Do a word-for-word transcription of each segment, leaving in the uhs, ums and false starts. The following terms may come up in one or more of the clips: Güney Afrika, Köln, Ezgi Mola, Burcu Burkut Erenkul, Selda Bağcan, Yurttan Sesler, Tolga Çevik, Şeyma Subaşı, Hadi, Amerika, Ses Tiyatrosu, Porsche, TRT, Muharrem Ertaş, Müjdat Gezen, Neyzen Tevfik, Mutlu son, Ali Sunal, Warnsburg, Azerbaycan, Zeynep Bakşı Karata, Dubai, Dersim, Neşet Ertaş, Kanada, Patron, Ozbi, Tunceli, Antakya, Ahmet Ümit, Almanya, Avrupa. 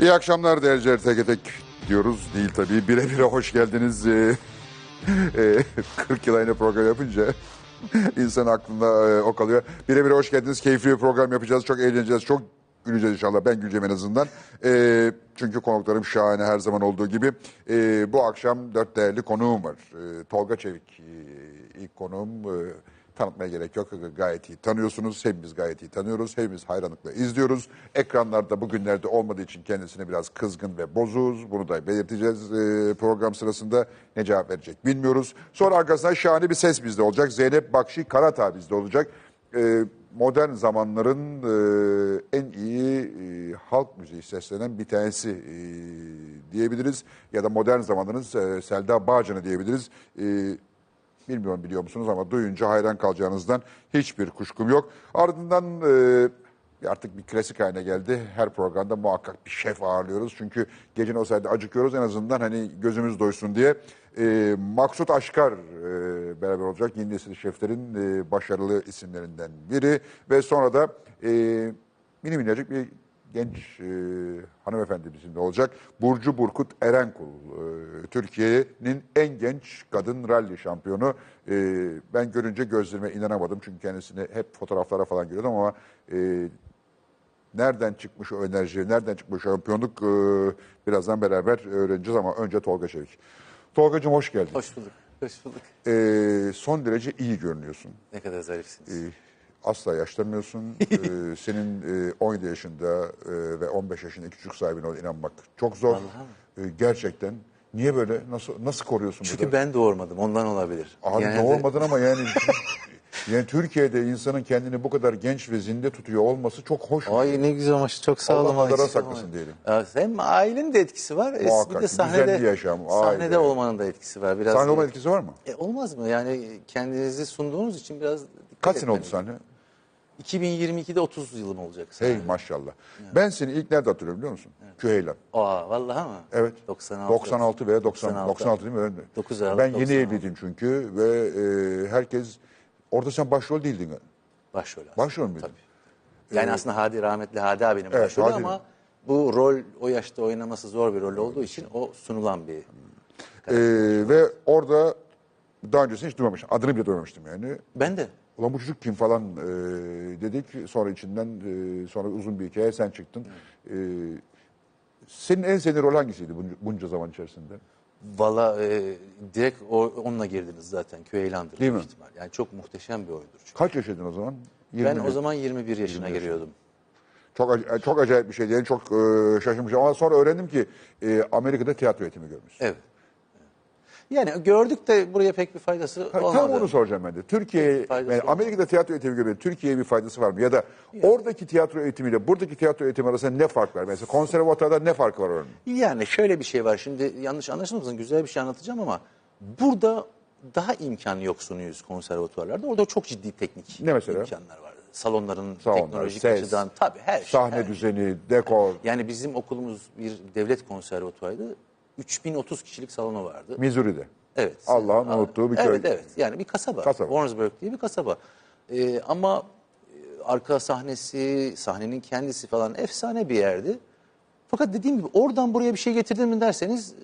İyi akşamlar değerli tek tek diyoruz. Değil tabii. Bire bire hoş geldiniz. kırk yıl aynı program yapınca insan aklında o kalıyor. Bire bire hoş geldiniz. Keyifli bir program yapacağız. Çok eğleneceğiz. Çok güleceğiz inşallah. Ben güleceğim en azından. E, çünkü konuklarım şahane her zaman olduğu gibi. E, bu akşam dört değerli konuğum var. E, Tolga Çevik e, ilk konuğum. E, tanıtmaya gerek yok. Gayet iyi tanıyorsunuz. Hepimiz gayet iyi tanıyoruz. Hepimiz hayranlıkla izliyoruz. Ekranlarda bugünlerde olmadığı için kendisine biraz kızgın ve bozuğuz. Bunu da belirteceğiz e, program sırasında. Ne cevap verecek bilmiyoruz. Sonra arkasından şahane bir ses bizde olacak. Zeynep Bakşı Karata bizde olacak. E, modern zamanların e, en iyi e, halk müziği seslenen bir tanesi e, diyebiliriz. Ya da modern zamanların e, Selda Bağcan'ı diyebiliriz. E, Bilmiyorum biliyor musunuz ama duyunca hayran kalacağınızdan hiçbir kuşkum yok. Ardından e, artık bir klasik haline geldi. Her programda muhakkak bir şef ağırlıyoruz. Çünkü gecenin o saatte acıkıyoruz. En azından hani gözümüz doysun diye. E, Maksut Aşkar e, beraber olacak. Yeni nesil şeflerin e, başarılı isimlerinden biri. Ve sonra da e, mini minicik bir genç e, hanımefendi bizimle olacak. Burcu Burkut Erenkul. E, Türkiye'nin en genç kadın rally şampiyonu. E, ben görünce gözlerime inanamadım. Çünkü kendisini hep fotoğraflara falan görüyordum ama e, nereden çıkmış o enerji, nereden çıkmış o şampiyonluk e, birazdan beraber öğreneceğiz ama önce Tolga Çevik. Tolgacığım hoş geldin. Hoş bulduk. Hoş bulduk. E, son derece iyi görünüyorsun. Ne kadar zarifsiniz. E, Asla yaşlanmıyorsun. ee, senin e, on yedi yaşında e, ve on beş yaşında küçük sahibine ol inanmak çok zor. Ee, gerçekten. Niye böyle? Nasıl nasıl koruyorsun? Çünkü ben doğurmadım. Ondan olabilir. Abi yani doğurmadın de... ama yani... Yani Türkiye'de insanın kendini bu kadar genç ve zinde tutuyor olması çok hoş. Ay ne güzel ama çok sağ olun. Allah kadar saklasın diyelim. Ya, hem ailenin de etkisi var. Muhakkak. Bir de sahnede, bir yaşam, sahnede olmanın da etkisi var. Biraz sahne olmanın etkisi var mı? E, olmaz mı? Yani kendinizi sunduğunuz için biraz... Kaç sene oldu sahne? iki bin yirmi ikide otuz yılım olacak. Hey yani. Maşallah. Yani. Ben seni ilk nerede hatırlıyorum biliyor musun? Evet. Küheylem. Aa vallahi mi? Evet. doksan altı veya doksan altı değil mi? Öyle. dokuz Aralık, ben yeni evliydim çünkü ve e, herkes... Orada sen başrol değildin galiba. Başrol. Başrol müydün? Tabii. Yani ee, aslında Hadi rahmetli Hadi abinin evet, başrolü Hadi ama mi? Bu rol o yaşta oynaması zor bir rol olduğu için o sunulan bir... Hmm. Ee, ve orada daha öncesini hiç duymamıştım. Adını bile duymamıştım yani. Ben de. Ulan bu çocuk kim falan e, dedik. Sonra içinden e, sonra uzun bir hikaye sen çıktın. Hmm. E, senin en sevdiğin rol hangisiydi bunca, bunca zaman içerisinde? Valla e, direkt o, onunla girdiniz zaten. Küheylandır büyük ihtimal. Yani çok muhteşem bir oyundur. Çünkü. Kaç yaşaydın o zaman? Ben o zaman yirmi bir yaşına yirmi giriyordum. Çok, çok acayip bir şeydi. Yani çok e, şaşırmıştım. Ama sonra öğrendim ki e, Amerika'da tiyatro eğitimi görmüş. Evet. Yani gördük de buraya pek bir faydası ha, olmadı. Tam onu soracağım ben de. Türkiye'ye, yani Amerika'da tiyatro eğitimi görmüyor. Türkiye'ye bir faydası var mı? Ya da yani. Oradaki tiyatro eğitimiyle buradaki tiyatro eğitimi arasında ne fark var? Mesela konservatuarda ne fark var oranın? Yani şöyle bir şey var. Şimdi yanlış anlaşılmasın, güzel bir şey anlatacağım ama burada daha imkan yoksunuyuz konservatuarlarda. Orada çok ciddi teknik ne mesela? imkanlar var. Salonların Salonlar, teknolojik ses, açıdan tabii her şey. Sahne her düzeni, şey. dekor. Yani bizim okulumuz bir devlet konservatuarıydı. üç bin otuz kişilik salonu vardı. Missouri'de. Evet. Allah'ın unuttuğu bir köy. Evet evet. Yani bir kasaba. kasaba. Warnsburg diye bir kasaba. Ee, ama arka sahnesi, sahnenin kendisi falan efsane bir yerdi. Fakat dediğim gibi oradan buraya bir şey getirdin mi derseniz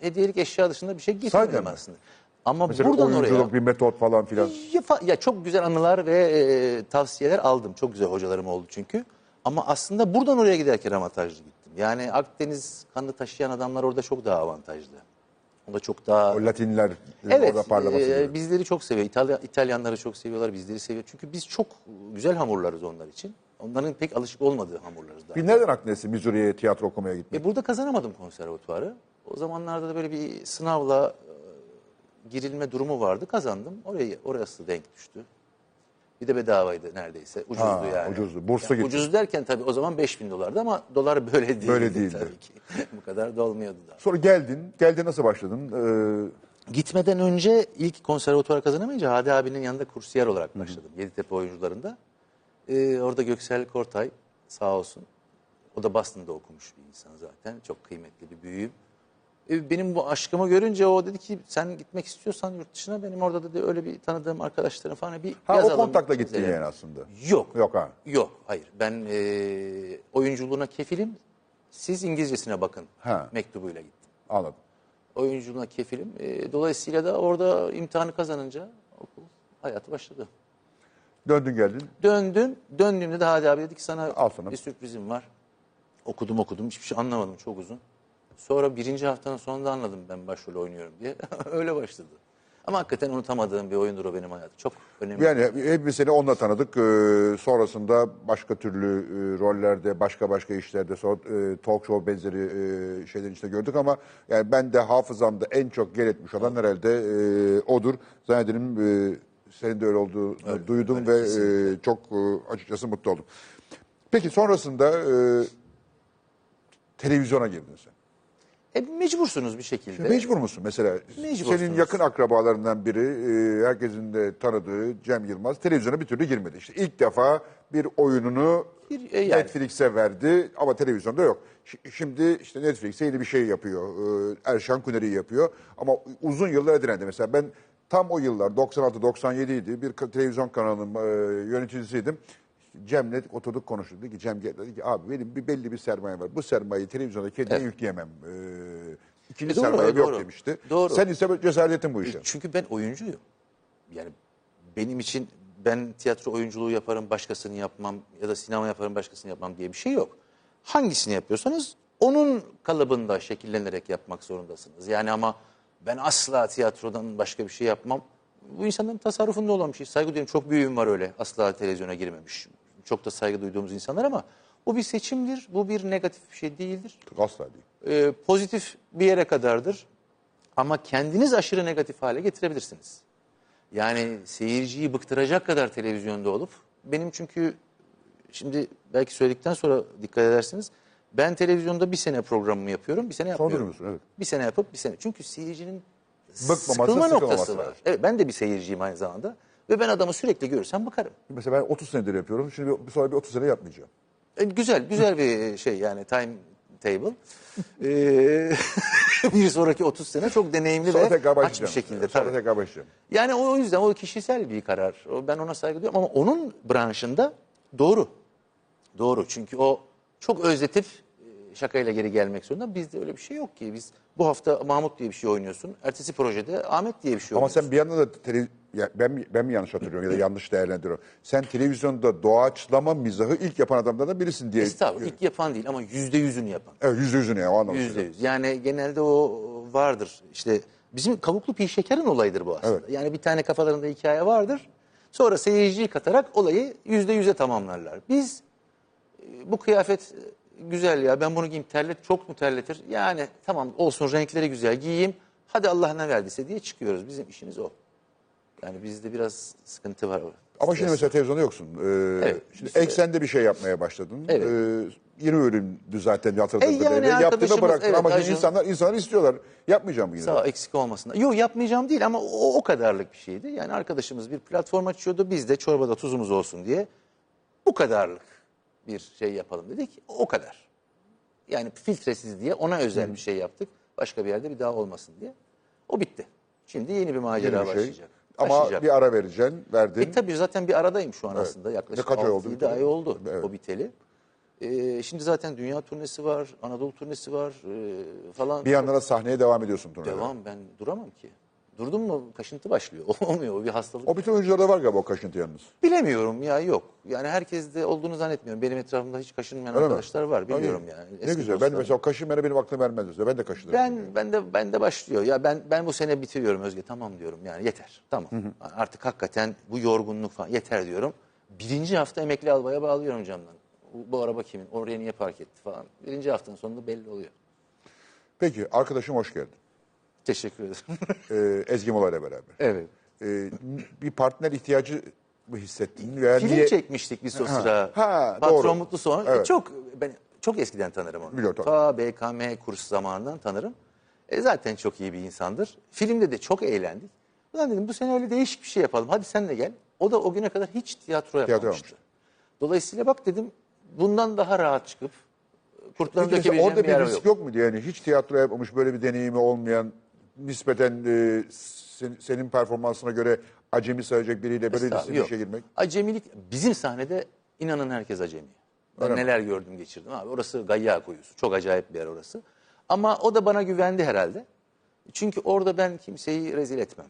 hediyelik eşya dışında bir şey getirmedim aslında. Ama mesela buradan oraya... Mesela bir metot falan filan. Ya, ya çok güzel anılar ve e, tavsiyeler aldım. Çok güzel hocalarım oldu çünkü. Ama aslında buradan oraya giderken ramatajlı gitti. Yani Akdeniz kanını taşıyan adamlar orada çok daha avantajlı. Orada çok daha... O Latinler evet, orada parlaması gibi. Evet, bizleri çok seviyor. İtalya, İtalyanları çok seviyorlar, bizleri seviyor. Çünkü biz çok güzel hamurlarız onlar için. Onların pek alışık olmadığı hamurlarız. Daha bir nereden aklına esti Missouri'ye tiyatro okumaya gitmek? E burada kazanamadım konservatuarı. O zamanlarda da böyle bir sınavla e, girilme durumu vardı. Kazandım. Orayı, orası denk düştü. Bir de bedavaydı neredeyse. Ucuzdu ha, yani. Ucuzdu. Bursa yani ucuz derken tabii o zaman beş bin dolardı ama dolar böyle değildi. Böyle değildi. Tabii ki. Bu kadar da olmuyordu daha. Sonra geldin. Geldi nasıl başladın? Ee... Gitmeden önce ilk konservatuvar kazanamayınca Hadi abinin yanında kursiyer olarak başladım. Hı-hı. Yeditepe oyuncularında. Ee, orada Göksel Kortay sağ olsun. O da Boston'da okumuş bir insan zaten. Çok kıymetli bir büyüğüm. Ee, benim bu aşkımı görünce o dedi ki sen gitmek istiyorsan yurt dışına benim orada dedi öyle bir tanıdığım arkadaşlarım falan bir ha, yazalım. Ha o kontakla gittin yani aslında. Yok. Yok ha. Yok hayır ben e, oyunculuğuna kefilim Siz İngilizcesine bakın ha. mektubuyla gittim. Anladım. Oyunculuğuna kefilim. E, dolayısıyla da orada imtihanı kazanınca okul hayatı başladı. Döndün geldin. Döndüm. Döndüğümde de Hadi abi dedi ki sana, sana bir sürprizim var. Okudum okudum. Hiçbir şey anlamadım. Çok uzun. Sonra birinci haftanın sonunda anladım ben başrol oynuyorum diye. Öyle başladı. Ama hakikaten unutamadığım bir oyundur o benim hayatım. Çok önemli. Yani hepimiz seni onunla tanıdık. Ee, sonrasında başka türlü e, rollerde, başka başka işlerde, sonra e, talk show benzeri e, şeylerin içinde gördük ama yani ben de hafızamda en çok yer etmiş olan herhalde e, odur. Zannederim e, senin de öyle olduğunu öyle, duydum öyle, ve e, çok e, açıkçası mutlu oldum. Peki sonrasında e, televizyona girdin sen. E, mecbursunuz bir şekilde. Şimdi mecbur musun mesela? Mecbursunuz. Senin yakın akrabalarından biri, e, herkesin de tanıdığı Cem Yılmaz televizyona bir türlü girmedi. İşte ilk defa bir oyununu bir, e, yani. Netflix'e verdi ama televizyonda yok. Ş şimdi işte Netflix'e yeni bir şey yapıyor. E, Erşan Kuneri'yi yapıyor ama uzun yıllara direndi. Mesela ben tam o yıllar doksan altı doksan yedi idi, bir televizyon kanalının e, yöneticisiydim. Cem'le oturduk konuştuk. Dedi ki Cem dedi ki abi benim bir belli bir sermaye var. Bu sermayeyi televizyonda kendine evet. yükleyemem. Ee, ikinci e doğru, sermaye e yok doğru. demişti. Doğru. Sen ise cesaretin bu işe. Çünkü ben oyuncuyum. Yani benim için ben tiyatro oyunculuğu yaparım başkasını yapmam ya da sinema yaparım başkasını yapmam diye bir şey yok. Hangisini yapıyorsanız onun kalıbında şekillenerek yapmak zorundasınız. Yani ama ben asla tiyatrodan başka bir şey yapmam. Bu insanların tasarrufunda olan bir şey. Saygı duyuyorum. Çok büyüğüm var öyle. Asla televizyona girmemiş. Çok da saygı duyduğumuz insanlar ama bu bir seçimdir. Bu bir negatif bir şey değildir. Asla değil. Ee, pozitif bir yere kadardır. Ama kendiniz aşırı negatif hale getirebilirsiniz. Yani seyirciyi bıktıracak kadar televizyonda olup benim çünkü şimdi belki söyledikten sonra dikkat edersiniz. Ben televizyonda bir sene programımı yapıyorum. Bir sene yapmıyorum. Son evet. Bir sene yapıp bir sene. Çünkü seyircinin bıkmaması, sıkılma noktası var. var. Evet, ben de bir seyirciyim aynı zamanda. Ve ben adamı sürekli görürsem bakarım. Mesela ben otuz senedir yapıyorum. Şimdi bir, sonra bir otuz sene yapmayacağım. E, güzel, güzel bir şey yani time table. Ee, bir sonraki otuz sene çok deneyimli sonra ve aç bir şekilde. Sonra tekrar başlayacağım. Yani o yüzden o kişisel bir karar. Ben ona saygı duyuyorum ama onun branşında doğru. Doğru çünkü o çok özletip şakayla geri gelmek zorunda. Bizde öyle bir şey yok ki. Biz bu hafta Mahmut diye bir şey oynuyorsun. Ertesi projede Ahmet diye bir şey oynuyorsun. Ama sen bir yandan da tele... ya ben, ben mi yanlış hatırlıyorum ya da yanlış değerlendiriyorum. Sen televizyonda doğaçlama mizahı ilk yapan adamlardan da birisin diye. Estağfurullah. İlk yapan değil ama yüzde yüzünü yapan. Evet yüzde yüzünü ya o anlamda. Yüzde yüz. Yani genelde o vardır. İşte bizim kavuklu piş şekerin olayıdır bu aslında. Evet. Yani bir tane kafalarında hikaye vardır. Sonra seyirciyi katarak olayı yüzde yüze tamamlarlar. Biz bu kıyafet... güzel ya ben bunu giyeyim terlet çok mu terletir? Yani tamam olsun renkleri güzel giyeyim. Hadi Allah ne verdiyse diye çıkıyoruz. Bizim işimiz o. Yani bizde biraz sıkıntı var. Ama stres. Şimdi mesela televizyonda yoksun. Ee, evet, şimdi işte. Eksende bir şey yapmaya başladın. Evet. Ee, yirmi bölümdü zaten hatırladığım e kadarıyla. Yani yaptığını bıraktın evet, ama acın... insanlar, insanlar istiyorlar. Yapmayacağım yine. Sağ eksik olmasın. Yok yapmayacağım değil ama o, o kadarlık bir şeydi. Yani arkadaşımız bir platform açıyordu. Biz de çorbada tuzumuz olsun diye bu kadarlık. Bir şey yapalım dedik. O kadar. Yani filtresiz diye ona özel bir şey yaptık. Başka bir yerde bir daha olmasın diye. O bitti. Şimdi yeni bir macera yeni bir şey. başlayacak. Ama başlayacak. Bir ara vereceksin. Verdin. E tabii zaten bir aradayım şu an evet. aslında. Yaklaşık altı yedi ay oldu evet. o biteli. Ee, şimdi zaten dünya turnesi var. Anadolu turnesi var. E, falan. Bir yandan da sahneye devam ediyorsun turnede. Devam. Ben duramam ki. Durdum mu kaşıntı başlıyor. Olmuyor o bir hastalık. O bütün oyuncularda var galiba o kaşıntı yalnız. Bilemiyorum ya yok. Yani herkeste olduğunu zannetmiyorum. Benim etrafımda hiç kaşınmayan öyle arkadaşlar mi? Var. Biliyorum öyle. Yani. Eski ne güzel. Dostlarım. Ben mesela kaşınmaya benim aklım vermez. Ben de kaşınırım. Ben yani. ben de ben de başlıyor. Ya ben ben bu sene bitiriyorum Özge. Tamam diyorum yani yeter. Tamam. Hı hı. Yani artık hakikaten bu yorgunluk falan yeter diyorum. Birinci hafta emekli albaya bağlıyorum camdan. Bu, bu araba kimin? Oraya niye park etti falan. Birinci haftanın sonunda belli oluyor. Peki arkadaşım hoş geldin. Teşekkür ederim. Ee, Ezgi Mola ile beraber. Evet. Ee, bir partner ihtiyacı mı hissettin? Yani film niye... çekmiştik biz o sıra. Ha, ha, Patron doğru. Mutlu son. Evet. E, çok ben çok eskiden tanırım onu. Biliyor, Ta B K M kursu zamanından tanırım. E, zaten çok iyi bir insandır. Filmde de çok eğlendik. Ulan dedim bu sene öyle değişik bir şey yapalım. Hadi sen de gel. O da o güne kadar hiç tiyatro yapmamıştı. Dolayısıyla bak dedim bundan daha rahat çıkıp kurtlarını dökebileceğim bir, bir yer yok. Orada bir risk yok muydu yani? Hiç tiyatro yapmamış böyle bir deneyimi olmayan... nispeten e, sen, senin performansına göre acemi sayacak biriyle böyle bir işe girmek. Acemilik bizim sahnede inanın herkes acemi. Ben Öyle neler mi? gördüm geçirdim abi. Orası Gayya Koyusu. Çok acayip bir yer orası. Ama o da bana güvendi herhalde. Çünkü orada ben kimseyi rezil etmem.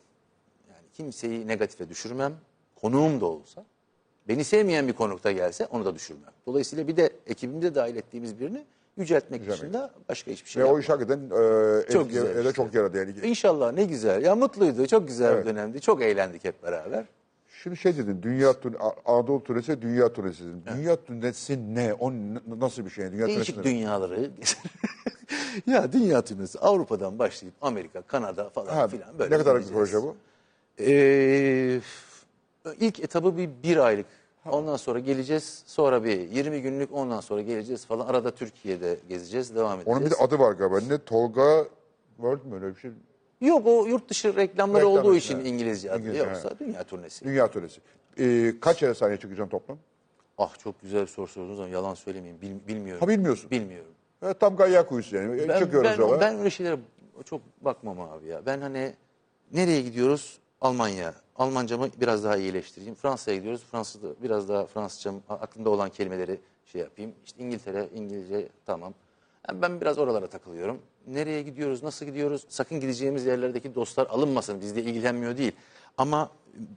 Yani kimseyi negatife düşürmem. Konuğum da olsa. Beni sevmeyen bir konukta gelse onu da düşürmem. Dolayısıyla bir de ekibimde dahil ettiğimiz birini yüceltmek güzel dışında mi? başka hiçbir şey yapmadım. Ve yapmadım. o iş hakikaten e, ele çok yaradı. Yani. İnşallah, ne güzel. Ya mutluydu. Çok güzel evet. bir dönemdi. Çok eğlendik hep beraber. Şimdi şey dedin, dünya Anadolu Turnesi, dünya turnesi dedim. Evet. Dünya turnesi ne? O nasıl bir şey? Dünya Değişik dünyaları. Ya dünya turnesi Avrupa'dan başlayıp Amerika, Kanada falan ha, filan böyle. Ne kadar bir proje bu? Ee, ilk etabı bir, bir aylık. Ha. Ondan sonra geleceğiz. Sonra bir yirmi günlük, ondan sonra geleceğiz falan. Arada Türkiye'de gezeceğiz, devam edeceğiz. Onun bir de adı var galiba. Ne? Tolga World mü öyle bir şey? Yok, o yurt dışı reklamları Reklam olduğu için yani. İngilizce adı. İngilizce, yoksa he. dünya turnesi. Dünya turnesi. Ee, kaç yere sahneye çıkacaksın toplam? Ah, çok güzel bir soru sorduğunuz zaman yalan söylemeyeyim. Bil, bilmiyorum. Ha, bilmiyorsun. Bilmiyorum. E, tam gayya kuyusu yani. Ben, Çıkıyoruz ben, ben öyle şeylere çok bakmam abi ya. Ben hani nereye gidiyoruz? Almanya. Almancamı biraz daha iyileştireyim. Fransa'ya gidiyoruz. Fransa'da biraz daha Fransızcam, aklımda olan kelimeleri şey yapayım. İşte İngiltere, İngilizce tamam. Yani ben biraz oralara takılıyorum. Nereye gidiyoruz, nasıl gidiyoruz? Sakın gideceğimiz yerlerdeki dostlar alınmasın. Bizle ilgilenmiyor değil. Ama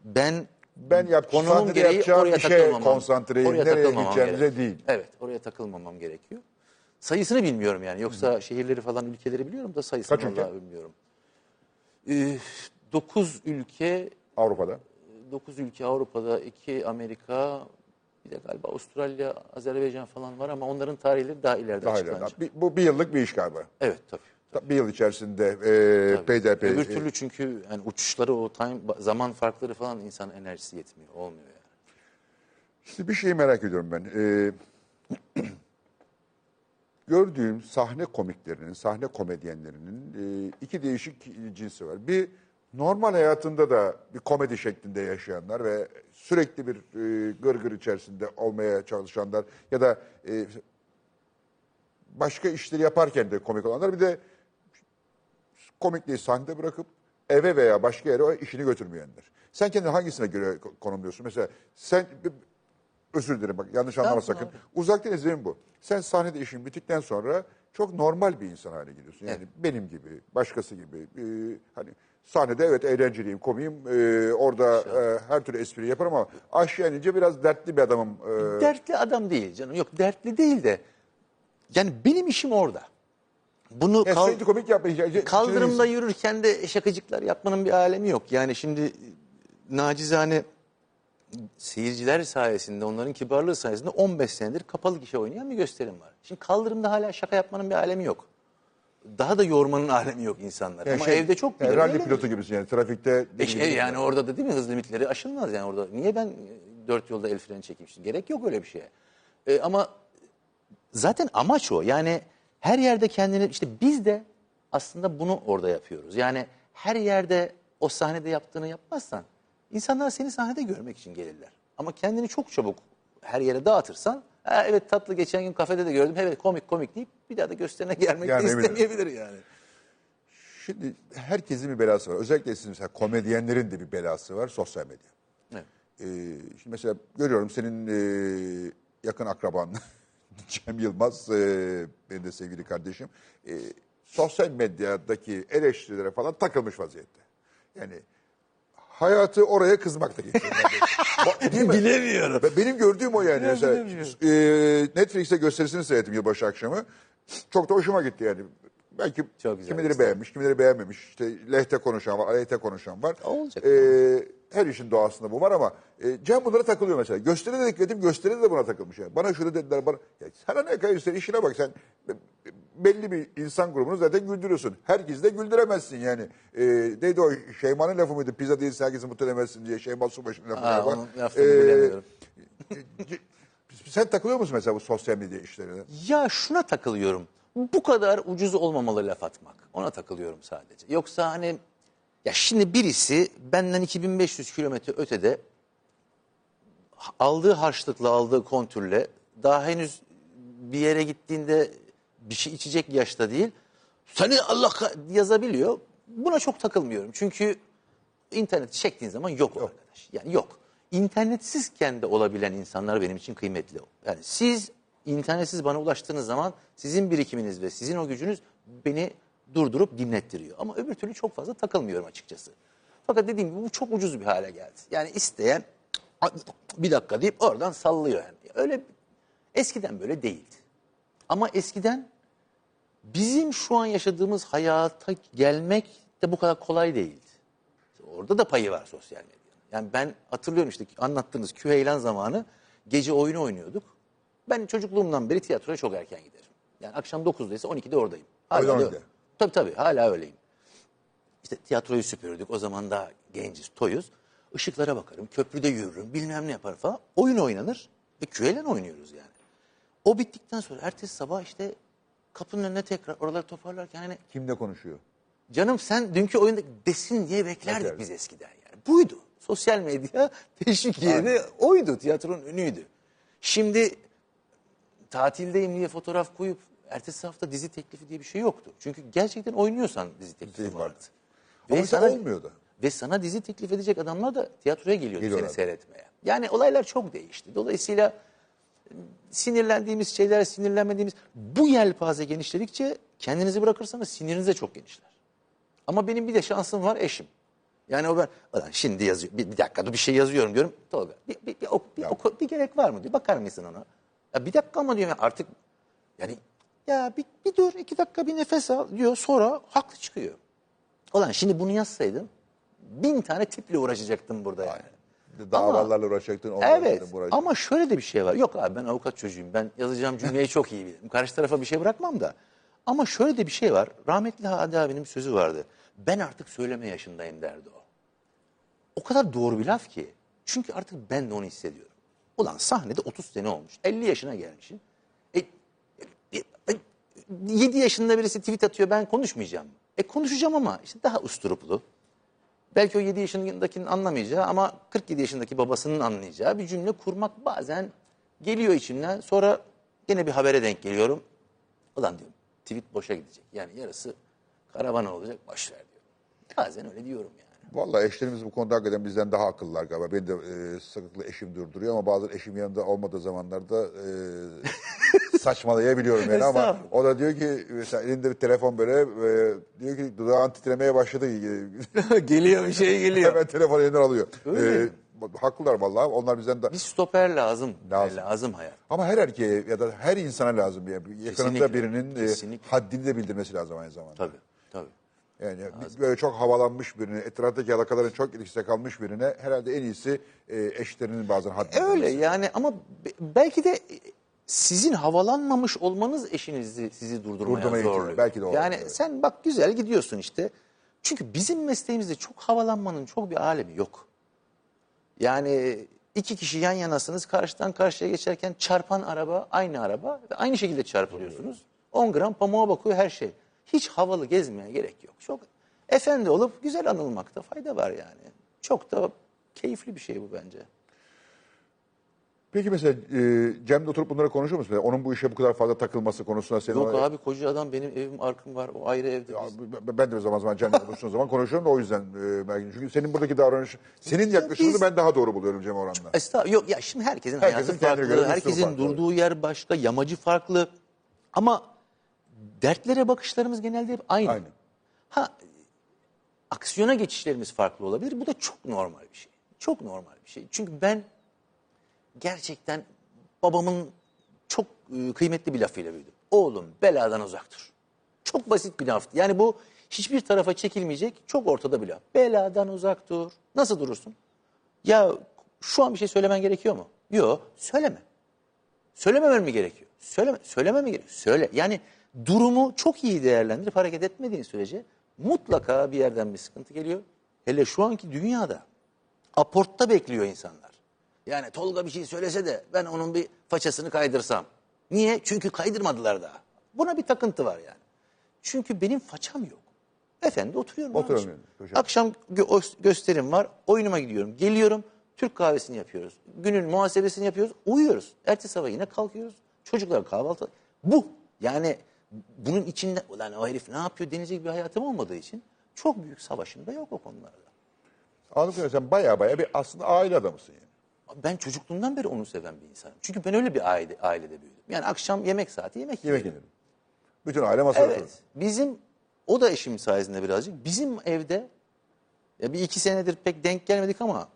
ben, ben yap, konuğum gereği oraya takılmamam. Konsantreyim, oraya takılmamam gerekiyor. Değil. Evet, oraya takılmamam gerekiyor. Sayısını bilmiyorum yani. Yoksa Hı. şehirleri falan, ülkeleri biliyorum da sayısını Kaç ülke? bilmiyorum. Ee, dokuz ülke... Avrupa'da? Dokuz ülke Avrupa'da, iki Amerika... Bir de galiba Avustralya, Azerbaycan falan var ama onların tarihleri daha ileride açıklanacak. Bir, bu bir yıllık bir iş galiba. Evet tabii. tabii. Bir yıl içerisinde e, P D P... Öbür türlü çünkü yani uçuşları, o time, zaman farkları falan, insanın enerjisi yetmiyor, olmuyor yani. İşte bir şeyi merak ediyorum ben. Ee, gördüğüm sahne komiklerinin, sahne komedyenlerinin e, iki değişik cinsi var. Bir... Normal hayatında da bir komedi şeklinde yaşayanlar ve sürekli bir e, gırgır içerisinde olmaya çalışanlar ya da e, başka işleri yaparken de komik olanlar, bir de komikliği sahnede bırakıp eve veya başka yere o işini götürmeyenler. Sen kendini hangisine göre konumluyorsun? Mesela sen, özür dilerim bak yanlış anlama sakın. Uzaktan izleyin bu. Sen sahnede işin bittikten sonra çok normal bir insan haline geliyorsun. Yani evet. benim gibi, başkası gibi, e, hani... Sahnede evet eğlenceliyim, komiyim. Ee, orada e, her türlü espri yaparım ama aşağı inince biraz dertli bir adamım. Ee... Dertli adam değil canım. Yok, dertli değil de. Yani benim işim orada. Bunu e, kal komik yapma, kaldırımda yürürken de şakacıklar yapmanın bir alemi yok. Yani şimdi nacizane seyirciler sayesinde, onların kibarlığı sayesinde on beş senedir kapalı gişe oynayan bir gösterim var. Şimdi kaldırımda hala şaka yapmanın bir alemi yok. Daha da yormanın alemi yok insanlar. Yani ama şey, evde çok bilir. Rally pilotu gibisin yani, trafikte. E şey, yani orada da değil mi, hız limitleri aşılmaz yani orada. Niye ben dört yolda el freni çekeyim? Gerek yok öyle bir şeye. E, ama zaten amaç o. Yani her yerde kendini, işte biz de aslında bunu orada yapıyoruz. Yani her yerde o sahnede yaptığını yapmazsan insanlar seni sahnede görmek için gelirler. Ama kendini çok çabuk her yere dağıtırsan, ha, evet tatlı, geçen gün kafede de gördüm. Evet komik komik deyip bir daha da gösterine gelmek yani de istemeyebilir yani. Şimdi herkesin bir belası var. Özellikle sizin mesela komedyenlerin de bir belası var. Sosyal medya. Evet. Ee, şimdi mesela görüyorum senin e, yakın akraban Cem Yılmaz, e, benim de sevgili kardeşim. E, sosyal medyadaki eleştirilere falan takılmış vaziyette. Yani... Hayatı oraya kızmakta geçiyor. Bilemiyorum. Benim gördüğüm o yani. Mesela, e, Netflix'te gösterisini seyrettim yılbaşı akşamı. Çok da hoşuma gitti yani. Belki kimileri beğenmiş, kimileri beğenmemiş. İşte lehte konuşan var, aleyhte konuşan var. Olacak. E, her işin doğasında bu var ama e, Cem bunlara takılıyor mesela. Gösteride dikkatim, gösteride de buna takılmış yani. Bana şöyle dediler, bana... Ya, sana ne kadar, sen işine bak sen... Belli bir insan grubunu zaten güldürüyorsun. Herkesi de güldüremezsin yani. Ee, neydi o Şeyma'nın lafı mıydı? Pizza değilse herkesi mutlu edemezsin diye. Şeyma Subaşı'nın lafı galiba. Onun lafını ee, bilemiyorum. Sen takılıyor musun mesela bu sosyal medya işlerine? Ya şuna takılıyorum. Bu kadar ucuz olmamalı laf atmak. Ona takılıyorum sadece. Yoksa hani... Ya şimdi birisi benden iki bin beş yüz kilometre ötede... Aldığı harçlıkla, aldığı kontürle... Daha henüz bir yere gittiğinde... Bir şey içecek yaşta değil. Seni Allah yazabiliyor. Buna çok takılmıyorum. Çünkü interneti çektiğin zaman yok, yok. arkadaş. Yani yok. İnternetsizken de olabilen insanlar benim için kıymetli. Yani siz internetsiz bana ulaştığınız zaman sizin birikiminiz ve sizin o gücünüz beni durdurup dinlettiriyor. Ama öbür türlü çok fazla takılmıyorum açıkçası. Fakat dediğim gibi bu çok ucuz bir hale geldi. Yani isteyen bir dakika deyip oradan sallıyor. Yani. Öyle eskiden böyle değildi. Ama eskiden bizim şu an yaşadığımız hayata gelmek de bu kadar kolay değildi. Orada da payı var sosyal medyanın. Yani ben hatırlıyorum işte anlattığınız Küheylem zamanı gece oyunu oynuyorduk. Ben çocukluğumdan beri tiyatroya çok erken giderim. Yani akşam dokuzdaysa on ikide oradayım. Hala tabii tabii hala öyleyim. İşte tiyatroyu süpürürdük. O zaman daha genciz, toyuz. Işıklara bakarım, köprüde yürürüm, bilmem ne yaparım falan. Oyun oynanır ve Küheylem oynuyoruz yani. O bittikten sonra ertesi sabah işte kapının önüne tekrar oraları toparlarken hani... Kimle konuşuyor? Canım sen dünkü oyunda desin diye beklerdik Bekler. Biz eskiden yani. Buydu. Sosyal medya teşvik yeri oydu. Tiyatronun önüydü. Şimdi tatildeyim diye fotoğraf koyup ertesi hafta dizi teklifi diye bir şey yoktu. Çünkü gerçekten oynuyorsan dizi teklifi vardı. Ve sana, olmuyordu. Ve sana dizi teklif edecek adamlar da tiyatroya geliyordu Geliyor seni abi. seyretmeye. Yani olaylar çok değişti. Dolayısıyla sinirlendiğimiz şeyler, sinirlenmediğimiz... Bu yelpaze genişledikçe kendinizi bırakırsanız siniriniz de çok genişler. Ama benim bir de şansım var eşim. Yani o ben şimdi yazıyor bir, bir dakika dur bir şey yazıyorum diyorum. Tolga bir, bir, bir, bir, bir, bir gerek var mı diyor. Bakar mısın ona? Ya bir dakika mı diyor artık yani ya bir, bir dur iki dakika bir nefes al diyor sonra haklı çıkıyor. Ulan şimdi bunu yazsaydım bin tane tiple uğraşacaktım burada yani. Aynen. Davalarla uğraşacaktın. Evet ama şöyle de bir şey var. Yok abi ben avukat çocuğuyum ben yazacağım cümleyi çok iyi bilirim. Karşı tarafa bir şey bırakmam da. Ama şöyle de bir şey var. Rahmetli Hadi abinin bir sözü vardı. Ben artık söyleme yaşındayım derdi o. O kadar doğru bir laf ki. Çünkü artık ben de onu hissediyorum. Ulan sahnede otuz sene olmuş. elli yaşına gelmişim. E, e, e, yedi yaşında birisi tweet atıyor ben konuşmayacağım. E konuşacağım ama işte daha usturuplu. Belki o yedi yaşındakinin anlamayacağı ama kırk yedi yaşındaki babasının anlayacağı bir cümle kurmak bazen geliyor içimden. Sonra gene bir habere denk geliyorum. Ulan diyorum tweet boşa gidecek. Yani yarısı karavana olacak boş ver diyorum. Bazen öyle diyorum yani. Vallahi eşlerimiz bu konuda hakikaten bizden daha akıllılar galiba. Beni de e, sıklıkla eşim durduruyor ama bazen eşim yanında olmadığı zamanlarda e, saçmalayabiliyorum yani ama o da diyor ki mesela elinde bir telefon böyle e, diyor ki dudağın titremeye başladı. Geliyor bir şey geliyor. Hemen telefonu elinden alıyor. E, haklılar vallahi onlar bizden daha... Bir stoper lazım. Lazım. lazım hayat. Ama her erkeğe ya da her insana lazım. Yani. Yakınında birinin e, haddini de bildirmesi lazım aynı zamanda. Tabii tabii. Yani lazım. Böyle çok havalanmış birine, etraftaki alakaların çok ilişkide kalmış birine herhalde en iyisi e, eşlerinin bazen haddini. Öyle mesela. Yani ama belki de sizin havalanmamış olmanız eşinizi sizi durdurmaya zorluyor. Zorluyor. Belki de olabilir. Yani evet. Sen bak güzel gidiyorsun işte. Çünkü bizim mesleğimizde çok havalanmanın çok bir alemi yok. Yani iki kişi yan yanasınız karşıdan karşıya geçerken çarpan araba aynı araba ve aynı şekilde çarpılıyorsunuz. on gram pamuğa bakıyor her şey. Hiç havalı gezmeye gerek yok. Çok efendi olup güzel anılmakta fayda var yani. Çok da keyifli bir şey bu bence. Peki mesela e, Cem'le oturup bunları konuşuyor musun? Onun bu işe bu kadar fazla takılması konusunda... Senin Yok o... abi koca adam benim evim arkım var o ayrı evde. Ya, ben de zaman zaman Cem'le konuştuğum zaman konuşuyorum da o yüzden. E, çünkü senin buradaki davranış, senin yaklaşımını Biz... ben daha doğru buluyorum Cem oranla. Estağfurullah. Yok ya şimdi herkesin, herkesin hayatı farklı, herkesin farklı. Durduğu yer başka, yamacı farklı. Ama dertlere bakışlarımız genelde hep aynı. aynı. Ha aksiyona geçişlerimiz farklı olabilir. Bu da çok normal bir şey. Çok normal bir şey. Çünkü ben... Gerçekten babamın çok kıymetli bir lafıyla büyüdüm. Oğlum beladan uzak dur. Çok basit bir laftı. Yani bu hiçbir tarafa çekilmeyecek çok ortada bir laf. Beladan uzak dur. Nasıl durursun? Ya şu an bir şey söylemen gerekiyor mu? Yok söyleme. Söylememen mi gerekiyor? Söyleme, söyleme mi gerekiyor? Söyle. Yani durumu çok iyi değerlendirip hareket etmediğin sürece mutlaka bir yerden bir sıkıntı geliyor. Hele şu anki dünyada aportta bekliyor insanlar. Yani Tolga bir şey söylese de ben onun bir façasını kaydırsam. Niye? Çünkü kaydırmadılar daha. Buna bir takıntı var yani. Çünkü benim façam yok. Efendi oturuyorum. Oturamıyorum. Akşam gö gösterim var. Oyunuma gidiyorum. Geliyorum. Türk kahvesini yapıyoruz. Günün muhasebesini yapıyoruz. Uyuyoruz. Ertesi sabah yine kalkıyoruz. Çocuklar kahvaltı. Bu. Yani bunun içinde ulan o herif ne yapıyor denecek bir hayatım olmadığı için çok büyük savaşım da yok o konularda. Anladım. Sen baya baya bir aslında aile adamısın yani. Ben çocukluğumdan beri onu seven bir insanım. Çünkü ben öyle bir aile, ailede büyüdüm. Yani akşam yemek saati yemek yemek yedim. Bütün aile masada. Evet. Oturdu. Bizim o da eşim sayesinde birazcık. Bizim evde ya bir iki senedir pek denk gelmedik ama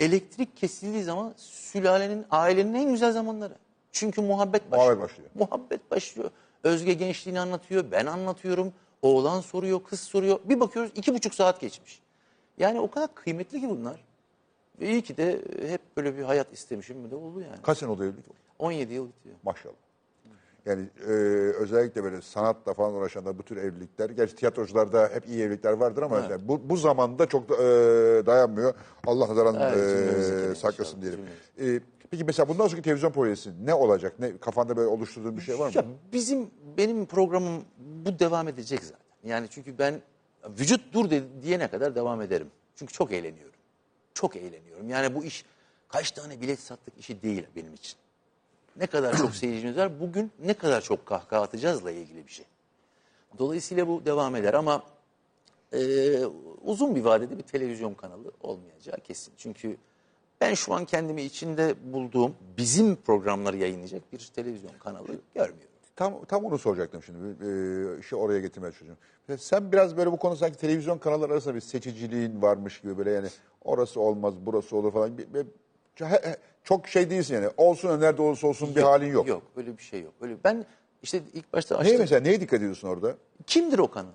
elektrik kesildiği zaman sülalenin, ailenin en güzel zamanları. Çünkü muhabbet başlıyor. Muhabbet başlıyor. Muhabbet başlıyor. Özge gençliğini anlatıyor, ben anlatıyorum. Oğlan soruyor, kız soruyor. Bir bakıyoruz iki buçuk saat geçmiş. Yani o kadar kıymetli ki bunlar. Ve iyi ki de hep böyle bir hayat istemişim mi de oldu yani. Kaç sene oldu evlilik? on yedi yıl bitiyor. Maşallah. Yani e, özellikle böyle sanatla falan uğraşanlar bu tür evlilikler. Gerçi tiyatrocularda hep iyi evlilikler vardır ama evet. yani bu, bu zamanda çok da, e, dayanmıyor. Allah nazaran evet, e, saklasın diyelim. E, peki mesela bundan sonraki televizyon projesi ne olacak? Ne, kafanda böyle oluşturduğun bir şey var mı? Ya bizim, benim programım bu devam edecek zaten. Yani çünkü ben vücut dur de, diyene kadar devam ederim. Çünkü çok eğleniyorum. Çok eğleniyorum. Yani bu iş kaç tane bilet sattık işi değil benim için. Ne kadar çok seyircimiz var. Bugün ne kadar çok kahkaha atacağızla ilgili bir şey. Dolayısıyla bu devam eder ama e, uzun bir vadede bir televizyon kanalı olmayacağı kesin. Çünkü ben şu an kendimi içinde bulduğum bizim programları yayınlayacak bir televizyon kanalı görmüyorum. Tam tam onu soracaktım şimdi. Ee, işi oraya getirmeye çalışıyorum. Sen biraz böyle bu konu sanki televizyon kanalları arasında bir seçiciliğin varmış gibi böyle yani orası olmaz burası olur falan. Bir, bir, çok şey değilsin yani. Olsun nerede olursa olsun yok, bir halin yok. Yok öyle bir şey yok. Öyle ben işte ilk başta açtım. Neye mesela neye dikkat ediyorsun orada? Kimdir o kanal?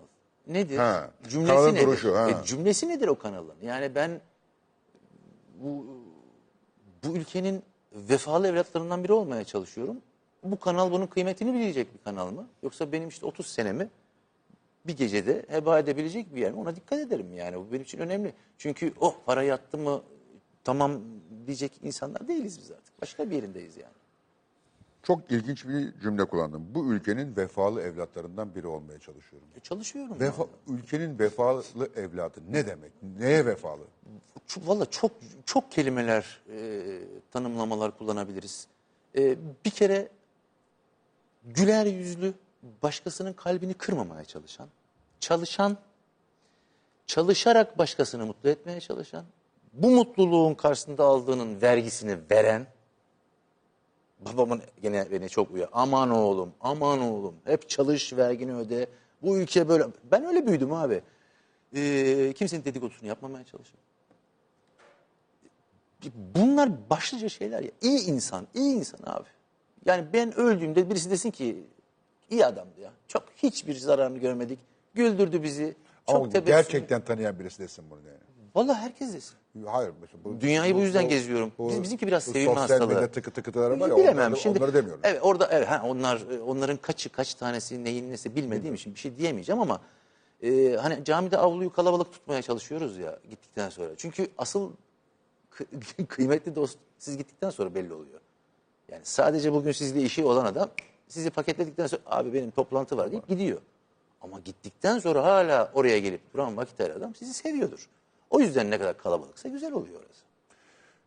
Nedir? Ha, cümlesi kanalın nedir? Duruşu, ha. E, cümlesi nedir o kanalın? Yani ben bu bu ülkenin vefalı evlatlarından biri olmaya çalışıyorum. Bu kanal bunun kıymetini bilecek bir kanal mı? Yoksa benim işte otuz senemi bir gecede heba edebilecek bir yer mi? Ona dikkat ederim yani. Bu benim için önemli. Çünkü oh para yattı mı tamam diyecek insanlar değiliz biz artık. Başka bir yerindeyiz yani. Çok ilginç bir cümle kullandım. Bu ülkenin vefalı evlatlarından biri olmaya çalışıyorum. E çalışıyorum. Vefa, ülkenin vefalı evladı ne demek? Neye vefalı? Valla çok çok kelimeler, e, tanımlamalar kullanabiliriz. E, bir kere güler yüzlü, başkasının kalbini kırmamaya çalışan, çalışan, çalışarak başkasını mutlu etmeye çalışan, bu mutluluğun karşısında aldığının vergisini veren, babamın gene beni çok uyar, aman oğlum, aman oğlum, hep çalış, vergini öde, bu ülke böyle, ben öyle büyüdüm abi, ee, kimsenin dedikodusunu yapmamaya çalışan. Bunlar başlıca şeyler ya, iyi insan, iyi insan abi. Yani ben öldüğümde birisi desin ki iyi adamdı ya. Çok hiçbir zararını görmedik. Güldürdü bizi. Çok ama tebessüm. Gerçekten tanıyan birisi desin bunu yani. Vallahi herkes desin. Hayır. Bu, Dünyayı bu, bu yüzden bu, geziyorum. Bu, Biz, bizimki biraz sevimli hastalığı. Sosyal tıkı tıkıtılarım var ya. Bilemem onları, şimdi. Onları demiyorum. Evet orada evet, ha, onlar onların kaçı kaç tanesi neyin nesi bilmediğim için bir şey diyemeyeceğim ama e, hani camide avluyu kalabalık tutmaya çalışıyoruz ya gittikten sonra. Çünkü asıl kı kıymetli dost siz gittikten sonra belli oluyor. Yani sadece bugün sizle işi olan adam sizi paketledikten sonra abi benim toplantı var deyip gidiyor. Ama gittikten sonra hala oraya gelip duran vakit ayıran adam sizi seviyordur. O yüzden ne kadar kalabalıksa güzel oluyor orası.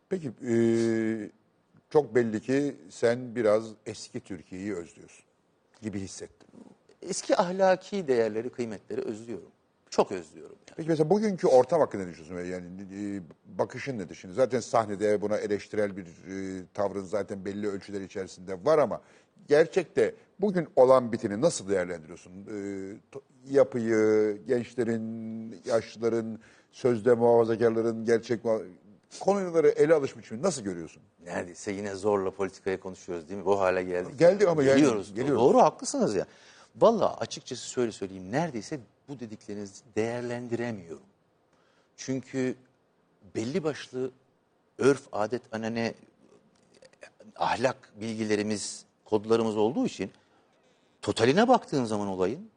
Peki e, çok belli ki sen biraz eski Türkiye'yi özlüyorsun gibi hissettim. Eski ahlaki değerleri, kıymetleri özlüyorum. Çok özlüyorum. Yani. Peki mesela bugünkü ortam hakkında ne düşünüyorsun? Yani e, bakışın nedir şimdi? Zaten sahnede buna eleştirel bir e, tavrın zaten belli ölçüler içerisinde var ama gerçekte bugün olan biteni nasıl değerlendiriyorsun? E, yapıyı, gençlerin, yaşlıların, sözde muhafazakarların, gerçek konuları ele alış biçimini nasıl görüyorsun? Neredeyse yine zorla politikaya konuşuyoruz değil mi? Bu hale geldik. Geldik ama geliyoruz. Geliyoruz. Doğru, haklısınız ya. Vallahi açıkçası şöyle söyleyeyim. Neredeyse bu dediklerinizi değerlendiremiyorum. Çünkü belli başlı örf, adet, anane, ahlak bilgilerimiz, kodlarımız olduğu için totaline baktığın zaman olayın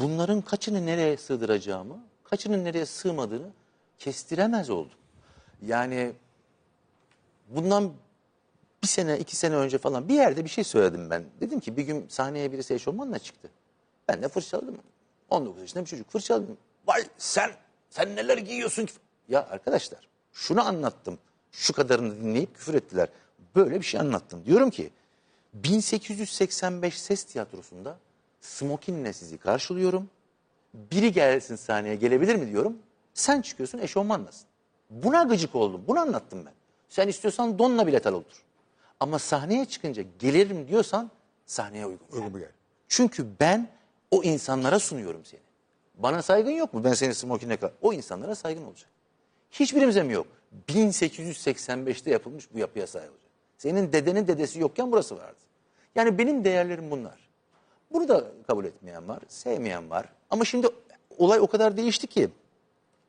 bunların kaçını nereye sığdıracağımı, kaçının nereye sığmadığını kestiremez oldum. Yani bundan bir sene, iki sene önce falan bir yerde bir şey söyledim ben. Dedim ki bir gün sahneye birisi eşofmanla çıktı. Ben de fırçaladım. on dokuz yaşında bir çocuk fırçaladım. Vay sen, sen neler giyiyorsun ki? Ya arkadaşlar şunu anlattım. Şu kadarını dinleyip küfür ettiler. Böyle bir şey anlattım. Diyorum ki bin sekiz yüz seksen beş Ses Tiyatrosu'nda smokinle sizi karşılıyorum. Biri gelsin sahneye gelebilir mi diyorum. Sen çıkıyorsun eşofmanlasın. Buna gıcık oldum. Bunu anlattım ben. Sen istiyorsan donla bilet al olur. Ama sahneye çıkınca gelirim diyorsan sahneye uygun. Uygun gel. Çünkü ben o insanlara sunuyorum seni. Bana saygın yok mu? Ben senin smokine kadar. O insanlara saygın olacak. Hiçbirimize mi yok? bin sekiz yüz seksen beşte yapılmış bu yapıya sahip olacak. Senin dedenin dedesi yokken burası vardı. Yani benim değerlerim bunlar. Bunu da kabul etmeyen var, sevmeyen var. Ama şimdi olay o kadar değişti ki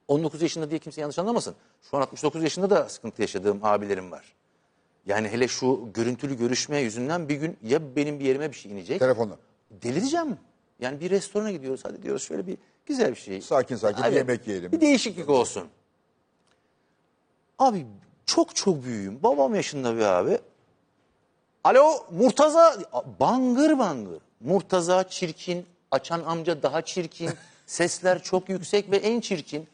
on dokuz yaşında diye kimse yanlış anlamasın. Şu an altmış dokuz yaşında da sıkıntı yaşadığım abilerim var. Yani hele şu görüntülü görüşme yüzünden bir gün ya benim bir yerime bir şey inecek. Telefonla. Delireceğim. Yani bir restorana gidiyoruz, hadi diyoruz şöyle bir güzel bir şey. Sakin sakin abi, bir yemek yiyelim. Bir değişiklik olsun. Abi çok çok büyüğüm. Babam yaşında bir abi. Alo Murtaza. Bangır bangır. Murtaza çirkin. Açan amca daha çirkin. Sesler çok yüksek ve en çirkin.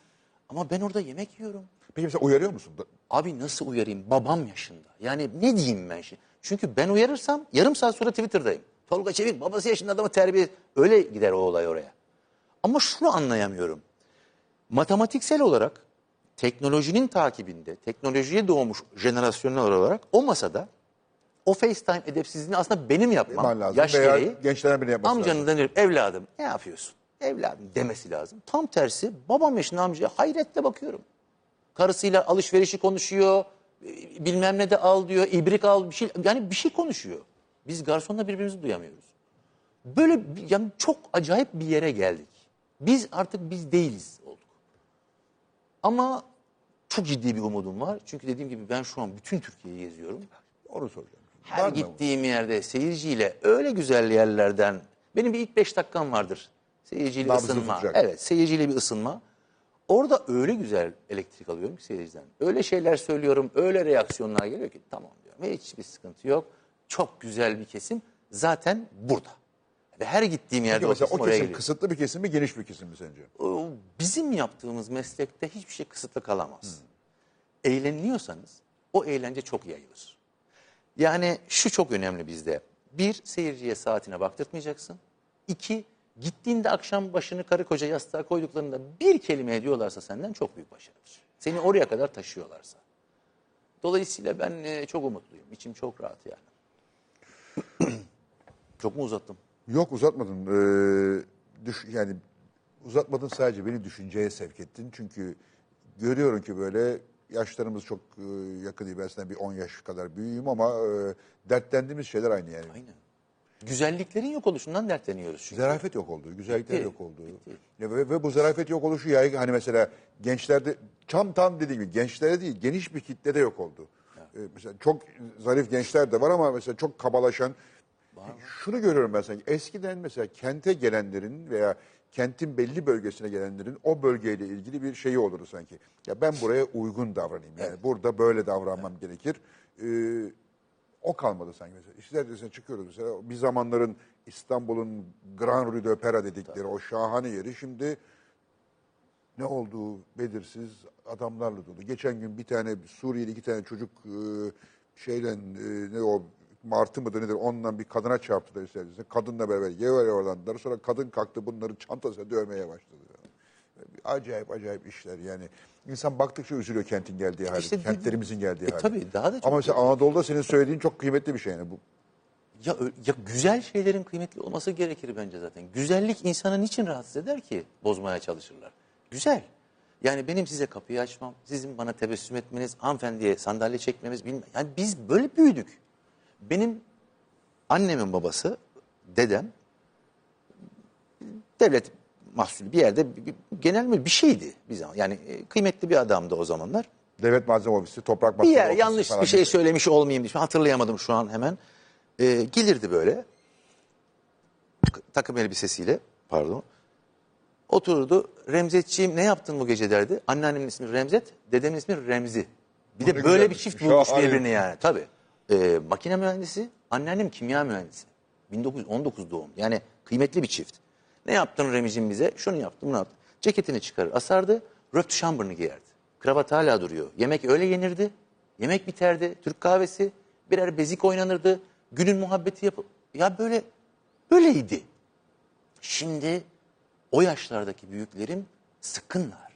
Ama ben orada yemek yiyorum. Peki mesela uyarıyor musun? Abi nasıl uyarayım? Babam yaşında. Yani ne diyeyim ben şimdi? Çünkü ben uyarırsam yarım saat sonra Twitter'dayım. Tolga Çevik babası yaşında adamı terbiye... Öyle gider o olay oraya. Ama şunu anlayamıyorum. Matematiksel olarak teknolojinin takibinde, teknolojiye doğmuş jenerasyonlar olarak o masada o FaceTime edepsizliğini aslında benim yapmam. Lazım. Yaş gereği amcanın denir, evladım ne yapıyorsun? Evladım demesi lazım. Tam tersi babam yaşında amcaya hayretle bakıyorum. Karısıyla alışverişi konuşuyor, bilmem ne de al diyor, ibrik al bir şey, yani bir şey konuşuyor. Biz garsonla birbirimizi duyamıyoruz. Böyle yani çok acayip bir yere geldik. Biz artık biz değiliz olduk. Ama çok ciddi bir umudum var. Çünkü dediğim gibi ben şu an bütün Türkiye'yi geziyorum. Onu soracağım. Her var gittiğim yerde seyirciyle öyle güzel yerlerden, benim bir ilk beş dakikam vardır. Seyirciyle Nabzı ısınma. Tutacak. Evet, seyirciyle bir ısınma. Orada öyle güzel elektrik alıyorum ki seyirciden. Öyle şeyler söylüyorum, öyle reaksiyonlar geliyor ki tamam diyorum. Ve hiçbir sıkıntı yok. Çok güzel bir kesim zaten burada. Ve her gittiğim yerde o kesim oraya geliyor. O kesim kısıtlı bir kesim mi, geniş bir kesim mi sence? Bizim yaptığımız meslekte hiçbir şey kısıtlı kalamaz. Hmm. Eğleniliyorsanız o eğlence çok yayılır. Yani şu çok önemli bizde. Bir, seyirciye saatine baktırtmayacaksın. İki, gittiğinde akşam başını karı koca yastığa koyduklarında bir kelime ediyorlarsa senden çok büyük başarıdır. Seni oraya kadar taşıyorlarsa. Dolayısıyla ben çok umutluyum. İçim çok rahat yani. Çok mu uzattım? Yok uzatmadın. Ee, düş, yani uzatmadın sadece beni düşünceye sevk ettin. Çünkü görüyorum ki böyle yaşlarımız çok yakın değil. Ben senden bir on yaş kadar büyüğüm ama e, dertlendiğimiz şeyler aynı yani. Aynen. Güzelliklerin yok oluşundan dertleniyoruz çünkü. Zarafet yok olduğu, güzellikler bitti, yok olduğu. Ve, ve bu zarafet yok oluşu yaygın. Hani mesela gençlerde, tam tam dediğim gibi gençlerde değil, geniş bir kitlede yok oldu. Ee, mesela çok zarif gençler de var ama mesela çok kabalaşan. Şunu görüyorum ben sanki. Eskiden mesela kente gelenlerin veya kentin belli bölgesine gelenlerin o bölgeyle ilgili bir şeyi olurdu sanki. Ya ben buraya uygun davranayım. Yani evet. Burada böyle davranmam evet. gerekir. Ee, O kalmadı sanki mesela. İşler dizisine çıkıyoruz mesela. Bir zamanların İstanbul'un Grand Rue d'Opera dedikleri tabii. O şahane yeri şimdi ne olduğu belirsiz adamlarla dolu. Geçen gün bir tane Suriyeli iki tane çocuk şeyden ne o martı mıdır nedir ondan bir kadına çarptılar İşler dizisine. Kadınla beraber yevaladılar. Sonra kadın kalktı bunların çantasına dövmeye başladı. Acayip acayip işler yani. İnsan baktıkça üzülüyor kentin geldiği hali, işte, kentlerimizin geldiği e, hali. Tabii daha da çok. Ama mesela Anadolu'da senin söylediğin çok kıymetli bir şey yani bu. Ya, ya güzel şeylerin kıymetli olması gerekir bence zaten. Güzellik insanı niçin rahatsız eder ki bozmaya çalışırlar? Güzel. Yani benim size kapıyı açmam, sizin bana tebessüm etmeniz, hanımefendiye sandalye çekmemiz bilmem. Yani biz böyle büyüdük. Benim annemin babası, dedem, devlet... mahsulü bir yerde bir, bir, genel mi bir şeydi bir zaman. Yani e, kıymetli bir adamdı o zamanlar. Devlet Malzeme Ofisi, Toprak Malzeme Ofisi. Bir yer yanlış bir şey dedi. Söylemiş olmayayım diye hatırlayamadım şu an hemen. E, gelirdi böyle takım elbisesiyle pardon. Otururdu. Remzetçiğim ne yaptın bu gece derdi. Anneannemin ismi Remzet, dedemin ismi Remzi. Bir de böyle bir çift bulmuş birbirini yani tabii. E, makine mühendisi, anneannem kimya mühendisi. bin dokuz yüz on dokuz doğum yani kıymetli bir çift. Ne yaptın Remicim bize? Şunu yaptım, bunu yaptım. Ceketini çıkarır, asardı, röptü şambırını giyerdi. Kravat hala duruyor. Yemek öyle yenirdi, yemek biterdi, Türk kahvesi, birer bezik oynanırdı, günün muhabbeti yapıldı. Ya böyle, böyleydi. Şimdi o yaşlardaki büyüklerim sıkkınlar.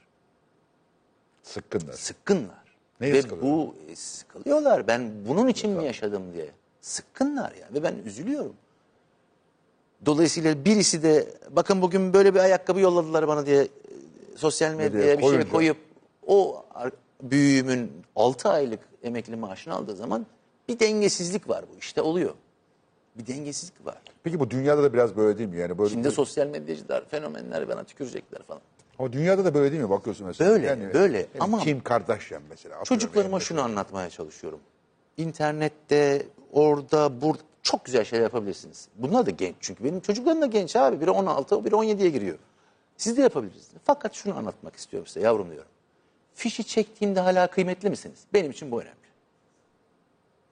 Sıkkınlar. Sıkkınlar. Neye ve sıkılıyor? Bu e, sıkılıyorlar. Ben bunun için Lütfen. mi yaşadım diye. Sıkkınlar ya. Ve ben üzülüyorum. Dolayısıyla birisi de bakın bugün böyle bir ayakkabı yolladılar bana diye sosyal medyaya bir şey koyup o büyüğümün altı aylık emekli maaşını aldığı zaman bir dengesizlik var bu işte oluyor. Bir dengesizlik var. Peki bu dünyada da biraz böyle değil mi? Yani böyle şimdi bir... sosyal medyacılar, fenomenler bana tükürecekler falan. Ama dünyada da böyle değil mi? Bakıyorsun mesela. Böyle, yani, böyle. Yani ama Kim Kardashian mesela. Çocuklarıma şunu mesela. anlatmaya çalışıyorum. İnternette, orada, burada çok güzel şeyler yapabilirsiniz. Bunlar da genç çünkü. Benim çocuklarım da genç abi. Biri on altı, biri on yediye giriyor. Siz de yapabilirsiniz. Fakat şunu anlatmak istiyorum size yavrum diyorum. Fişi çektiğimde hala kıymetli misiniz? Benim için bu önemli.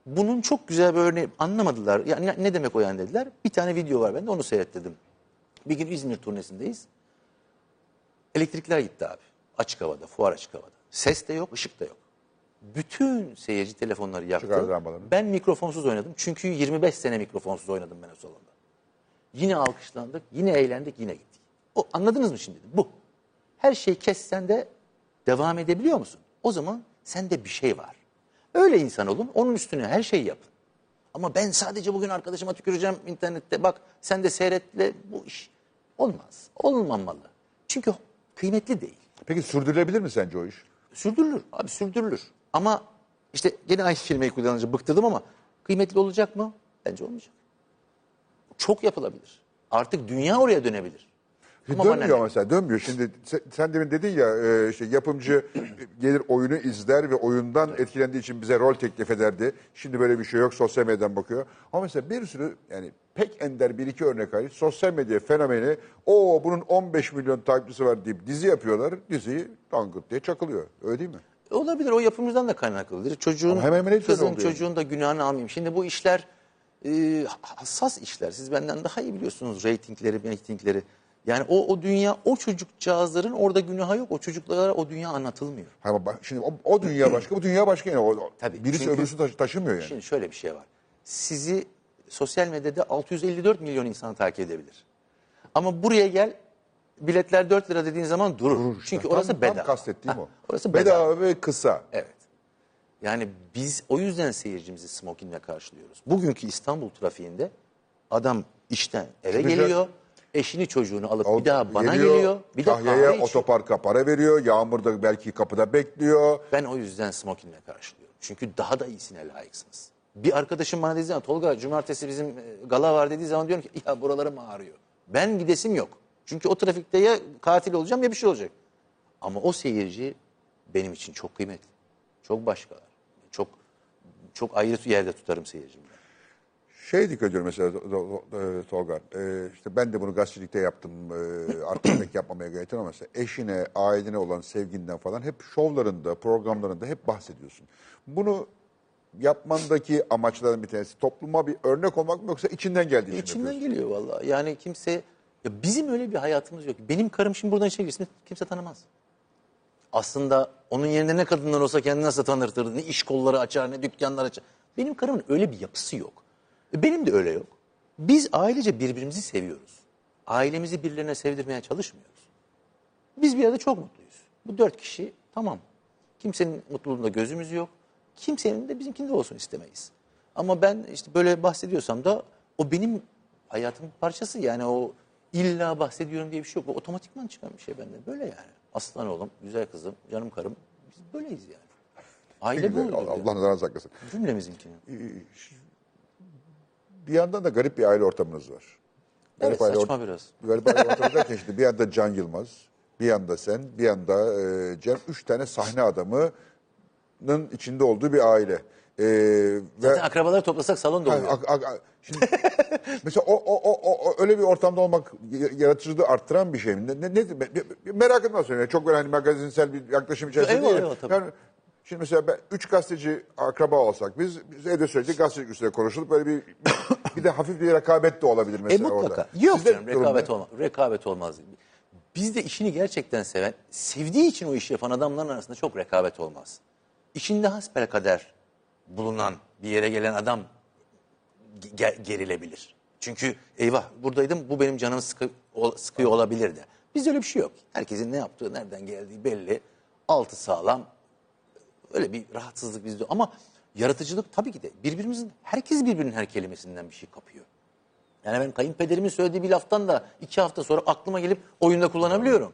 Bunun çok güzel bir örneği anlamadılar. Ya ne, ne demek o yani dediler. Bir tane video var bende onu seyretledim. Bir gün İzmir turnesindeyiz. Elektrikler gitti abi. Açık havada, fuar açık havada. Ses de yok, ışık da yok. Bütün seyirci telefonları yaktı. Ben mikrofonsuz oynadım. Çünkü yirmi beş sene mikrofonsuz oynadım ben o salonda. Yine alkışlandık, yine eğlendik, yine gittik. O, anladınız mı şimdi? Bu. Her şeyi kessen de devam edebiliyor musun? O zaman sende bir şey var. Öyle insan olun, onun üstüne her şeyi yapın. Ama ben sadece bugün arkadaşıma tüküreceğim internette. Bak sen de seyretle bu iş. Olmaz. Olmamalı. Çünkü kıymetli değil. Peki sürdürülebilir mi sence o iş? Sürdürülür. Abi sürdürülür. Ama işte gene aynı kelimeyi kullanınca bıktırdım ama kıymetli olacak mı? Bence olmayacak. Çok yapılabilir. Artık dünya oraya dönebilir. Ama dönmüyor mesela dönmüyor. Şimdi sen, sen demin dedin ya e, işte yapımcı gelir oyunu izler ve oyundan etkilendiği için bize rol teklif ederdi. Şimdi böyle bir şey yok, sosyal medyadan bakıyor. Ama mesela bir sürü yani pek ender bir iki örnek hariç sosyal medya fenomeni o bunun on beş milyon takipçisi var deyip dizi yapıyorlar. Diziyi dangıt diye çakılıyor. Öyle değil mi? Olabilir o yapımcıdan da kaynaklıdır. Çocuğun, kızın çocuğun da günahını almayayım. Şimdi bu işler e, hassas işler. Siz benden daha iyi biliyorsunuz reytingleri, reytingleri. Yani o, o dünya, o çocukcağızların orada günahı yok. O çocuklara o dünya anlatılmıyor. Ama bak, şimdi o, o dünya başka, bu dünya başka. Yani. O, Tabii, birisi çünkü, öbürsü taşı, taşımıyor yani. Şimdi şöyle bir şey var. Sizi sosyal medyada altı yüz elli dört milyon insan takip edebilir. Ama buraya gel, biletler dört lira dediğin zaman durur. durur işte. Çünkü orası tam, bedava. Tam kastettiğim ha, o. Orası bedava. bedava ve kısa. Evet. Yani biz o yüzden seyircimizi smokingle karşılıyoruz. Bugünkü İstanbul trafiğinde adam işten eve şimdi geliyor... Eşini çocuğunu alıp o, bir daha bana geliyor, geliyor bir daha kahve içiyor. Otoparka para veriyor, yağmurda belki kapıda bekliyor. Ben o yüzden smokinle karşılıyorum. Çünkü daha da iyisine layıksınız. Bir arkadaşım bana dediği zaman Tolga cumartesi bizim gala var dediği zaman diyorum ki ya buralarım ağrıyor. Ben gidesim yok. Çünkü o trafikte ya katil olacağım ya bir şey olacak. Ama o seyirci benim için çok kıymetli. Çok başkalar. Çok çok ayrı yerde tutarım seyircimi. Şey dikkat ediyorum mesela Tolga, işte ben de bunu gazetecilikte yaptım, artık pek yapmamaya gayret ama mesela eşine, ailene olan sevginden falan hep şovlarında, programlarında hep bahsediyorsun. Bunu yapmandaki amaçların bir tanesi topluma bir örnek olmak mı yoksa içinden geldiği için mi yapıyorsun? İçinden geliyor vallahi. Yani kimse, ya bizim öyle bir hayatımız yok. Benim karım şimdi buradan işe girsin kimse tanımaz. Aslında onun yerinde ne kadınlar olsa kendini nasıl tanırtır, ne iş kolları açar, ne dükkanlar açar. Benim karımın öyle bir yapısı yok. Benim de öyle yok. Biz ailece birbirimizi seviyoruz. Ailemizi birilerine sevdirmeye çalışmıyoruz. Biz bir arada çok mutluyuz. Bu dört kişi tamam. Kimsenin mutluluğunda gözümüz yok. Kimsenin de bizimkinde olsun istemeyiz. Ama ben işte böyle bahsediyorsam da o benim hayatımın parçası. Yani o illa bahsediyorum diye bir şey yok. Bu otomatikman çıkan bir şey bende. Böyle yani. Aslan oğlum, güzel kızım, canım karım. Biz böyleyiz yani. Aile bu. Allah'ın adına saklasın. Cümlemizinkini. Bir yandan da garip bir aile ortamınız var. Evet, garip saçma aile biraz. Garip aile ortamı derken işte bir yanda Can Yılmaz, bir yanda sen, bir yanda e, Cem. Üç tane sahne adamının içinde olduğu bir aile. E, Zaten ve, akrabaları toplasak salon doluyor. Mesela o, o, o, o öyle bir ortamda olmak yaratıcılığı arttıran bir şey mi? Ne, ne, ne, merak etmez söylüyorum. Çok böyle hani magazinsel bir yaklaşım içerisinde değil. Eyvallah tabii. Yani, şimdi mesela ben, üç gazeteci akraba olsak biz, biz evde sürekli gazetecilik üstüne konuşulup böyle bir bir de hafif bir rekabet de olabilir mesela e orada. Mutlaka. Yok Sizde canım rekabet olmaz. Rekabet olmaz. Biz de işini gerçekten seven, sevdiği için o işi yapan adamların arasında çok rekabet olmaz. İşinde hasbelkader bulunan bir yere gelen adam ge gerilebilir. Çünkü eyvah buradaydım bu benim canımı sıkı, o, sıkıyor olabilir de. Bizde öyle bir şey yok. Herkesin ne yaptığı, nereden geldiği belli. Altı sağlam. Öyle bir rahatsızlık bizde. Ama yaratıcılık tabii ki de birbirimizin, herkes birbirinin her kelimesinden bir şey kapıyor. Yani ben kayınpederimin söylediği bir laftan da iki hafta sonra aklıma gelip oyunda kullanabiliyorum.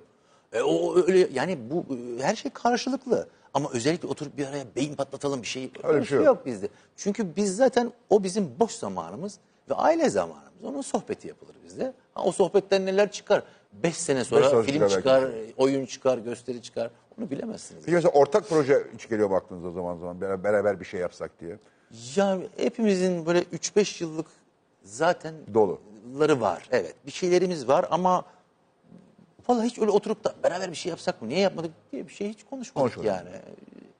E, o öyle yani bu her şey karşılıklı. Ama özellikle oturup bir araya beyin patlatalım bir şey, öyle bir şey yok. yok bizde. Çünkü biz zaten o bizim boş zamanımız ve aile zamanımız. Onun sohbeti yapılır bizde. Ha, o sohbetten neler çıkar? Beş sene sonra Beş film çıkar, belki. oyun çıkar, gösteri çıkar. Onu bilemezsiniz. Peki mesela ortak proje hiç geliyor mu aklınıza zaman zaman? Beraber bir şey yapsak diye. Ya hepimizin böyle üç beş yıllık zaten doluları var. Evet, bir şeylerimiz var ama vallahi hiç öyle oturup da beraber bir şey yapsak mı, niye yapmadık diye bir şey hiç konuşmadık Konuşalım. yani.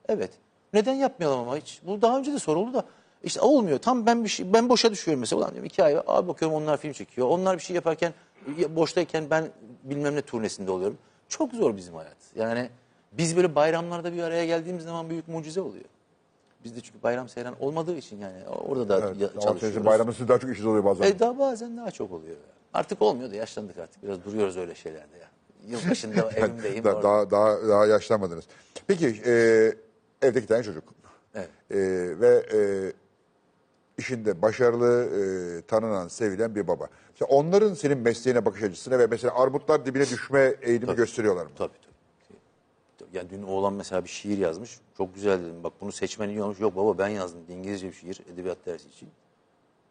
Evet. Neden yapmayalım ama hiç? Bu daha önce de soruldu da işte olmuyor. Tam ben bir şey, ben boşa düşüyorum mesela. Ulan diyorum iki ay abi bakıyorum onlar film çekiyor. Onlar bir şey yaparken boştayken ben bilmem ne turnesinde oluyorum. Çok zor bizim hayat. Yani biz böyle bayramlarda bir araya geldiğimiz zaman büyük mucize oluyor. Bizde çünkü bayram seyran olmadığı için yani orada da evet, çalışıyoruz. Bayramın siz daha çok işiniz oluyor bazen. E, daha bazen daha çok oluyor. Yani. Artık olmuyor da yaşlandık artık. Biraz duruyoruz öyle şeylerde ya. Yılbaşında evimdeyim. daha, daha, daha, daha yaşlanmadınız. Peki e, evde iki tane çocuk. Evet. E, ve e, işinde başarılı, e, tanınan, sevilen bir baba. İşte onların senin mesleğine bakış açısına ve mesela arbutlar dibine düşme eğilimi tabii, gösteriyorlar mı? Tabii tabii. Ya dün oğlan mesela bir şiir yazmış. Çok güzel dedim. Bak bunu seçmen iyi olmuş. Yok baba ben yazdım. İngilizce bir şiir. Edebiyat dersi için.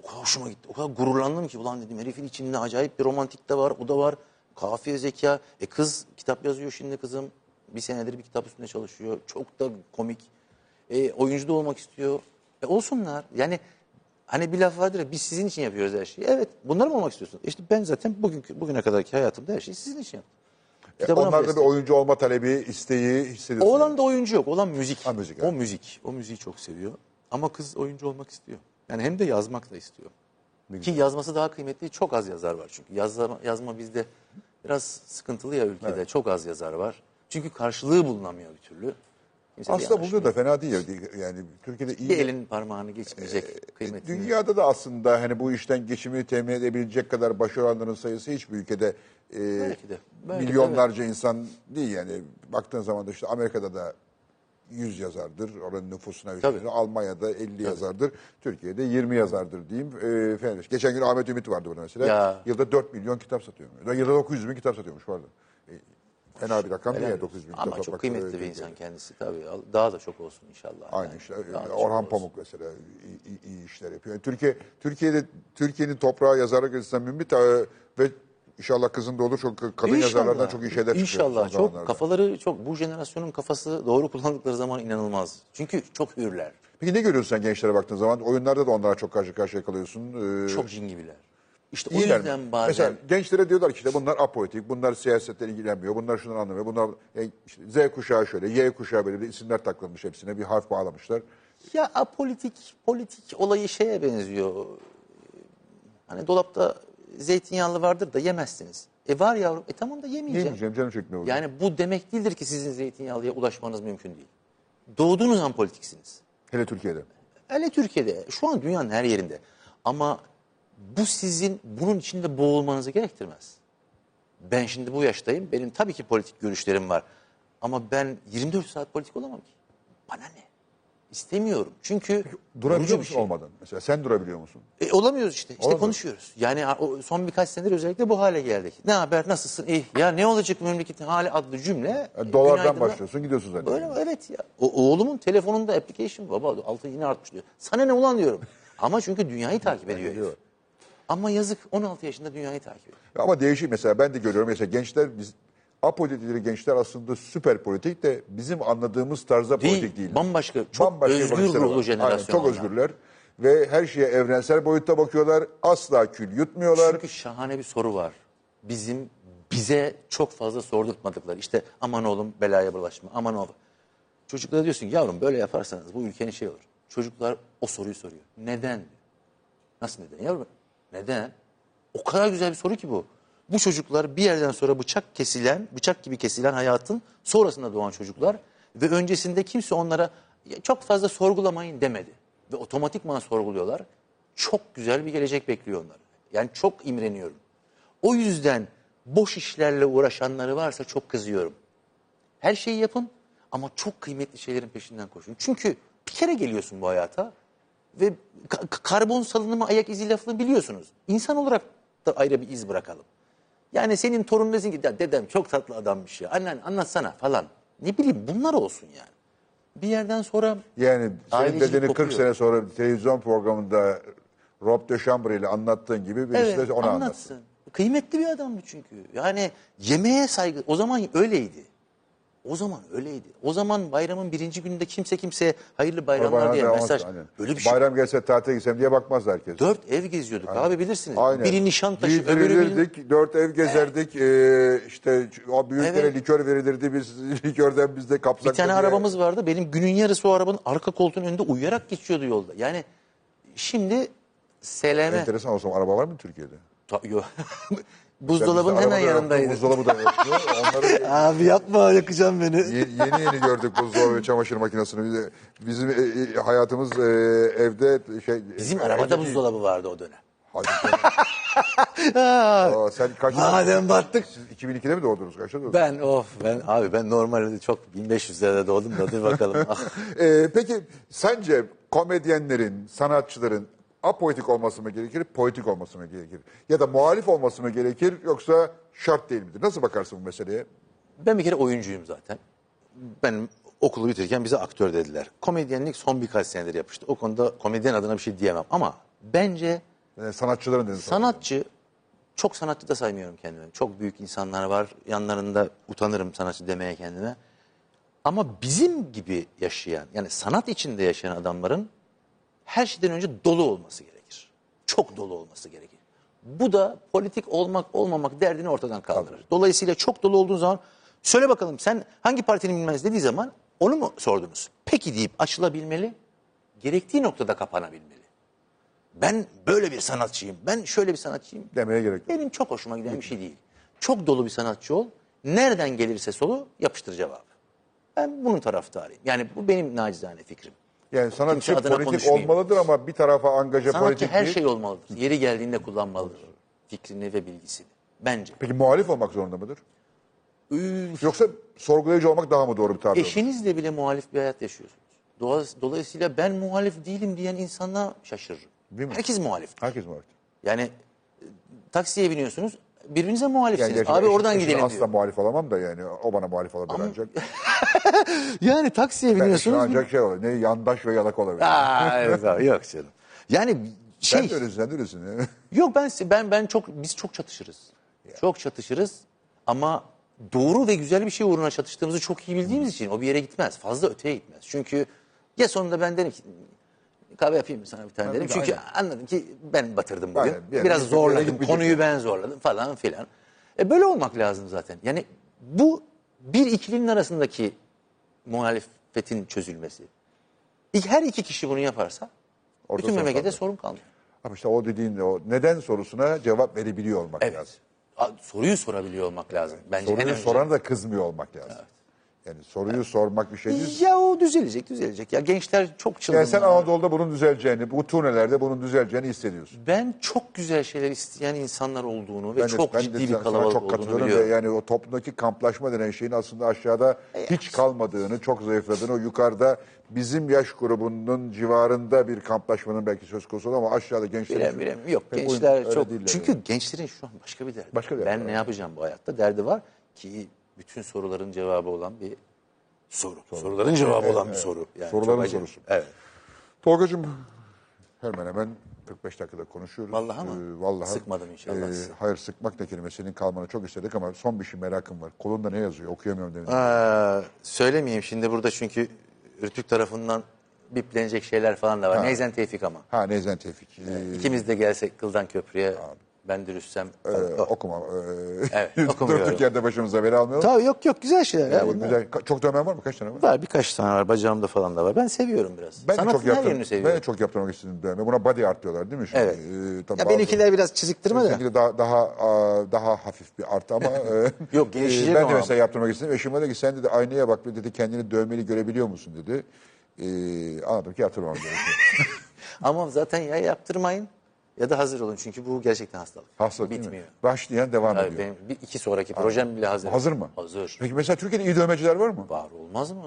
O kadar hoşuma gitti. O kadar gururlandım ki. Ulan dedim herifin içinde acayip bir romantik de var. O da var. Kafiye zeka. E kız kitap yazıyor şimdi kızım. Bir senedir bir kitap üstünde çalışıyor. Çok da komik. E, oyuncu da olmak istiyor. E olsunlar. Yani hani bir laf vardır ya. Biz sizin için yapıyoruz her şeyi. Evet. Bunlar mı olmak istiyorsun? İşte ben zaten bugünkü bugüne kadarki hayatımda her şeyi sizin için yaptım. Onlar da bir oyuncu olma talebi, isteği hissediyorsun. Oğlan da oyuncu yok. Oğlan müzik. Ha, müzik o yani. müzik. O müziği çok seviyor. Ama kız oyuncu olmak istiyor. Yani hem de yazmak da istiyor. Bilmiyorum. Ki yazması daha kıymetli. Çok az yazar var çünkü. Yazma, yazma bizde biraz sıkıntılı ya ülkede. Evet. Çok az yazar var. Çünkü karşılığı bulunamıyor bir türlü. Mesela aslında buluyor da fena değil. Yani Türkiye'de iyi. Bir elin parmağını geçmeyecek e, kıymetli. Dünyada da aslında hani bu işten geçimini temin edebilecek kadar başarılı olanların sayısı hiçbir ülkede e, belki de, belki milyonlarca de, evet. insan değil yani. Baktığın zaman da işte Amerika'da da yüz yazardır. Oranın nüfusuna göre. Almanya'da elli tabii. yazardır. Türkiye'de yirmi yazardır diyeyim. E, fena. Geçen gün Ahmet Ümit vardı burada mesela. Ya. Yılda dört milyon kitap satıyormuş. Yılda dokuz yüz bin kitap satıyormuş vardı. E, Fena bir rakam değil, dokuz bin. Ama çok kıymetli bir insan kendisi tabii. Daha da çok olsun inşallah. Aynı işte yani, Orhan Pamuk mesela iyi, iyi işler yapıyor. Yani Türkiye Türkiye'de Türkiye'nin toprağı yazarlık açısından mümkün ve inşallah kızın da olur çok kadın inşallah. yazarlardan çok iyi şeyler çıkıyor. İnşallah çok zamanlarda. Kafaları çok bu jenerasyonun kafası doğru kullandıkları zaman inanılmaz. Çünkü çok hürler. Peki ne görüyorsun sen gençlere baktığın zaman? Oyunlarda da onlara çok karşı karşıya kalıyorsun. Ee, çok cin gibiler. İşte o yüzden bazen... Mesela gençlere diyorlar ki işte bunlar apolitik, bunlar siyasetle ilgilenmiyor, bunlar şunları anlamıyor, bunlar yani işte Z kuşağı şöyle, Y kuşağı böyle bir isimler takılmış hepsine, bir harf bağlamışlar. Ya apolitik, politik olayı şeye benziyor. Hani dolapta zeytinyağlı vardır da yemezsiniz. E var yavrum, e tamam da yemeyeceğim. Yemeyeceğim, canım çekmiyor. Yani bu demek değildir ki sizin zeytinyağlıya ulaşmanız mümkün değil. Doğduğunuz an politiksiniz. Hele Türkiye'de. Hele Türkiye'de, şu an dünyanın her yerinde. Ama... Bu sizin bunun içinde boğulmanızı gerektirmez. Ben şimdi bu yaştayım. Benim tabii ki politik görüşlerim var. Ama ben yirmi dört saat politik olamam ki. Bana ne? İstemiyorum. Çünkü... Peki, durabiliyor musun şey. olmadan? Mesela sen durabiliyor musun? E, olamıyoruz işte. İşte Olamıyor. konuşuyoruz. Yani o, son birkaç senedir özellikle bu hale geldik. Ne haber? Nasılsın? İyi. Ya ne olacak memleketin hali adlı cümle... Yani dolardan başlıyorsun gidiyorsun zaten. Böyle, evet ya. O, oğlumun telefonunda application baba altı yine artmış diyor. Sana ne ulan diyorum. Ama çünkü dünyayı takip ediyor. Diyor. Ama yazık on altı yaşında dünyayı takip ediyor. Ama değişik mesela ben de görüyorum. Mesela gençler, biz apolitikleri gençler aslında süper politik de bizim anladığımız tarzda değil, politik değil. Bambaşka, çok bambaşka özgür ruhlu jenerasyon. Aynen, çok özgürler ve her şeye evrensel boyutta bakıyorlar. Asla kül yutmuyorlar. Çünkü şahane bir soru var. Bizim bize çok fazla sordurtmadıkları. İşte aman oğlum belaya bulaşma, aman oğlum. Çocuklara diyorsun yavrum böyle yaparsanız bu ülkenin şey olur. Çocuklar o soruyu soruyor. Neden? Nasıl neden yavrum? Neden? O kadar güzel bir soru ki bu. Bu çocuklar bir yerden sonra bıçak kesilen, bıçak gibi kesilen hayatın sonrasında doğan çocuklar ve öncesinde kimse onlara çok fazla sorgulamayın demedi. Ve otomatikman sorguluyorlar. Çok güzel bir gelecek bekliyor onları. Yani çok imreniyorum. O yüzden boş işlerle uğraşanları varsa çok kızıyorum. Her şeyi yapın ama çok kıymetli şeylerin peşinden koşun. Çünkü bir kere geliyorsun bu hayata ve karbon salınımı ayak izi lafını biliyorsunuz. İnsan olarak da ayrı bir iz bırakalım. Yani senin torunun desin ki ya dedem çok tatlı adammış ya, annen anlatsana falan. Ne bileyim, bunlar olsun yani. Bir yerden sonra yani senin dedeni kopuyor. kırk sene sonra televizyon programında Rob de Chambry ile anlattığın gibi birisi evet, de ona anlatsın. anlatsın. Kıymetli bir adamdı çünkü. Yani yemeğe saygı, o zaman öyleydi. O zaman öyleydi. O zaman bayramın birinci gününde kimse kimseye hayırlı bayramlar bayram diye mesaj. Aynen. Böyle bir şey. Bayram gelse tatile gitsem diye bakmaz herkes. Dört ev geziyorduk aynen. abi bilirsiniz. Aynen. Biri Nişantaşı, öbürü bilin... Dört ev gezerdik. Evet. Ee, işte o büyüklere evet. likör verilirdi. Biz likörden biz de kapsak. Bir tane diye. arabamız vardı. Benim günün yarısı o arabanın arka koltuğunun önünde uyuyarak geçiyordu yolda. Yani şimdi seleme. Enteresan olsun, araba var mı Türkiye'de? Yok. Buzdolabının hemen yanındaydı. Buzdolabı da yoktu. Onları... Abi yapma, yakacağım beni. Yeni yeni, yeni gördük buzdolabı ve çamaşır makinesini. Bizim e, hayatımız e, evde şey. Bizim arabada evde buzdolabı değil. vardı o dönem. Hadi. Aa, sen kaç? Madem battık. Siz iki bin ikide mi doğdunuz? Kaçta doğdunuz? Ben of ben abi ben normalde çok bin beş yüzlerde doğdum da dur bakalım. e, peki sence komedyenlerin, sanatçıların apolitik olması mı gerekir, politik olması mı gerekir? Ya da muhalif olması mı gerekir, yoksa şart değil midir? Nasıl bakarsın bu meseleye? Ben bir kere oyuncuyum zaten. Ben okulu bitirirken bize aktör dediler. Komedyenlik son birkaç senedir yapıştı. O konuda komedyen adına bir şey diyemem ama bence... Yani sanatçıların dedin. Sanatçı, çok sanatçı da saymıyorum kendime. Çok büyük insanlar var. Yanlarında utanırım sanatçı demeye kendime. Ama bizim gibi yaşayan, yani sanat içinde yaşayan adamların her şeyden önce dolu olması gerekir. Çok dolu olması gerekir. Bu da politik olmak olmamak derdini ortadan kaldırır. Tabii. Dolayısıyla çok dolu olduğun zaman söyle bakalım sen hangi partinin bilmez dediği zaman onu mu sordunuz? Peki deyip açılabilmeli, gerektiği noktada kapanabilmeli. Ben böyle bir sanatçıyım, ben şöyle bir sanatçıyım demeye gerek yok. Benim çok hoşuma giden bir şey değil. Çok dolu bir sanatçı ol, nereden gelirse solu yapıştır cevabı. Ben bunun taraftarıyım. Yani bu benim nacizane fikrim. Yani sanatçı politik olmalıdır ama bir tarafa angaja sanatçı politik her değil. Şey olmalıdır. Yeri geldiğinde kullanmalıdır fikrini ve bilgisini. Bence. Peki muhalif olmak zorunda mıdır? Üf. Yoksa sorgulayıcı olmak daha mı doğru bir tabir? Eşinizle bile muhalif bir hayat yaşıyorsunuz. Dolayısıyla ben muhalif değilim diyen insana şaşırırım. Herkes muhalif. Herkes muhalif. Yani taksiye biniyorsunuz, birbirinize muhalifsiniz. Yani abi oradan gidelim diyor. Asla muhalif olamam da yani o bana muhalif olabilir ama... ancak. Yani taksiye biniyorsunuz. Ben ancak şey olur, ne yandaş ve yalak olabilir. Aa, evet abi, yok canım. Yani şey. Sen de öylesin, sen de öylesin. Yok ben, ben, ben çok, biz çok çatışırız. Ya. Çok çatışırız ama doğru ve güzel bir şey uğruna çatıştığımızı çok iyi bildiğimiz Hı. için o bir yere gitmez. Fazla öteye gitmez. Çünkü ya sonunda ben derim ki... Kahve yapayım mı sana bir tane ben derim. De, Çünkü aynen. anladım ki ben batırdım bugün. Aynen, yani Biraz zorladım. Konuyu ben zorladım falan filan. E böyle olmak lazım zaten. Yani bu bir ikilinin arasındaki muhalefetin çözülmesi. Her iki kişi bunu yaparsa orada bütün memlekete sorun kalmıyor. Ama işte o dediğinde o neden sorusuna cevap verebiliyor olmak evet. lazım. Soruyu sorabiliyor olmak lazım. Evet. Bence soruyu en önce... sorana da kızmıyor olmak lazım. Evet. Yani soruyu yani, sormak bir şey değil. Ya o düzelecek, düzelecek. Ya gençler çok çılgın. Yani sen Anadolu'da bunun düzeleceğini, bu turnelerde bunun düzeleceğini hissediyorsun. Ben çok güzel şeyler isteyen insanlar olduğunu ve ben çok de, ciddi de, bir kalabalık çok olduğunu biliyorum. Yani o toplumdaki kamplaşma denen şeyin aslında aşağıda e, hiç kalmadığını, çok zayıfladığını, o yukarıda bizim yaş grubunun civarında bir kamplaşmanın belki söz konusu ama aşağıda gençler... Bilem, bilem. Yok gençler oyun, çok... Çünkü yani. Gençlerin şu an başka bir derdi. Başka bir derdi ben var. Ne yapacağım bu hayatta derdi var ki... Bütün soruların cevabı olan bir soru. soru. Soruların cevabı evet, olan evet. bir soru. Yani soruların sorusu. Evet. Tolgacığım hemen hemen kırk beş dakikada konuşuyoruz. Vallahi mı? Ee, vallahi. Sıkmadım inşallah. E, hayır sıkmak ne kelime. Senin kalmanı çok istedik ama son bir şey merakım var. Kolunda ne yazıyor? Okuyamıyorum dedim. Aa, söylemeyeyim şimdi burada çünkü Rütük tarafından biplenecek şeyler falan da var. Ha. Neyzen Tevfik ama. Ha Neyzen Tevfik. Ee, İkimiz de gelsek kıldan köprüye... Abi. Ben dürüstsem ee, okuma. Evet, okumuyorum. Durduk yerde başımıza bela almıyoruz. Tabii yok yok güzel şeyler. Ya, güzel. Çok dövmen var mı? Kaç tane var? Var birkaç tane var. Bacağımda falan da var. Ben seviyorum biraz. Ben Sanatın çok her yerini seviyorum. Ben çok yaptırmak istedim dövme. Buna body art diyorlar değil mi? Şimdi? Evet. Ee, tabii ya benimkiler biraz çiziktirme de. Daha, daha, daha hafif bir art ama. Yok genişleyecek ama. Ben de mesela ama. yaptırmak istedim. Eşime dedi ki sen dedi aynaya bak dedi kendini dövmeli görebiliyor musun dedi. Ee, anladım ki yaptırmam gerekiyor. Ama zaten ya yaptırmayın. Ya da hazır olun çünkü bu gerçekten hastalık. Hastalık bitmiyor. Başlayan devam Hayır, ediyor. Benim bir iki sonraki projem bile hazır. Hazır mı? Hazır. Peki mesela Türkiye'de iyi dövmeciler var mı? Var, olmaz mı?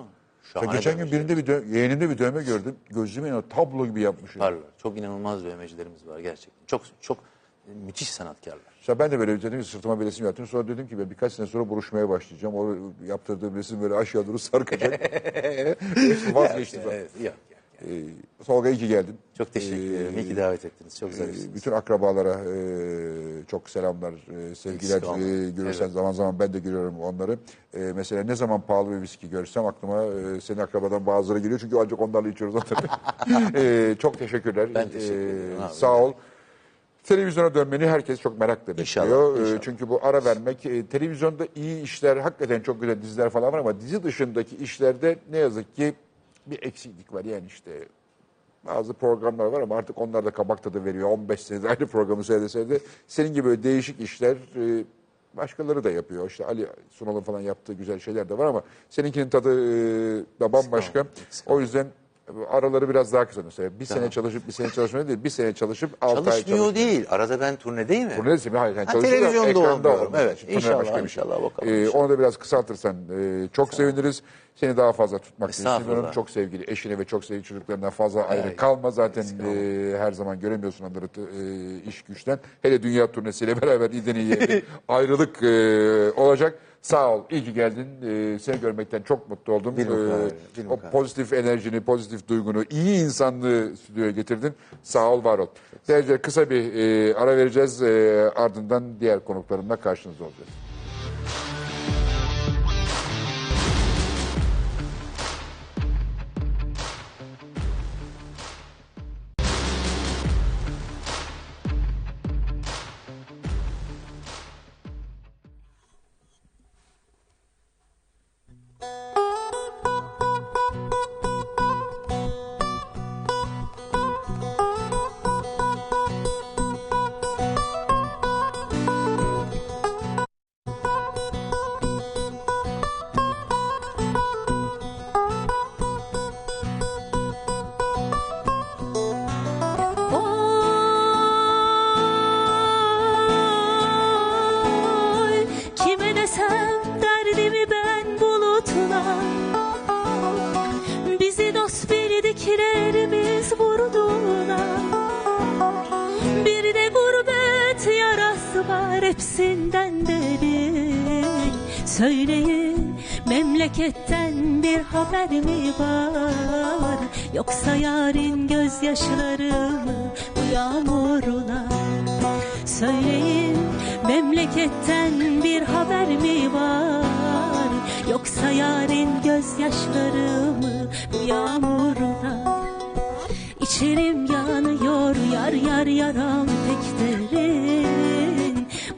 Şahane. Geçen gün birinde bir dövme, yeğenimde bir dövme gördüm. Gözüme inanılmaz tablo gibi yapmış. Yaparlar. Yani. Çok inanılmaz dövmecilerimiz var gerçekten. Çok çok müthiş sanatkarlar. İşte ben de böyle dedim ki sırtıma bir resim yaptım. Sonra dedim ki ben birkaç sene sonra buruşmaya başlayacağım. O yaptırdığım resim böyle aşağı doğru sarkacak. Vazgeçtim ben. Evet, yok. Ee, Tolga iyi ki geldin. Çok teşekkür ederim. Ee, iyi ki davet ettiniz. Çok zarifsiniz. Bütün akrabalara e, çok selamlar, e, sevgiler. E, görürsen evet. zaman zaman ben de görüyorum onları. E, mesela ne zaman pahalı bir viski görürsem aklıma e, senin akrabadan bazıları geliyor. Çünkü ancak onlarla içiyoruz. e, çok teşekkürler. Ben teşekkür ederim. E, sağ ol. Televizyona dönmeni herkes çok merakla bekliyor. İnşallah, inşallah. Çünkü bu ara vermek, e, televizyonda iyi işler, hakikaten çok güzel diziler falan var ama dizi dışındaki işlerde ne yazık ki bir eksiklik var. Yani işte bazı programlar var ama artık onlar da kabak tadı veriyor. on beş senedir aynı programı seyrede. Senin gibi böyle değişik işler başkaları da yapıyor. İşte Ali Sunal'ın falan yaptığı güzel şeyler de var ama seninkinin tadı da bambaşka. O yüzden araları biraz daha kısa. Mesela bir tamam. sene çalışıp bir sene çalışmıyor değil. Bir sene çalışıp altı ay çalışmıyor. Çalışmıyor değil. Arada ben turnedeyim mi? Turnedeyim mi? Hayır. Yani ha, televizyonda olmuyorum. Evet. İnşallah. İnşallah şey. Bakalım. Ee, onu da biraz kısaltırsan e, çok tamam. seviniriz. Seni daha fazla tutmak istiyorum. Çok sevgili eşine ve çok sevgili çocuklarına fazla evet. ayrı kalma. Zaten e, her zaman göremiyorsun onları e, iş güçten. Hele dünya turnesiyle beraber iyiden iyiye ayrılık e, olacak. Sağ ol, iyi ki geldin. Ee, seni görmekten çok mutlu oldum. Ee, abi, o abi. Pozitif enerjini, pozitif duygunu, iyi insanlığı stüdyoya getirdin. Sağ ol, var ol. Değerli, kısa bir e, ara vereceğiz. E, ardından diğer konuklarımla karşınızda olacağız.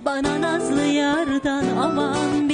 Bana nazlı yardan aman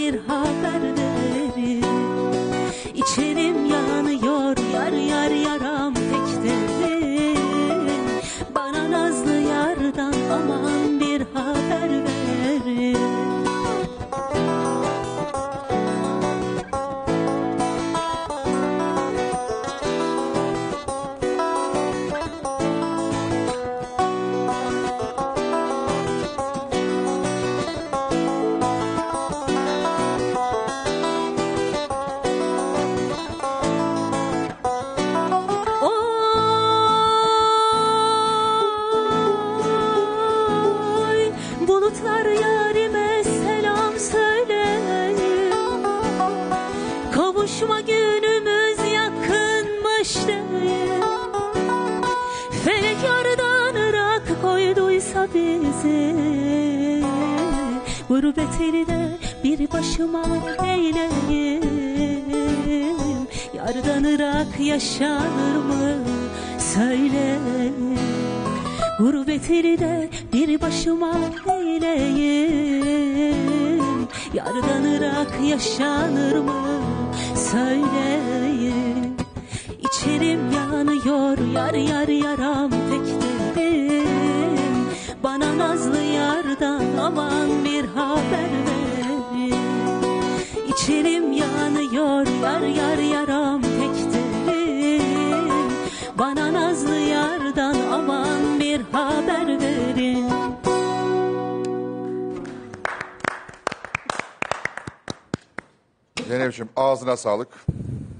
bir haber ver. Zeynep'ciğim ağzına sağlık.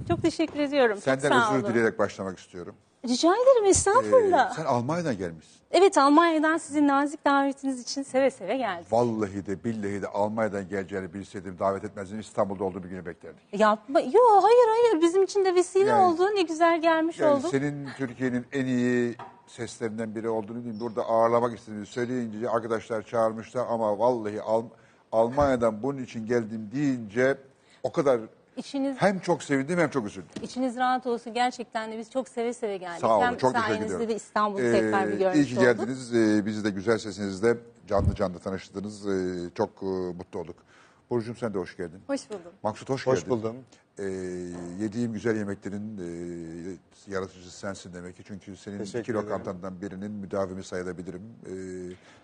Çok teşekkür ediyorum. Senden çok özür dileyerek başlamak istiyorum. Rica ederim, estağfurullah. Ee, sen Almanya'dan gelmişsin. Evet, Almanya'dan sizin nazik davetiniz için seve seve geldim. Vallahi de billahi de Almanya'dan geleceğini bilseydim davet etmezdim. İstanbul'da olduğu bir günü beklerdik. Yapma. Yo, hayır hayır, bizim için de vesile yani, oldu. Ne güzel gelmiş yani oldu. Senin Türkiye'nin en iyi seslerinden biri olduğunu bileyim. Burada ağırlamak istediğini söyleyince arkadaşlar çağırmışlar ama vallahi Al Almanya'dan bunun için geldim deyince o kadar... İçiniz, hem çok sevindim hem çok üzüldüm. İçiniz rahat olsun. Gerçekten de biz çok seve seve geldik. Sağ olun. Hem çok teşekkür ediyorum. De İstanbul'u ee, tekrar bir görmüş olduk. İyi ki geldiniz. Ee, bizi de güzel sesinizle canlı canlı tanıştırdınız. Ee, çok e, mutlu olduk. Burcu'cum sen de hoş geldin. Hoş buldum. Maksut hoş, hoş geldin. Hoş buldum. Ee, yediğim güzel yemeklerin e, yaratıcısı sensin demek ki. Çünkü senin teşekkür iki lokantandan birinin müdavimi sayılabilirim. E,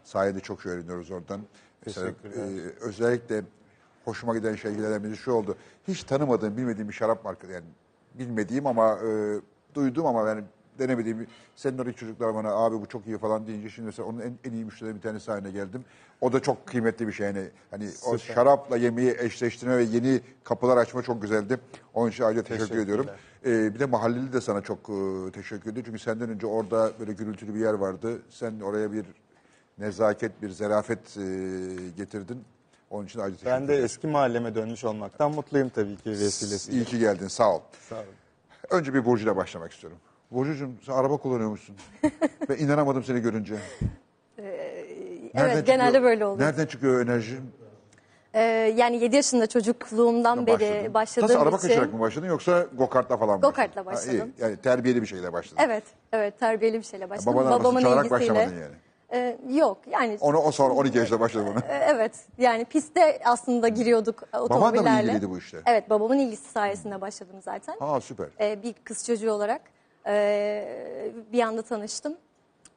sayede çok şey öğreniyoruz oradan. Mesela, e, özellikle... Hoşuma giden şeylerden biri şu oldu. Hiç tanımadığım, bilmediğim bir şarap markası. Yani bilmediğim ama e, duydum ama yani denemediğim. Senin oradaki çocuklar bana abi bu çok iyi falan deyince şimdi mesela onun en, en iyi müşterilerinin bir tanesi haline geldim. O da çok kıymetli bir şey. Yani hani o şarapla yemeği eşleştirme ve yeni kapılar açma çok güzeldi. Onun için ayrıca teşekkür ediyorum. E, bir de mahalleli de sana çok e, teşekkür ediyorum. Çünkü senden önce orada böyle gürültülü bir yer vardı. Sen oraya bir nezaket, bir zarafet e, getirdin. Onun için acı teşekkür ederim. Ben de eski mahalleme dönmüş olmaktan mutluyum tabii ki vesilesiyle. İyi ki geldin, sağ ol. Sağ olun. Önce bir Burcu'yla başlamak istiyorum. Burcu'cum sen araba kullanıyormuşsun. Ben inanamadım seni görünce. Ee, evet çıkıyor, genelde böyle oluyor. Nereden çıkıyor enerji? Ee, yani yedi yaşında çocukluğumdan ya beri başladığım için. Araba kaçarak mı başladın yoksa go-kartla falan mı? Go-kartla başladım. Ha, yani terbiyeli bir şeyle başladın. Evet, evet terbiyeli bir şeyle başladım. Ya, babanın babamın ilgisiyle. Başlamadın yani. Ee, yok yani. Onu o sonra on iki yaşında başladı bunu. E, evet yani piste aslında giriyorduk otomobillerle. Baban da mı ilgiliydi bu işte? Evet, babamın ilgisi sayesinde başladım zaten. Ha süper. Ee, bir kız çocuğu olarak e, bir anda tanıştım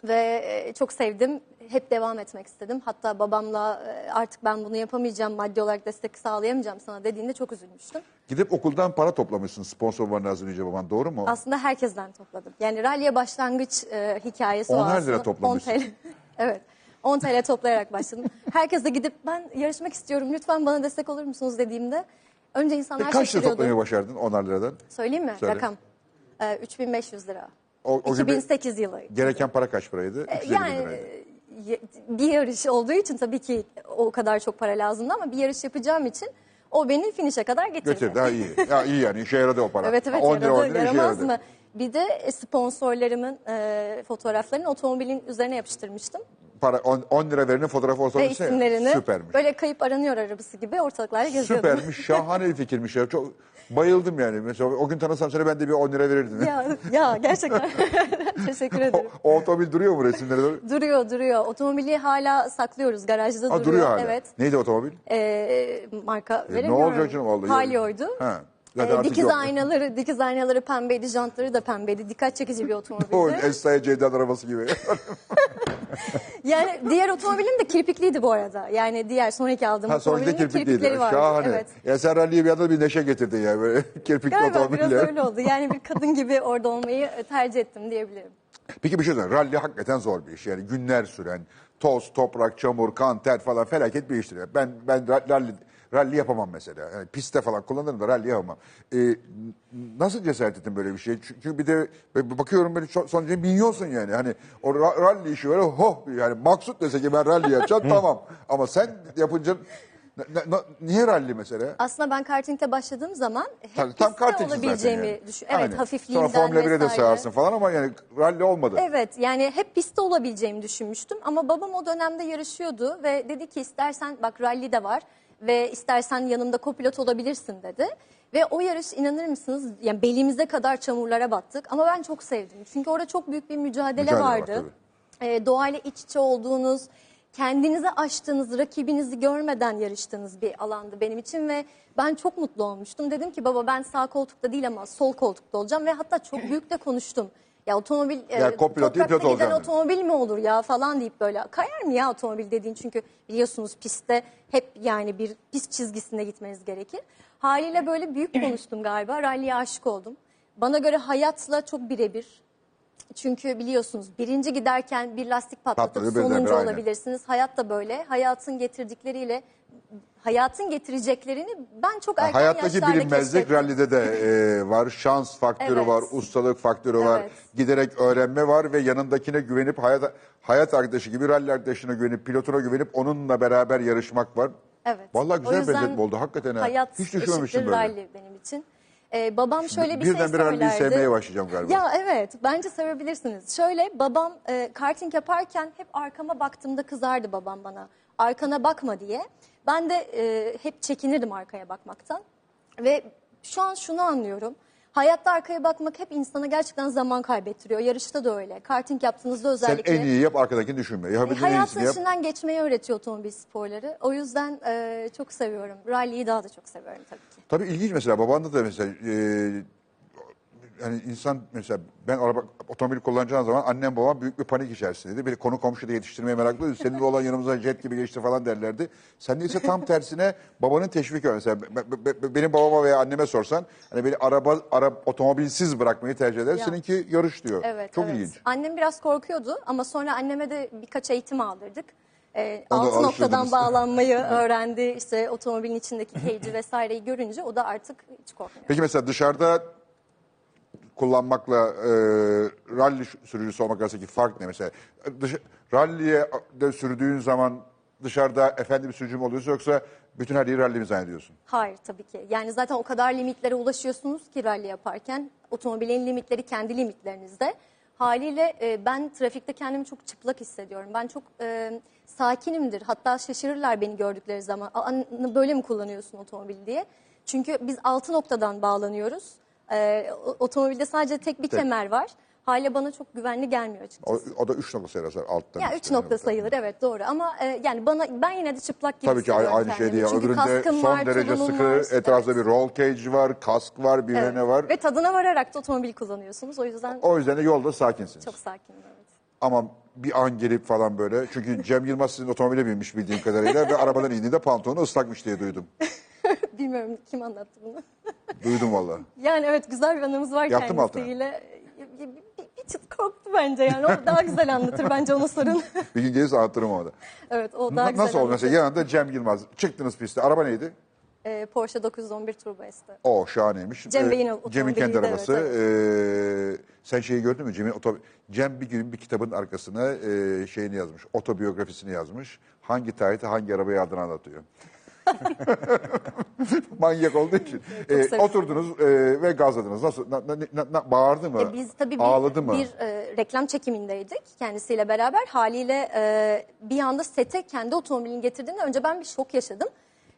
ve e, çok sevdim. Hep devam etmek istedim. Hatta babamla artık ben bunu yapamayacağım, maddi olarak destek sağlayamayacağım sana dediğinde çok üzülmüştüm. Gidip okuldan para toplamışsın, sponsor var az önce baban, doğru mu? Aslında herkesten topladım. Yani rally'e başlangıç e, hikayesi on o aslında. on lira toplamışsın. on T L. Evet. on T L toplayarak başladım. Herkese gidip ben yarışmak istiyorum, lütfen bana destek olur musunuz dediğimde önce insanlar şaşırıyordu. E, kaç lira toplamayı başardın on liradan? Söyleyeyim mi? Söyle. Rakam. E, üç bin beş yüz lira. O, o iki bin sekiz yılı. Gereken para kaç paraydı? E, yani bir yarış olduğu için tabii ki o kadar çok para lazımdı ama bir yarış yapacağım için o beni finişe kadar getirdi. Getirdi, daha iyi. Ya iyi yani, işe yaradı o para. Evet evet, on lira, on lira işe yaradı. Mı? Bir de sponsorlarımın e, fotoğraflarını otomobilin üzerine yapıştırmıştım. Para on lira verinin fotoğrafı olsa bir şey. Süpermiş. Böyle kayıp aranıyor arabası gibi ortalıklarda geziyordum. Süpermiş, şahane bir fikirmiş ya. Çok bayıldım yani. Mesela o gün tanısam sana ben de bir on lira verirdim. Ya, ya gerçekten. Teşekkür ederim. O, o otomobil duruyor mu resimlere doğru? Duruyor, duruyor. Otomobili hala saklıyoruz. Garajda ha, duruyor. duruyor hala. Evet. Neydi otomobil? Ee, marka e, veremiyorum. Ne olacak canım vallahi. Halio'ydu. Ha. E, dikiz yok. aynaları, dikiz aynaları pembeydi, jantları da pembeydi. Dikkat çekici bir otomobildi. O Esra'ya Ceydan arabası gibi. Yani diğer otomobilim de kirpikliydi bu arada. Yani diğer sonraki aldığım otomobilin kirpikleri vardı. Şahane. Evet. Ya sen rally'ye bir anda bir neşe getirdin ya böyle kirpikli otomobille. Galiba biraz öyle oldu. Yani bir kadın gibi orada olmayı tercih ettim diyebilirim. Peki bir şey söyleyeyim. Rally hakikaten zor bir iş. Yani günler süren toz, toprak, çamur, kan, ter falan felaket bir iştir. Ben ben rally... Rally yapamam mesela. Yani piste falan kullanırım da rally yapamam. Ee, nasıl cesaret ettin böyle bir şey? Çünkü bir de bakıyorum böyle sonuçta minyonsun yani. Hani o rally işi böyle hoh yani Maksut dese ki ben rally yapacağım tamam. Ama sen yapınca niye rally mesela? Aslında ben kartingte başladığım zaman hep tam, tam piste olabileceğimi yani. düşünüyorum. Evet, hafifliğinden vesaire. Sonra Formula bire de sığarsın falan ama yani rally olmadı. Evet yani hep piste olabileceğimi düşünmüştüm. Ama babam o dönemde yarışıyordu ve dedi ki istersen bak rally de var. Ve istersen yanımda kopilot olabilirsin dedi. Ve o yarış inanır mısınız yani belimize kadar çamurlara battık. Ama ben çok sevdim. Çünkü orada çok büyük bir mücadele, mücadele vardı. Var, ee, doğayla iç içe olduğunuz, kendinize aştığınız, rakibinizi görmeden yarıştığınız bir alandı benim için. Ve ben çok mutlu olmuştum. Dedim ki baba ben sağ koltukta değil ama sol koltukta olacağım. Ve hatta çok büyük de konuştum. Ya otomobil, ya, e, toprakta giden otomobil mi olur ya falan deyip böyle kayar mı ya otomobil dediğin, çünkü biliyorsunuz pistte hep yani bir pist çizgisinde gitmeniz gerekir. Haliyle böyle büyük konuştum galiba, rally'ye aşık oldum. Bana göre hayatla çok birebir. Çünkü biliyorsunuz birinci giderken bir lastik patlatıp Patladı, sonuncu olabilirsiniz. Aynen. Hayat da böyle, hayatın getirdikleriyle hayatın getireceklerini ben çok erken yaşlarda keşfettim. Hayattaki bilinmezlik rallide de e, var. Şans faktörü evet. var, ustalık faktörü evet. var. Giderek öğrenme var ve yanındakine güvenip hayat, hayat arkadaşı gibi rally arkadaşına güvenip, pilotuna güvenip onunla beraber yarışmak var. Evet. Vallahi güzel benzetme oldu. Hakikaten hayat hiç düşünmemiştim böyle. Rally benim için. Ee, babam şimdi şöyle bir şey söylerdi. Birden bir rally'yi sevmeye başlayacağım galiba. Ya evet, bence sevebilirsiniz. Şöyle babam e, karting yaparken hep arkama baktığımda kızardı babam bana. Arkana bakma diye. Ben de e, hep çekinirdim arkaya bakmaktan. Ve şu an şunu anlıyorum. Hayatta arkaya bakmak hep insana gerçekten zaman kaybettiriyor. Yarışta da öyle. Karting yaptığınızda özellikle... Sen en iyi yap, arkadakini düşünme. E, hayatın içinden yap. Geçmeyi öğretiyor otomobil sporları. O yüzden e, çok seviyorum. Rally'yi daha da çok seviyorum tabii ki. Tabii ilginç mesela. Babanda da mesela... E, yani insan mesela ben araba otomobil kullanacağım zaman annem babam büyük bir panik içerisindeydi. Bir konu komşu da yetiştirmeye meraklıydı. Seninle olan yanımıza jet gibi geçti falan derlerdi. Sen ise tam tersine babanın teşviki. Mesela benim babama veya anneme sorsan hani beni araba, araba otomobilsiz bırakmayı tercih eder. Ya. Seninki yarış diyor. Evet, çok evet. ilginç. Annem biraz korkuyordu ama sonra anneme de birkaç eğitim aldırdık. E, altı noktadan bağlanmayı öğrendi. İşte otomobilin içindeki keyci vesaireyi görünce o da artık hiç korkmuyor. Peki mesela dışarıda kullanmakla e, ralli sürücüsü olmak arasındaki fark ne mesela? Dış, ralliye de sürdüğün zaman dışarıda efendi bir sürücü mü oluyorsun yoksa bütün her yeri ralli mi zannediyorsun? Hayır tabii ki. Yani zaten o kadar limitlere ulaşıyorsunuz ki ralli yaparken. Otomobilin limitleri kendi limitlerinizde. Haliyle e, ben trafikte kendimi çok çıplak hissediyorum. Ben çok e, sakinimdir. Hatta şaşırırlar beni gördükleri zaman. A, böyle mi kullanıyorsun otomobili diye. Çünkü biz altı noktadan bağlanıyoruz. Ee, otomobilde sadece tek bir tek. kemer var. Hala bana çok güvenli gelmiyor açıkçası. O, o da üç nokta sayılır alttan. Ya üç nokta sayılır evet doğru ama e, yani bana ben yine de çıplak gibi. Tabii ki aynı şey değil. Öbüründe son var, derece sıkı var. Etrafta evet. bir roll cage var, kask var, bir evet. var. Ve tadına vararak da otomobil kullanıyorsunuz. O yüzden O yüzden de yolda sakinsiniz. Çok sakinim evet. Ama bir an gelip falan böyle. Çünkü Cem Yılmaz sizin otomobile binmiş bildiğim kadarıyla ve arabadan indiğinde pantolonu ıslakmış diye duydum. Bilmiyorum kim anlattı bunu. Duydum vallahi. Yani evet güzel bir anımız var Yaptım kendisiyle. Bir, bir, bir çıt korktu bence yani. O daha güzel anlatır bence ona sorun. Bir gün gelirse anlatırım ona da. Evet o daha N güzel Nasıl oldu mesela yanında Cem Yılmaz. Çıktınız piste. Araba neydi? Ee, Porsche dokuz yüz on bir Turbo S'ti. O şahaneymiş. Cem Bey'in otomobili. Cem'in kendi arabası. Evet, evet. Ee, sen şeyi gördün mü? Cem'in otob Cem bir gün bir kitabın arkasına e, şeyini yazmış. Otobiyografisini yazmış. Hangi tarihte hangi arabayı aldığını anlatıyor. Manyak olduğu için. Ee, oturdunuz e, ve gazladınız. Nasıl? Na, na, na, bağırdı mı? E biz tabii bir, Ağladı mı? bir e, reklam çekimindeydik kendisiyle beraber. Haliyle e, bir anda sete kendi otomobilini getirdiğinde önce ben bir şok yaşadım.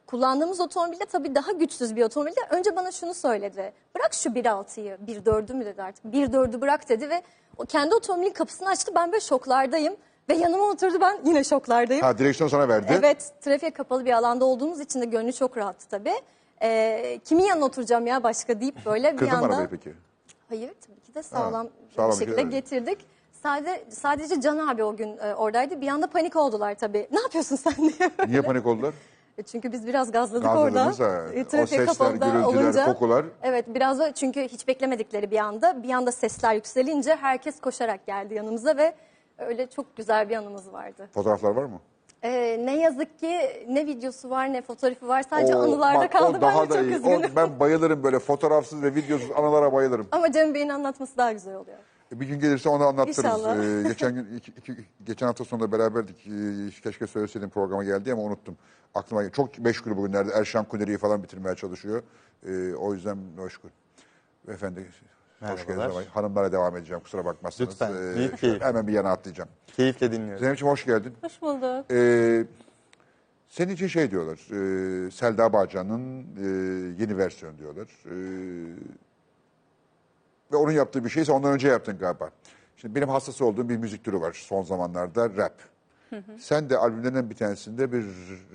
Kullandığımız otomobilde tabii daha güçsüz bir otomobilde önce bana şunu söyledi. Bırak şu bir altıyı, bir dördü mü dedi artık. bir dördü bırak dedi ve o kendi otomobilin kapısını açtı. Ben böyle şoklardayım. Ve yanıma oturdu ben yine şoklardayım. Ha direksiyon sana verdi. Evet trafiğe kapalı bir alanda olduğumuz için de gönlü çok rahattı tabii. Ee, kimin yanına oturacağım ya başka deyip böyle bir Kırdın anda... Kırdın arabayı peki? Hayır tabii ki de sağlam, ha, sağlam bir şekilde getirdik. Sadece, sadece Can abi o gün e, oradaydı. Bir anda panik oldular tabii. Ne yapıyorsun sen diye böyle. Niye panik oldular? Çünkü biz biraz gazladık orada. E, o sesler, gürültüler, olunca, kokular. Evet biraz da çünkü hiç beklemedikleri bir anda. Bir anda sesler yükselince herkes koşarak geldi yanımıza ve... Öyle çok güzel bir anımız vardı. Fotoğraflar var mı? Ee, ne yazık ki ne videosu var ne fotoğrafı var. Sadece Oo, anılarda bak, kaldı. Ben çok iyi. üzgünüm. O, ben bayılırım böyle fotoğrafsız ve videosuz anılara bayılırım. Ama Cem Bey'in anlatması daha güzel oluyor. Bir gün gelirse onu anlatırız. İnşallah. Ee, geçen, gün, iki, iki, geçen hafta sonunda beraberdik. Ee, keşke söyleseydim programa geldi ama unuttum. Aklıma geldi. Çok meşgul bugünlerde. Erşan Kuneri'yi falan bitirmeye çalışıyor. Ee, o yüzden meşgul. Efendim... Hoş geldiniz. Hanımlara devam edeceğim kusura bakmazsınız. Lütfen. Ee, keyif, hemen bir yana atlayacağım. Keyifle dinliyorum. Zeynep'ciğim hoş geldin. Hoş bulduk. Ee, senin için şey diyorlar. E, Selda Bağcan'ın e, yeni versiyonu diyorlar. E, ve onun yaptığı bir şeyse ondan önce yaptın galiba. Şimdi benim hassas olduğum bir müzik türü var son zamanlarda rap. Hı hı. Sen de albümlerinden bir tanesinde bir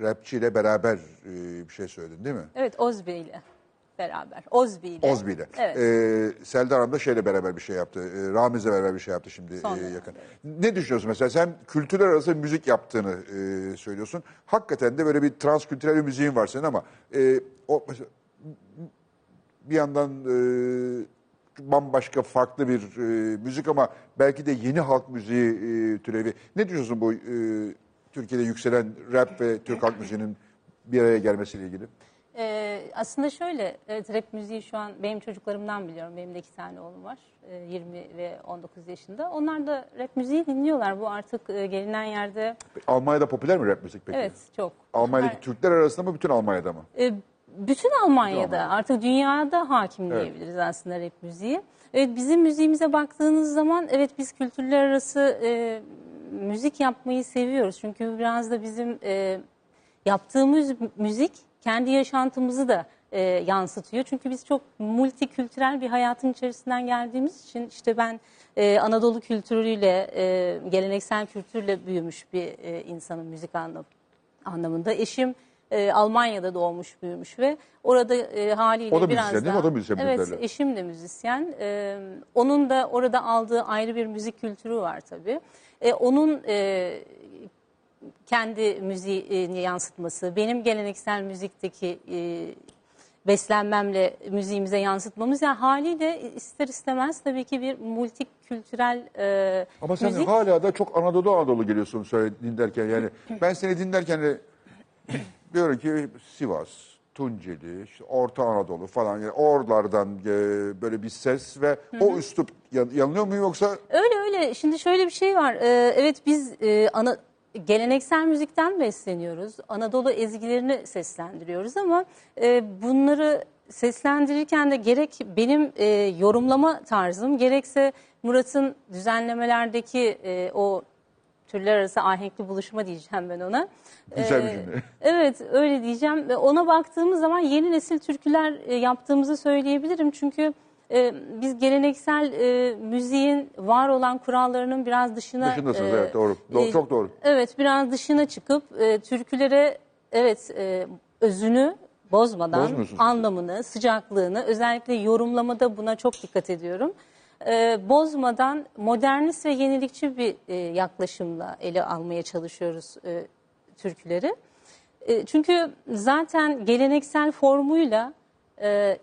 rapçiyle beraber e, bir şey söyledin değil mi? Evet Ozbe ile. Beraber. Ozbi ile. Ozbi ile. Evet. Ee, Selda Hanım da şeyle beraber bir şey yaptı. Ee, Ramiz'le beraber bir şey yaptı şimdi e, yakın. Ne düşünüyorsun mesela? Sen kültürler arası müzik yaptığını e, söylüyorsun. Hakikaten de böyle bir transkültürel bir müziğin var senin ama e, o mesela, bir yandan e, bambaşka farklı bir e, müzik ama belki de yeni halk müziği e, türevi. Ne düşünüyorsun bu e, Türkiye'de yükselen rap ve Türk halk müziğinin bir araya gelmesiyle ilgili? Ee, aslında şöyle, evet, rap müziği şu an benim çocuklarımdan biliyorum. Benim de iki tane oğlum var, yirmi ve on dokuz yaşında. Onlar da rap müziği dinliyorlar. Bu artık e, gelinen yerde... Almanya'da popüler mi rap müzik peki? Evet, çok. Almanya'daki Her... Türkler arasında mı, bütün Almanya'da mı? Ee, bütün Almanya'da. Bütün Almanya. Artık dünyada hakim diyebiliriz, evet, aslında rap müziği. Evet, bizim müziğimize baktığınız zaman, evet, biz kültürler arası e, müzik yapmayı seviyoruz. Çünkü biraz da bizim e, yaptığımız müzik... Kendi yaşantımızı da e, yansıtıyor. Çünkü biz çok multikültürel bir hayatın içerisinden geldiğimiz için, işte ben e, Anadolu kültürüyle, e, geleneksel kültürle büyümüş bir e, insanın müzik anlam anlamında. Eşim e, Almanya'da doğmuş, büyümüş ve orada e, haliyle o da biraz müzisyen, daha... O da müzisyen. Evet, müzisyenler. Eşim de müzisyen. E, onun da orada aldığı ayrı bir müzik kültürü var tabii. E, onun... E, kendi müziğini yansıtması, benim geleneksel müzikteki e, beslenmemle müziğimize yansıtmamız, yani haliyle ister istemez tabii ki bir multikültürel e, ama müzik. Ama sen hala da çok Anadolu Anadolu geliyorsun söyle, dinlerken yani. Ben seni dinlerken diyorum ki Sivas, Tunceli, işte Orta Anadolu falan, yani oralardan e, böyle bir ses ve Hı-hı. o üslup yanılıyor mu yoksa? Öyle öyle. Şimdi şöyle bir şey var. Ee, evet biz e, ana geleneksel müzikten besleniyoruz. Anadolu ezgilerini seslendiriyoruz ama e, bunları seslendirirken de gerek benim e, yorumlama tarzım, gerekse Murat'ın düzenlemelerdeki e, o türler arası ahenkli buluşma diyeceğim ben ona. Güzel bir cümle. Evet, öyle diyeceğim. Ona baktığımız zaman yeni nesil türküler e, yaptığımızı söyleyebilirim. Çünkü Ee, biz geleneksel e, müziğin var olan kurallarının biraz dışına... Dışındasınız, e, evet, doğru. Do- çok doğru. Evet, biraz dışına çıkıp e, türkülere, evet, e, özünü bozmadan anlamını, sıcaklığını, özellikle yorumlamada buna çok dikkat ediyorum. E, bozmadan modernist ve yenilikçi bir e, yaklaşımla ele almaya çalışıyoruz e, türküleri. E, çünkü zaten geleneksel formuyla... E,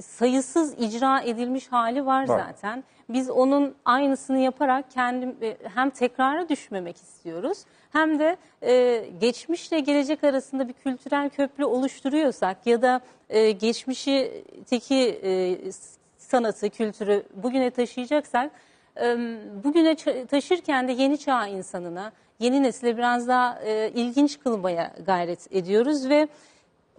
sayısız icra edilmiş hali var zaten. Biz onun aynısını yaparak kendim, hem tekrara düşmemek istiyoruz hem de e, geçmişle gelecek arasında bir kültürel köprü oluşturuyorsak ya da e, geçmişteki e, sanatı, kültürü bugüne taşıyacaksak e, bugüne taşırken de yeni çağ insanına, yeni nesile biraz daha e, ilginç kılmaya gayret ediyoruz ve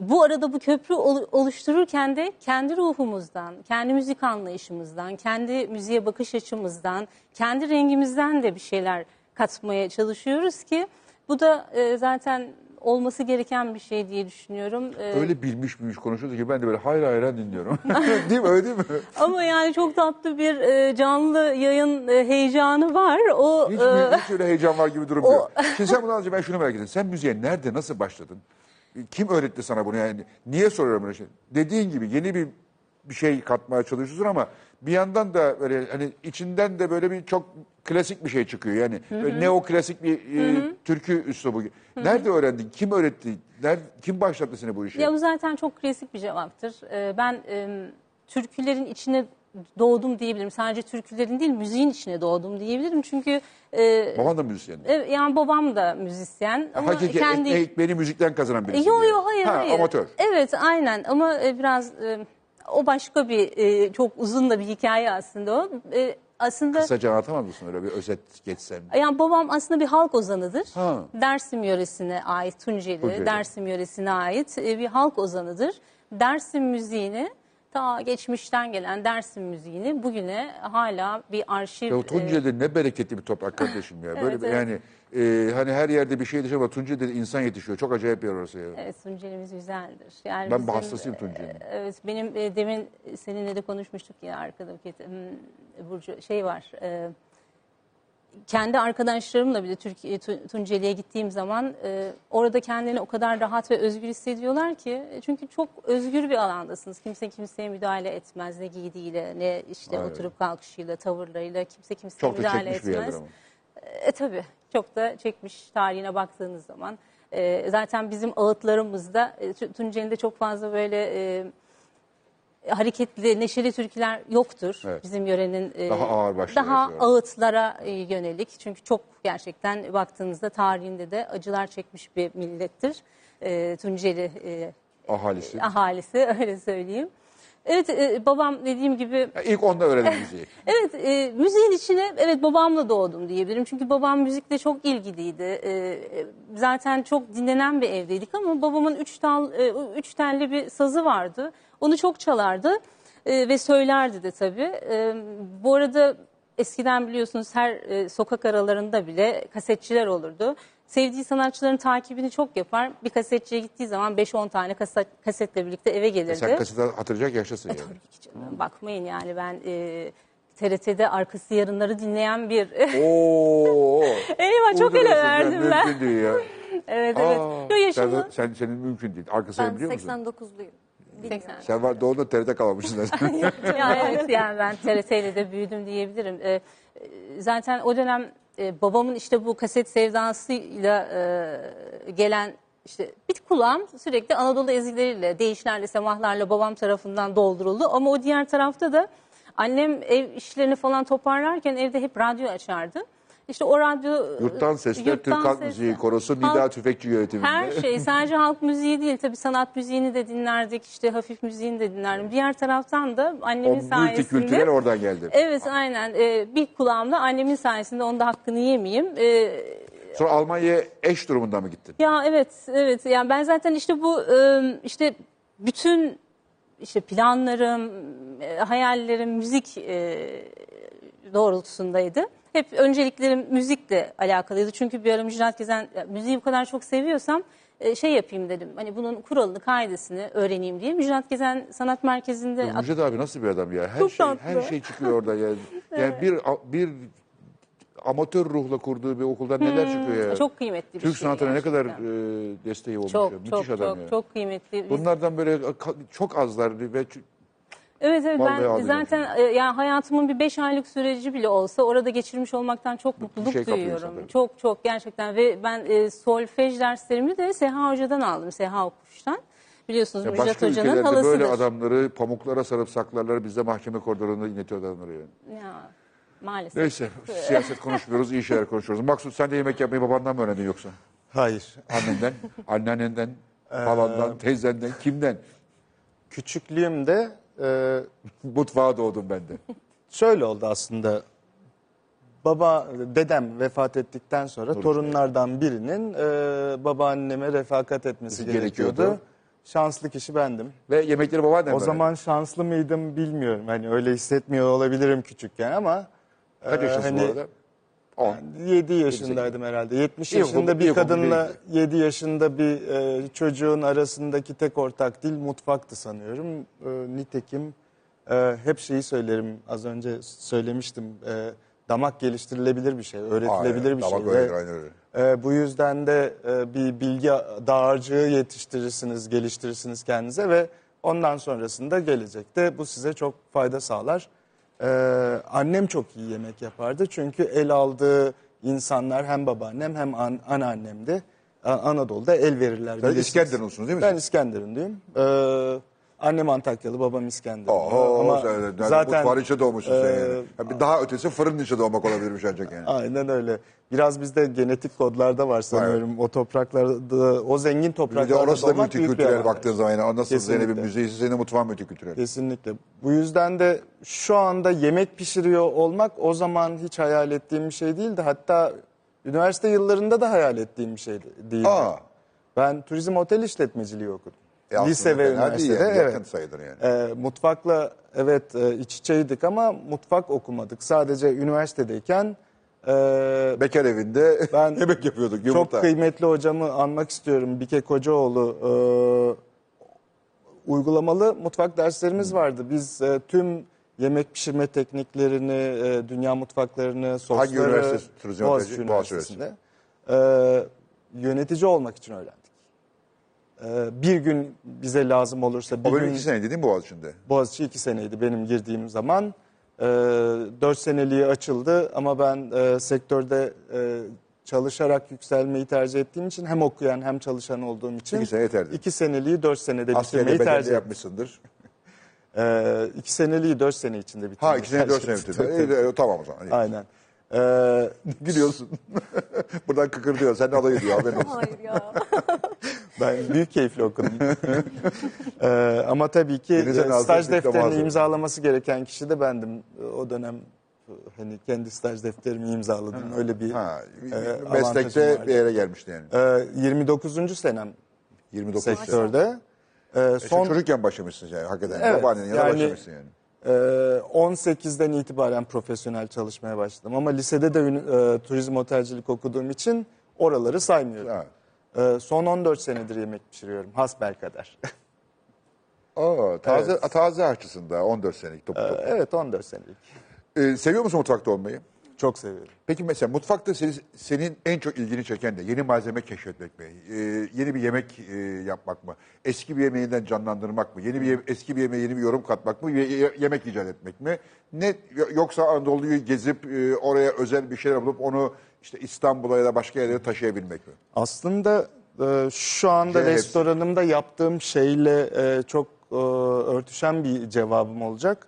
bu arada bu köprü oluştururken de kendi ruhumuzdan, kendi müzik anlayışımızdan, kendi müziğe bakış açımızdan, kendi rengimizden de bir şeyler katmaya çalışıyoruz ki bu da zaten olması gereken bir şey diye düşünüyorum. Öyle bilmiş bilmiş konuşuyoruz ki ben de böyle hayra hayran dinliyorum. Değil mi? Öyle değil mi? Ama yani çok tatlı bir canlı yayın heyecanı var. O hiç, e... hiç öyle heyecan var gibi durum yok. Şimdi sen bunu anlayınca ben şunu merak ediyorum. Sen müziğe nerede, nasıl başladın? Kim öğretti sana bunu yani? Niye soruyorum böyle şey? Dediğin gibi yeni bir bir şey katmaya çalışıyorsun ama bir yandan da böyle hani içinden de böyle bir çok klasik bir şey çıkıyor yani. Neoklasik bir e, türkü üslubu. Nerede öğrendin? Kim öğretti? Nerede, kim başlattı seni bu işe? Ya bu zaten çok klasik bir cevaptır. Ee, ben e, türkülerin içine doğdum diyebilirim. Sadece türkülerin değil, müziğin içine doğdum diyebilirim. Çünkü e, baban da müzisyen. E, yani babam da müzisyen. Ama hakiki kendi... ek, ek, beni müzikten kazanan birisi. Yok yok, hayır ha, hayır. Amatör. Evet, aynen ama e, biraz e, o başka bir e, çok uzun da bir hikaye aslında o. E, aslında kısaca anlatamaz mısın, öyle bir özet geçsem? Yani babam aslında bir halk ozanıdır. Ha. Dersim yöresine ait, Tunceli, Tunceli. Dersim yöresine ait e, bir halk ozanıdır. Dersim müziğini, ta geçmişten gelen Dersim müziğini bugüne hala bir arşiv... Ya Tunceli'de e... ne bereketli bir toprak kardeşim ya. Böyle evet, bir, evet. Yani e, hani her yerde bir şey yetişiyor ama Tunceli'de insan yetişiyor. Çok acayip bir yer orası ya. Evet, Tunceli'miz güzeldir. Yani ben bizim, hastasıyım Tunceli'nin. E, evet, benim e, demin seninle de konuşmuştuk ya arkada. Burcu şey var... E, kendi arkadaşlarımla bile Türkiye, Tunceli'ye gittiğim zaman e, orada kendilerini o kadar rahat ve özgür hissediyorlar ki. Çünkü çok özgür bir alandasınız. Kimse kimseye müdahale etmez. Ne giydiğiyle, ne işte Aynen. oturup kalkışıyla, tavırlarıyla kimse kimseye çok müdahale etmez. E tabii çok da çekmiş tarihine baktığınız zaman. E, zaten bizim ağıtlarımızda Tunceli'de çok fazla böyle... E, hareketli, neşeli türküler yoktur. Evet. Bizim yörenin daha, e, ağır daha ağıtlara e, yönelik. Çünkü çok gerçekten baktığınızda tarihinde de acılar çekmiş bir millettir. e, Tunceli e, ahalisi. ahalisi öyle söyleyeyim. Evet, e, babam dediğim gibi... Ya ilk onda öğrendim müziği. Evet, e, müziğin içine evet babamla doğdum diyebilirim. Çünkü babam müzikle çok ilgiliydi. E, zaten çok dinlenen bir evdeydik ama babamın üç, tal, e, üç telli bir sazı vardı. Onu çok çalardı e, ve söylerdi de tabii. E, bu arada eskiden biliyorsunuz her e, sokak aralarında bile kasetçiler olurdu. Sevdiği sanatçıların takibini çok yapar. Bir kasetçiye gittiği zaman beş on tane kaset, kasetle birlikte eve gelirdi. Sen kaseti hatırlayacak yaşasın e, yani. Tabii ki canım. Bakmayın yani ben e, T R T'de arkası yarınları dinleyen bir... Ooo! Eyvah çok ele verdim ben. Mümkün değil ya. Evet Aa, evet. Yo, yaşımı... sen, sen, senin mümkün değil. Arkasını biliyor musun? Ben seksen dokuzluyum. seksen. Sen var doğumda T R T kalmamışsın zaten. Ya, evet yani ben T R T'yle de büyüdüm diyebilirim. Ee, zaten o dönem e, babamın işte bu kaset sevdasıyla e, gelen işte bit kulağım sürekli Anadolu ezgileriyle, deyişlerle, semahlarla babam tarafından dolduruldu. Ama o diğer tarafta da annem ev işlerini falan toparlarken evde hep radyo açardı. İşte o radyo... Yurttan Sesler, Türk Halk Müziği Korosu, Nida Tüfekçi yönetiminde. Her şey, sadece halk müziği değil. Tabii sanat müziğini de dinlerdik, işte hafif müziğini de dinlerdim. Diğer taraftan da annemin sayesinde... O multikültürel oradan geldi. Evet, aynen. Ee, bir kulağımda annemin sayesinde, onun da hakkını yemeyeyim. Ee, Sonra Almanya'ya eş durumunda mı gittin? Ya evet, evet. Yani ben zaten işte bu, işte bütün işte planlarım, hayallerim, müzik doğrultusundaydı. Hep önceliklerim müzikle alakalıydı. Çünkü bir ara Müjdat Gezen müziği bu kadar çok seviyorsam şey yapayım dedim. Hani bunun kuralını, kaidesini öğreneyim diye. Müjdat Gezen Sanat Merkezi'nde... Ya Müjdat abi nasıl bir adam ya? Her çok şey tatlı. Her şey çıkıyor orada yani. Evet. Yani bir bir amatör ruhla kurduğu bir okulda neler hmm, çıkıyor ya. Çok kıymetli bir Türk şey. Türk sanatına gerçekten. Ne kadar e, desteği olmuş çok, ya. Müthiş çok, adam çok, ya. Çok çok kıymetli. Bunlardan böyle çok azlar ve... Evet evet vallahi ben zaten e, yani hayatımın bir beş aylık süreci bile olsa orada geçirmiş olmaktan çok mutluluk şey duyuyorum. Çok çok gerçekten ve ben e, solfej derslerimi de Seha Hoca'dan aldım. Seha Okuş'tan. Biliyorsunuz ya Müjdat Hoca'nın halasıdır. Böyle adamları pamuklara sarıp saklarlar, bizde mahkeme koridorunda inletiyor adamları yani. Ya maalesef. Neyse siyaset konuşmuyoruz, iyi şeyler konuşuyoruz. Maksut sen de yemek yapmayı babandan mı öğrendin yoksa? Hayır. Annenden, anneannenden, halandan, teyzenden, kimden? Küçüklüğümde Ee, mutfağa doğdum ben de. Şöyle oldu aslında. Baba, dedem vefat ettikten sonra Burcu torunlardan yani. birinin e, babaanneme refakat etmesi gerekiyordu. gerekiyordu. Şanslı kişi bendim. Ve yemekleri babaannem. O zaman yani. Şanslı mıydım bilmiyorum. Hani öyle hissetmiyor olabilirim küçükken ama. Kaç yaşındasın e, hani, bu arada? Yani yedi yaşındaydım herhalde. yetmiş yaşında bir kadınla yedi yaşında bir e, çocuğun arasındaki tek ortak dil mutfaktı sanıyorum. E, nitekim e, hep şeyi söylerim. Az önce söylemiştim. E, damak geliştirilebilir bir şey, öğretilebilir Aa, bir şey. Öyle, Ve, e, bu yüzden de e, bir bilgi dağarcığı yetiştirirsiniz, geliştirirsiniz kendinize ve ondan sonrasında gelecekte bu size çok fayda sağlar. Ee, annem çok iyi yemek yapardı çünkü el aldığı insanlar hem babaannem hem an, anneannemdi. Anadolu'da el verirlerdi. Ben İskenderun'sunuz değil mi? Ben İskenderun'duyum. Ee, annem Antakyalı, babam İskenderun'da. Ama yani zaten mutfağın içe doğmuşsun e, sen yani. Yani daha ötesi fırının içe doğmak olabilirmiş ancak yani. Aynen öyle. Biraz bizde genetik kodlarda var sanıyorum. Evet. O topraklarda, o zengin topraklarda orası da multikültürel baktığın zaman. Yani. Nasıl Zeynep'in müzeyisi, senin mutfağın multikültürel. Kesinlikle. Bu yüzden de şu anda yemek pişiriyor olmak o zaman hiç hayal ettiğim bir şey değildi. Hatta üniversite yıllarında da hayal ettiğim bir şey değildi. Aa. Ben turizm otel işletmeciliği okudum. E Lise ve üniversitede yani, evet. sayılır yani. E, mutfakla evet e, iç içeydik ama mutfak okumadık. Sadece üniversitedeyken e, bekar evinde ben yemek yapıyorduk. Yumurta. Çok kıymetli hocamı anmak istiyorum. Bike Kocaoğlu e, uygulamalı mutfak derslerimiz vardı. Biz e, tüm yemek pişirme tekniklerini, e, dünya mutfaklarını, sosları... Hangi üniversite? Boğaziçi Üniversitesi'nde. E, yönetici olmak için öğrendik. Bir gün bize lazım olursa... Bir o benim iki seneydi değil mi Boğaziçi'nde? Boğaziçi iki seneydi benim girdiğim zaman. E, dört seneliği açıldı ama ben e, sektörde e, çalışarak yükselmeyi tercih ettiğim için... ...hem okuyan hem çalışan olduğum için... İki sene yeterli. İki seneliği dört senede bitirmeyi tercih ettim. Yapmışsındır. E, iki seneliği dört sene içinde bitirmeyi. Ha iki sene dört sene bitirmeyi. Tamam o zaman. Aynen. Ee, Gülüyorsun. Buradan kıkırdıyor. Sen de alay ediyor. Haberin olsun. Hayır ya. Ben büyük keyifle okudum. ee, ama tabii ki staj defterini imzalaması gereken kişi de bendim. O dönem hani kendi staj defterimi imzaladım. Ha. Öyle bir ha. E, meslekte bir yere gelmişti yani. Ee, yirmi dokuzuncu senem yirmi dokuz sektörde. Ee, son... e çocukken başlamışsın yani hakikaten. Evet, babaannen yanına yani, başlamışsın yani. on sekizden itibaren profesyonel çalışmaya başladım. Ama lisede de e, turizm otelcilik okuduğum için oraları saymıyorum. Evet. Son on dört senedir yemek pişiriyorum. Hasbelkader. Aa, taze, evet. taze aşçısın daha on dört senelik. Topu topu. Evet, on dört senelik. Ee, seviyor musun mutfakta olmayı? Çok seviyorum. Peki mesela mutfakta seni, senin en çok ilgini çeken de yeni malzeme keşfetmek mi? Ee, yeni bir yemek e, yapmak mı? Eski bir yemeğinden canlandırmak mı? Yeni bir Eski bir yemeğe yeni bir yorum katmak mı? Ye, yemek icat etmek mi? Ne Yoksa Anadolu'yu gezip e, oraya özel bir şeyler bulup onu... İşte İstanbul'a ya da başka yerlere taşıyabilmek mi? Aslında e, şu anda C H P. Restoranımda yaptığım şeyle e, çok e, örtüşen bir cevabım olacak.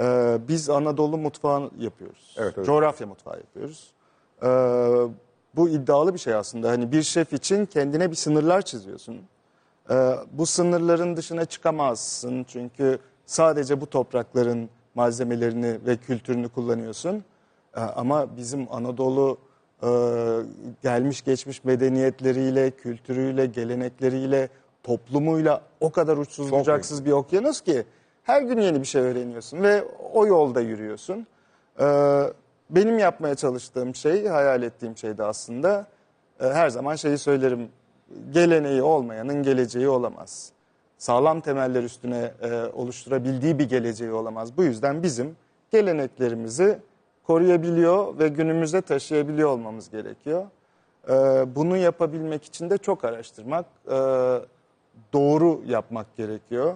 E, biz Anadolu mutfağı yapıyoruz. Evet, evet. Coğrafya mutfağı yapıyoruz. E, bu iddialı bir şey aslında. Hani bir şef için kendine bir sınırlar çiziyorsun. E, bu sınırların dışına çıkamazsın. Çünkü sadece bu toprakların malzemelerini ve kültürünü kullanıyorsun. E, ama bizim Anadolu... Ee, gelmiş geçmiş medeniyetleriyle, kültürüyle, gelenekleriyle, toplumuyla o kadar uçsuz Çok bucaksız iyi. bir okyanus ki her gün yeni bir şey öğreniyorsun ve o yolda yürüyorsun. Ee, benim yapmaya çalıştığım şey, hayal ettiğim şey de aslında e, her zaman şeyi söylerim, geleneği olmayanın geleceği olamaz. Sağlam temeller üstüne e, oluşturabildiği bir geleceği olamaz. Bu yüzden bizim geleneklerimizi koruyabiliyor ve günümüze taşıyabiliyor olmamız gerekiyor. Ee, bunu yapabilmek için de çok araştırmak, e, doğru yapmak gerekiyor.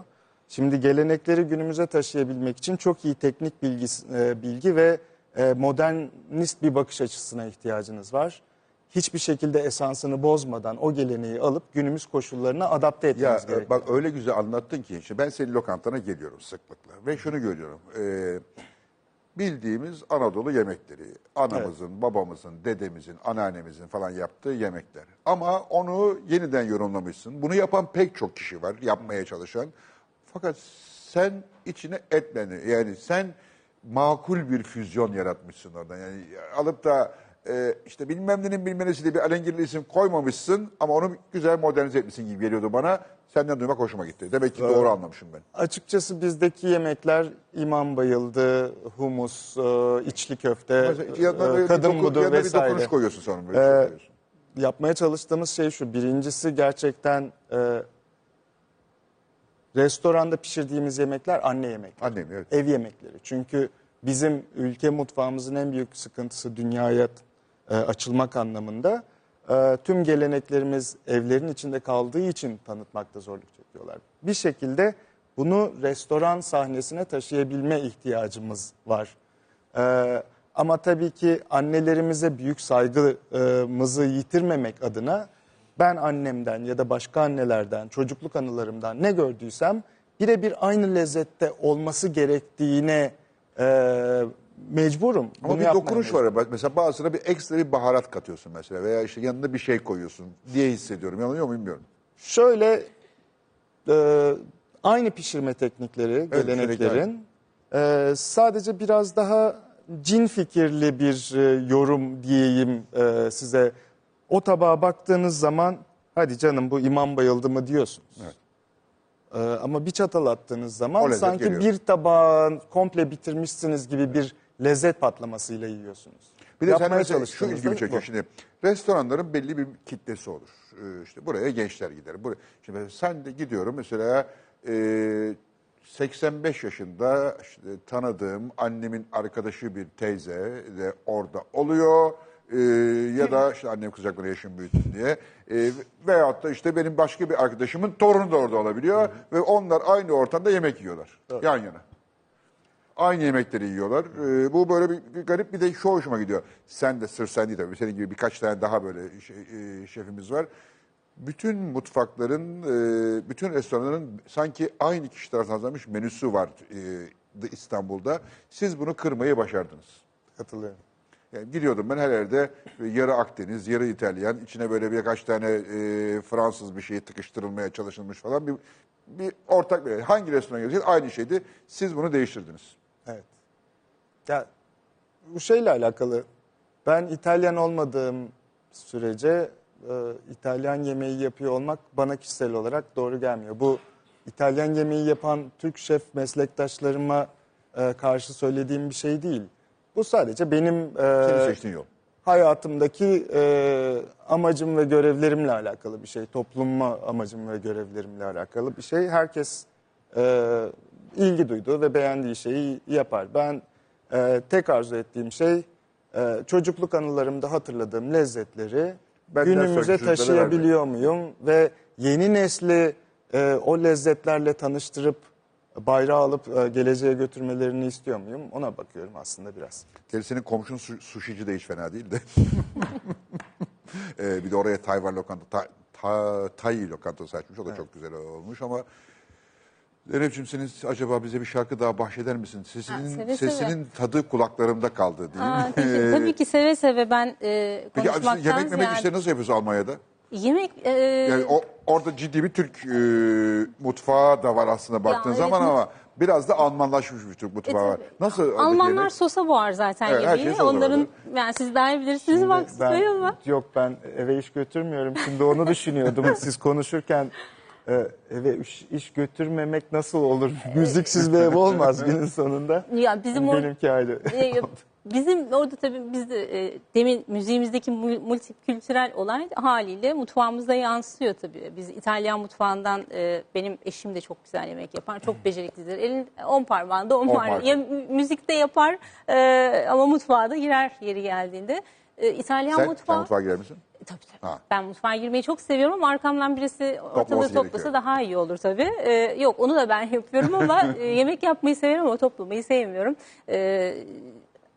Şimdi gelenekleri günümüze taşıyabilmek için çok iyi teknik bilgi, e, bilgi ve e, modernist bir bakış açısına ihtiyacınız var. Hiçbir şekilde esansını bozmadan o geleneği alıp günümüz koşullarına adapte etmemiz ya, gerekiyor. Bak öyle güzel anlattın ki, şimdi ben senin lokantana geliyorum sıklıkla ve şunu görüyorum. E, Bildiğimiz Anadolu yemekleri. Anamızın, evet. babamızın, dedemizin, anneannemizin falan yaptığı yemekler. Ama onu yeniden yorumlamışsın. Bunu yapan pek çok kişi var, yapmaya çalışan. Fakat sen içine etmeni, yani sen makul bir füzyon yaratmışsın oradan. Yani alıp da e, işte bilmem nenin bilmenesi diye bir alengirli isim koymamışsın ama onu güzel modernize etmişsin gibi geliyordu bana. Senden duymak hoşuma gitti. Demek ki doğru anlamışım ben. Açıkçası bizdeki yemekler imam bayıldı, humus, içli köfte, mesela, kadın budu vesaire. Bir dokunuş koyuyorsun sonra. Böyle ee, koyuyorsun. Yapmaya çalıştığımız şey şu. Birincisi gerçekten e, restoranda pişirdiğimiz yemekler anne yemekleri. Annem, evet. Ev yemekleri. Çünkü bizim ülke mutfağımızın en büyük sıkıntısı dünyaya e, açılmak anlamında. Tüm geleneklerimiz evlerin içinde kaldığı için tanıtmakta zorluk çekiyorlar. Bir şekilde bunu restoran sahnesine taşıyabilme ihtiyacımız var. Ama tabii ki annelerimize büyük saygımızı yitirmemek adına ben annemden ya da başka annelerden, çocukluk anılarımdan ne gördüysem birebir aynı lezzette olması gerektiğine mecburum. Ama bunu bir dokunuş var. Bak, mesela bazısına bir ekstra bir baharat katıyorsun mesela veya işte yanında bir şey koyuyorsun diye hissediyorum. Yanılıyor muyum bilmiyorum. Şöyle e, aynı pişirme teknikleri, evet, geleneklerin e, sadece biraz daha cin fikirli bir e, yorum diyeyim e, size. O tabağa baktığınız zaman hadi canım bu imam bayıldı mı diyorsunuz. Evet. Ee, ama bir çatal attığınız zaman sanki geliyor. Bir tabağı komple bitirmişsiniz gibi bir lezzet patlamasıyla yiyorsunuz. Bir de Yapmaya sen mesela şu ilgimi çekiyor. Şimdi restoranların belli bir kitlesi olur. Ee, işte buraya gençler gider. Buraya. Şimdi sen de gidiyorum mesela e, seksen beş yaşında işte tanıdığım annemin arkadaşı bir teyze de orada oluyor. Ee, ya da işte annem kızakları yaşım büyütsün diye ee, veyahut da işte benim başka bir arkadaşımın torunu da orada olabiliyor. Hı-hı. Ve onlar aynı ortamda yemek yiyorlar. Evet. Yan yana. Aynı yemekleri yiyorlar. Ee, bu böyle bir, bir garip bir de şu hoşuma gidiyor. Sen de sırf sen değil tabii. Senin gibi birkaç tane daha böyle şey, e, şefimiz var. Bütün mutfakların, e, bütün restoranların sanki aynı kişiler hazırlanmış menüsü var e, İstanbul'da. Siz bunu kırmayı başardınız. Katılıyorum. Yani gidiyordum ben her yerde, yarı Akdeniz, yarı İtalyan, içine böyle birkaç tane e, Fransız bir şey tıkıştırılmaya çalışılmış falan bir, bir ortak bir, hangi restorana gidiyorsunuz aynı şeydi. Siz bunu değiştirdiniz. Evet. Ya bu şeyle alakalı. Ben İtalyan olmadığım sürece e, İtalyan yemeği yapıyor olmak bana kişisel olarak doğru gelmiyor. Bu İtalyan yemeği yapan Türk şef meslektaşlarıma e, karşı söylediğim bir şey değil. Bu sadece benim e, hayatımdaki e, amacım ve görevlerimle alakalı bir şey. Topluma amacım ve görevlerimle alakalı bir şey. Herkes e, ilgi duyduğu ve beğendiği şeyi yapar. Ben e, tek arzu ettiğim şey e, çocukluk anılarımda hatırladığım lezzetleri ben günümüze taşıyabiliyor muyum? Ve yeni nesli e, o lezzetlerle tanıştırıp bayrağı alıp geleceğe götürmelerini istiyor muyum? Ona bakıyorum aslında biraz. Gerisinin komşun su suşici de hiç fena değil de. ee, bir de oraya Tayvan lokanta, ta, ta, Tay lokantası açmış. O da evet, çok güzel olmuş ama... Zeynep'ciğim, siz acaba bize bir şarkı daha bahşeder misin? Sesinin, ha, seve sesinin seve. tadı kulaklarımda kaldı değil Aa, mi? Tabii ki seve seve ben e, konuşmaktan ziyade... Peki yemek yemek işleri nasıl yapıyorsun Almanya'da? Yemek... E... Yani o, orada ciddi bir Türk e, mutfağı da var aslında baktığın ya, zaman evet, ama biraz da Almanlaşmış bir Türk mutfağı e, var. Nasıl? Almanlar yemek? Sosa boğar zaten evet, yemeği. Onların, var. Yani siz daha iyi bilirsiniz. Şimdi bak, ben, mı? Yok ben eve iş götürmüyorum. Şimdi onu düşünüyordum. Siz konuşurken e, eve iş, iş götürmemek nasıl olur? Müziksiz bir ev olmaz günün sonunda. Ya bizim benimki aile. Bizim orada tabii biz de, e, demin müziğimizdeki multikültürel olay haliyle mutfağımızda yansıyor tabii. Biz İtalyan mutfağından e, benim eşim de çok güzel yemek yapar. Çok beceriklidir. Elin on parmağında on, on parmağında. Müzikte yapar e, ama mutfağa da girer yeri geldiğinde. E, İtalyan sen, mutfağı... Sen mutfağa girer misin? E, tabii tabii. Ha. Ben mutfağa girmeyi çok seviyorum ama arkamdan birisi ortada toplasa daha iyi olur tabii. E, yok onu da ben yapıyorum ama e, yemek yapmayı severim ama toplamayı sevmiyorum. E,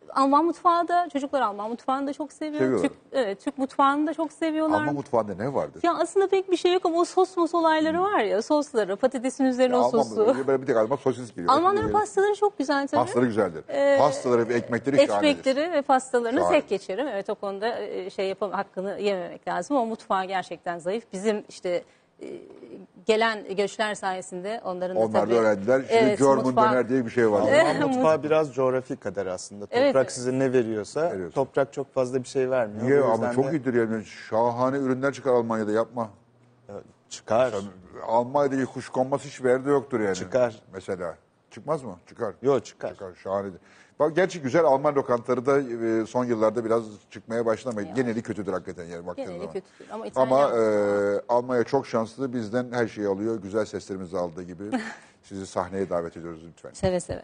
Alman mutfağı da, çocuklar Alman mutfağını da çok seviyor. Türk, evet, Türk mutfağını da çok seviyorlar. Alman mutfağında ne vardı? Ya aslında pek bir şey yok ama o sos mos olayları var ya, sosları, patatesin üzerine ya o Alman sosu. Alman böyle bir tek Alman sosis geliyor. Almanların pastaları çok güzel tabii. Pastaları güzeldir. Ee, pastaları ve ekmekleri şahanedir. Ekmekleri ve pastalarını şahane tek geçerim. Evet, o konuda şey yapam, hakkını yememek lazım. O mutfağı gerçekten zayıf. Bizim işte gelen göçler sayesinde onların da onlar tabii... Onlar da öğrendiler. Şimdi evet, German mutfağı... döner diye bir şey var. Evet. Mutfağı biraz coğrafi kadar aslında. Toprak evet, size ne veriyorsa veriyorsun. Toprak çok fazla bir şey vermiyor. Niye ama çok de... iyidir yani. Şahane ürünler çıkar Almanya'da, yapma. Evet, çıkar. Mesela, Almanya'da kuşkonmaz hiç verdi yoktur yani. Çıkar. Mesela. Çıkmaz mı? Çıkar. Yok çıkar. Çıkar. Şahanedir. Bak, gerçi güzel Alman lokantaları da son yıllarda biraz çıkmaya başlamıyor. Ya. Geneli kötüdür hakikaten yani baktığınız geneli zaman. Kötüdür. Ama, ama e, Almanya çok şanslı, bizden her şeyi alıyor. Güzel seslerimizi aldığı gibi sizi sahneye davet ediyoruz lütfen. Seve seve.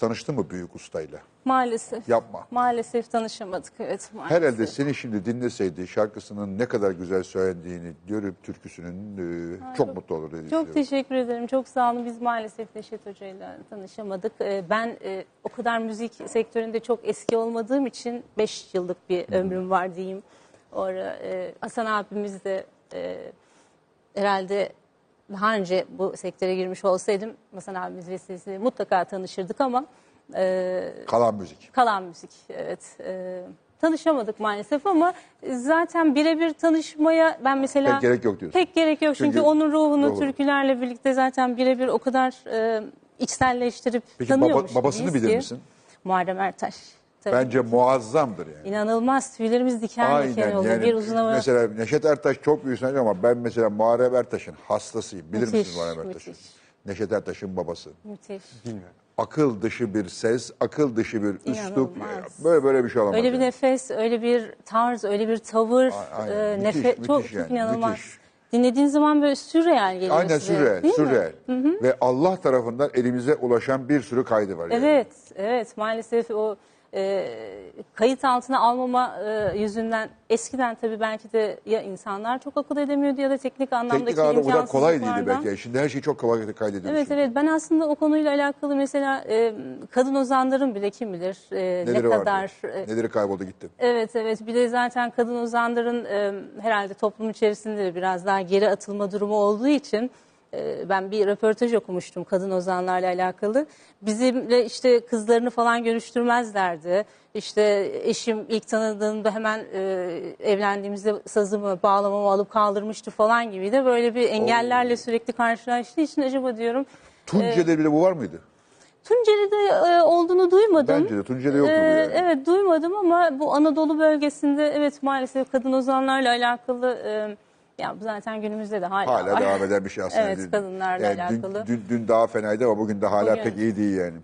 Tanıştın mı büyük ustayla? Maalesef. Yapma. Maalesef tanışamadık. Evet, maalesef. Herhalde seni şimdi dinleseydi, şarkısının ne kadar güzel söylendiğini görüp türküsünün e, çok mutlu olurdu. Çok diyorum. Teşekkür ederim. Çok sağ olun. Biz maalesef Neşet Hoca'yla tanışamadık. E, ben e, o kadar müzik sektöründe çok eski olmadığım için beş yıllık bir hmm. ömrüm var diyeyim. Orada e, Hasan abimiz de e, herhalde daha önce bu sektöre girmiş olsaydım Hasan abimiz vesilesiyle mutlaka tanışırdık ama e, kalan müzik. Kalan müzik, evet. E, tanışamadık maalesef ama zaten birebir tanışmaya ben mesela... Pek gerek yok diyorsun. Pek gerek yok çünkü, çünkü onun ruhunu ruhu. türkülerle birlikte zaten birebir o kadar e, içselleştirip Peki, tanıyormuş. Peki baba, babasını bilir misin? Muharrem Ertaş. Tabii. Bence muazzamdır yani. İnanılmaz, tüylerimiz diken Aynen, diken oldu. Yani bir uzun ama... Mesela Neşet Ertaş çok büyük sanatçı ama ben mesela Muharrem Ertaş'ın hastasıyım. Bilir müthiş, misiniz Muharrem Ertaş'ın? Neşet Ertaş'ın babası. Müthiş. Bilmiyorum. Akıl dışı bir ses, akıl dışı bir üslup. Böyle böyle bir şey olamaz. Öyle yani. Bir nefes, öyle bir tarz, öyle bir tavır. Aynen. E, müthiş, nefes, müthiş çok yani. inanılmaz. Müthiş. Dinlediğin zaman böyle sürreel geliyor. Aynen sürreel, sürreel. Ve Allah tarafından elimize ulaşan bir sürü kaydı var. Yani. Evet, evet maalesef o... E, kayıt altına almama e, yüzünden eskiden tabii belki de ya insanlar çok akıl edemiyordu ya da teknik anlamdaki imkansızlıklardan. Teknik anlamda kolay değildi belki. Şimdi her şeyi çok kolay kaydediyoruz. Evet şimdi. evet ben aslında o konuyla alakalı mesela e, kadın ozanların bile kim bilir e, ne kadar. E, Neleri kayboldu gitti. Evet evet bir de zaten kadın ozanların e, herhalde toplum içerisinde biraz daha geri atılma durumu olduğu için. Ben bir röportaj okumuştum kadın ozanlarla alakalı. Bizimle işte kızlarını falan görüştürmezlerdi. İşte eşim ilk tanıdığımda hemen e, evlendiğimizde sazımı, bağlamamı alıp kaldırmıştı falan gibi de böyle bir engellerle Oo. sürekli karşılaştığı için acaba diyorum Tunceli'de ee, bile bu var mıydı? Tunceli'de e, olduğunu duymadım. Bence de Tunceli'de yoktu ee, bu yani. Evet, duymadım ama bu Anadolu bölgesinde evet maalesef kadın ozanlarla alakalı... E, ya zaten günümüzde de hala, hala devam eden bir şey aslında. Evet, kadınlarla yani alakalı. Dün, dün, dün daha fenaydı ama bugün de hala bugün pek iyi değil yani.